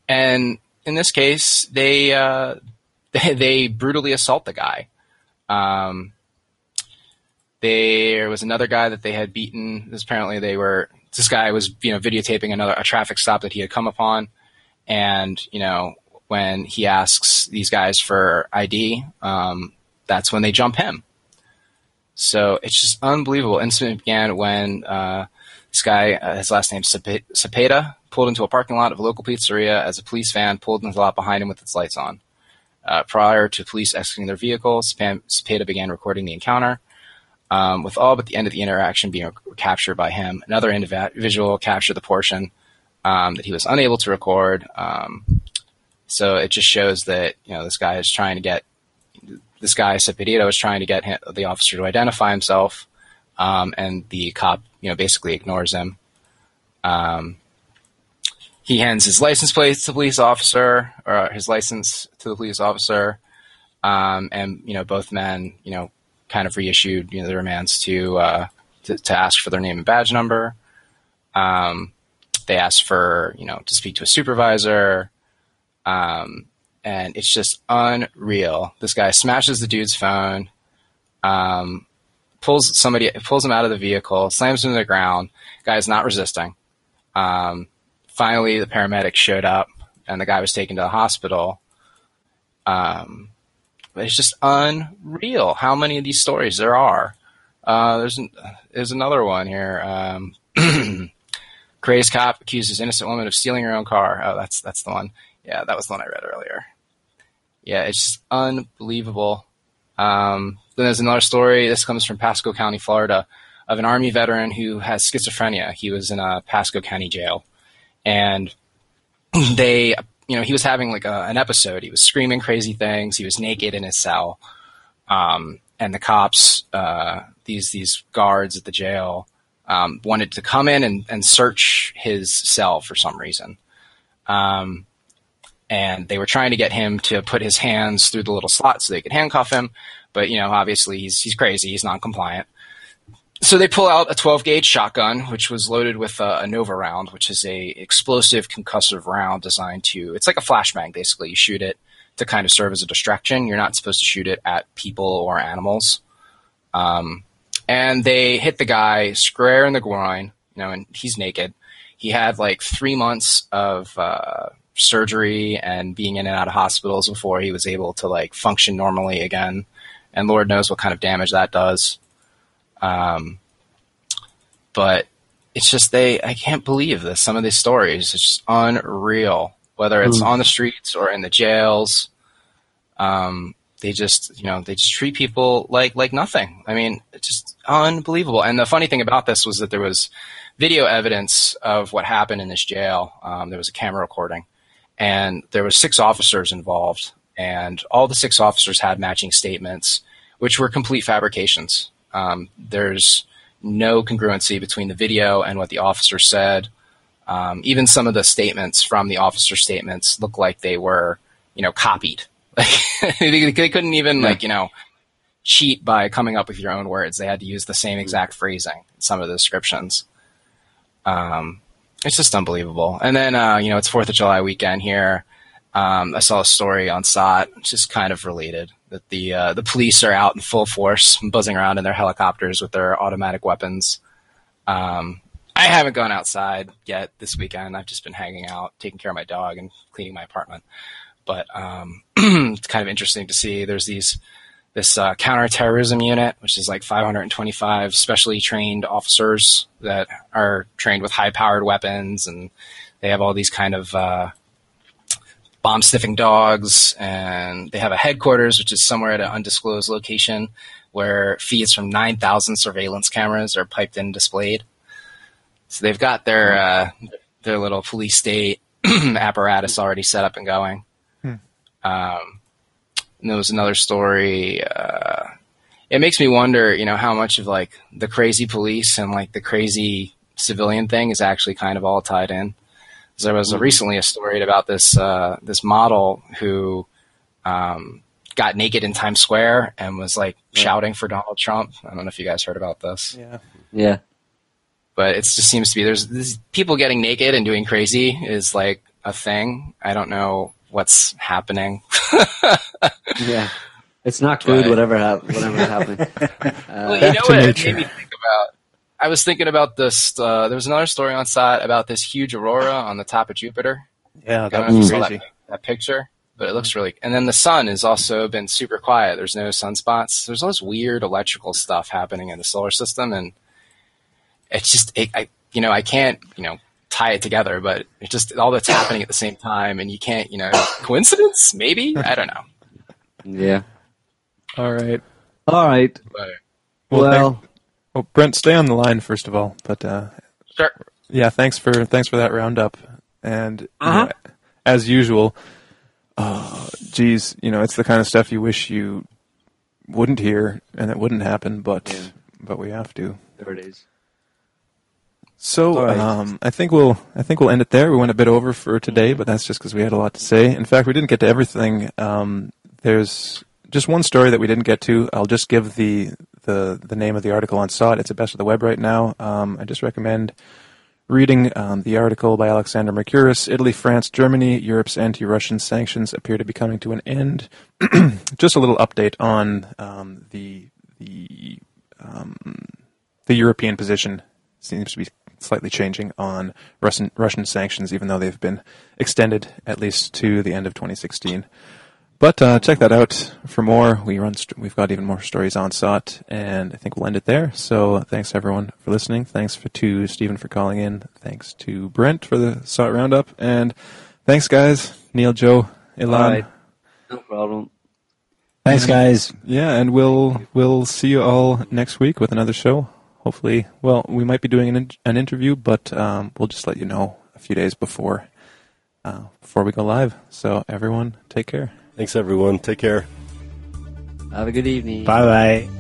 and in this case, they, uh, they, they brutally assault the guy. Um, there was another guy that they had beaten. Apparently they were this guy was, you know, videotaping another a traffic stop that he had come upon, and you know, when he asks these guys for I D, um, that's when they jump him. So it's just unbelievable. Incident began when uh, this guy, uh, his last name Cepeda, pulled into a parking lot of a local pizzeria as a police van pulled into the lot behind him with its lights on. Uh, prior to police exiting their vehicle, Cepeda began recording the encounter, um, with all but the end of the interaction being captured by him. Another individual captured the portion um, that he was unable to record. Um, so it just shows that, you know, this guy is trying to get this guy Cepeda was trying to get him, the officer to identify himself, um, and the cop, you know, basically ignores him. Um, He hands his license plate to the police officer, or his license to the police officer, um, and you know both men, you know, kind of reissued you know their demands to, uh, to to ask for their name and badge number. Um, they asked for you know to speak to a supervisor, um, and it's just unreal. This guy smashes the dude's phone, um, pulls somebody, pulls him out of the vehicle, slams him to the ground. Guy's not resisting. Um, Finally, the paramedics showed up, and the guy was taken to the hospital. Um, it's just unreal how many of these stories there are. Uh, there's there's another one here. Um, crazed cop accuses innocent woman of stealing her own car. Oh, that's that's the one. Yeah, that was the one I read earlier. Yeah, it's just unbelievable. Um, then there's another story. This comes from Pasco County, Florida, of an Army veteran who has schizophrenia. He was in a Pasco County jail. And they, you know, he was having like a, an episode. He was screaming crazy things. He was naked in his cell. Um, and the cops, uh, these these guards at the jail, um, wanted to come in and, and search his cell for some reason. Um, and they were trying to get him to put his hands through the little slot so they could handcuff him. But, you know, obviously he's he's crazy. He's non-compliant. So they pull out a twelve gauge shotgun, which was loaded with a, a Nova round, which is a explosive concussive round designed to – it's like a flashbang, basically. You shoot it to kind of serve as a distraction. You're not supposed to shoot it at people or animals. Um, and they hit the guy square in the groin, you know, and he's naked. He had like three months of uh, surgery and being in and out of hospitals before he was able to like function normally again. And Lord knows what kind of damage that does. Um, but it's just, they, I can't believe this. Some of these stories, it's just unreal, whether it's mm. on the streets or in the jails. Um, they just, you know, they just treat people like, like nothing. I mean, it's just unbelievable. And the funny thing about this was that there was video evidence of what happened in this jail. Um, there was a camera recording, and there was six officers involved, and all the six officers had matching statements, which were complete fabrications. Um, there's no congruency between the video and what the officer said. Um, even some of the statements from the officer statements look like they were, you know, copied. Like, they, they couldn't even, yeah. like, you know, cheat by coming up with your own words. They had to use the same exact phrasing in some of the descriptions. Um, it's just unbelievable. And then, uh, you know, it's fourth of July weekend here. Um, I saw a story on S O T, which is kind of related, that the uh, the police are out in full force, buzzing around in their helicopters with their automatic weapons. Um, I haven't gone outside yet this weekend. I've just been hanging out, taking care of my dog, and cleaning my apartment. But um, it's kind of interesting to see. There's these this uh, counterterrorism unit, which is like five hundred twenty-five specially trained officers that are trained with high-powered weapons, and they have all these kind of... Uh, bomb-sniffing dogs, and they have a headquarters, which is somewhere at an undisclosed location, where feeds from nine thousand surveillance cameras are piped in and displayed. So they've got their uh, their little police state apparatus already set up and going. Hmm. Um, and there was another story. Uh, it makes me wonder, you know, how much of like the crazy police and like the crazy civilian thing is actually kind of all tied in. There was a, recently a story about this uh, this model who um, got naked in Times Square and was like yeah. shouting for Donald Trump. I don't know if you guys heard about this. Yeah, yeah. But it just seems to be there's this, people getting naked and doing crazy is like a thing. I don't know what's happening. yeah, it's not good. Whatever happened, whatever happened. Uh, well, you know what? It made me think about. I was thinking about this. Uh, there was another story on site about this huge aurora on the top of Jupiter. Yeah, that was crazy. That, that picture, but it looks really. And then the sun has also been super quiet. There's no sunspots. There's all this weird electrical stuff happening in the solar system, and it's just, it, I, you know, I can't, you know, tie it together, but it's just all that's happening at the same time, and you can't, you know, coincidence? Maybe? I don't know. Yeah. All right. All right. Well. well Well, Brent, stay on the line first of all, but uh, sure. Yeah, thanks for thanks for that roundup. And uh-huh. you know, as usual, uh, geez, you know, it's the kind of stuff you wish you wouldn't hear and it wouldn't happen, but yeah. but we have to. There it is. So right. um, I think we'll I think we'll end it there. We went a bit over for today, but that's just because we had a lot to say. In fact, we didn't get to everything. Um, there's just one story that we didn't get to. I'll just give the. The, the name of the article on S O T. It's the best of the web right now. Um, I just recommend reading um, the article by Alexander Mercouris. Italy, France, Germany, Europe's anti-Russian sanctions appear to be coming to an end. Just a little update on um, the the um, the European position. Seems to be slightly changing on Russian Russian sanctions, even though they've been extended at least to the end of twenty sixteen. But uh, check that out for more. We run st- we've got even more stories on S O T, and I think we'll end it there. So thanks, everyone, for listening. Thanks for, to Stephen for calling in. Thanks to Brent for the S O T Roundup. And thanks, guys. Neil, Joe, Ilan. Right. No problem. Thanks, guys. Yeah, and we'll we'll see you all next week with another show. Hopefully. Well, we might be doing an, in- an interview, but um, we'll just let you know a few days before uh, before we go live. So everyone, take care. Thanks, everyone. Take care. Have a good evening. Bye-bye.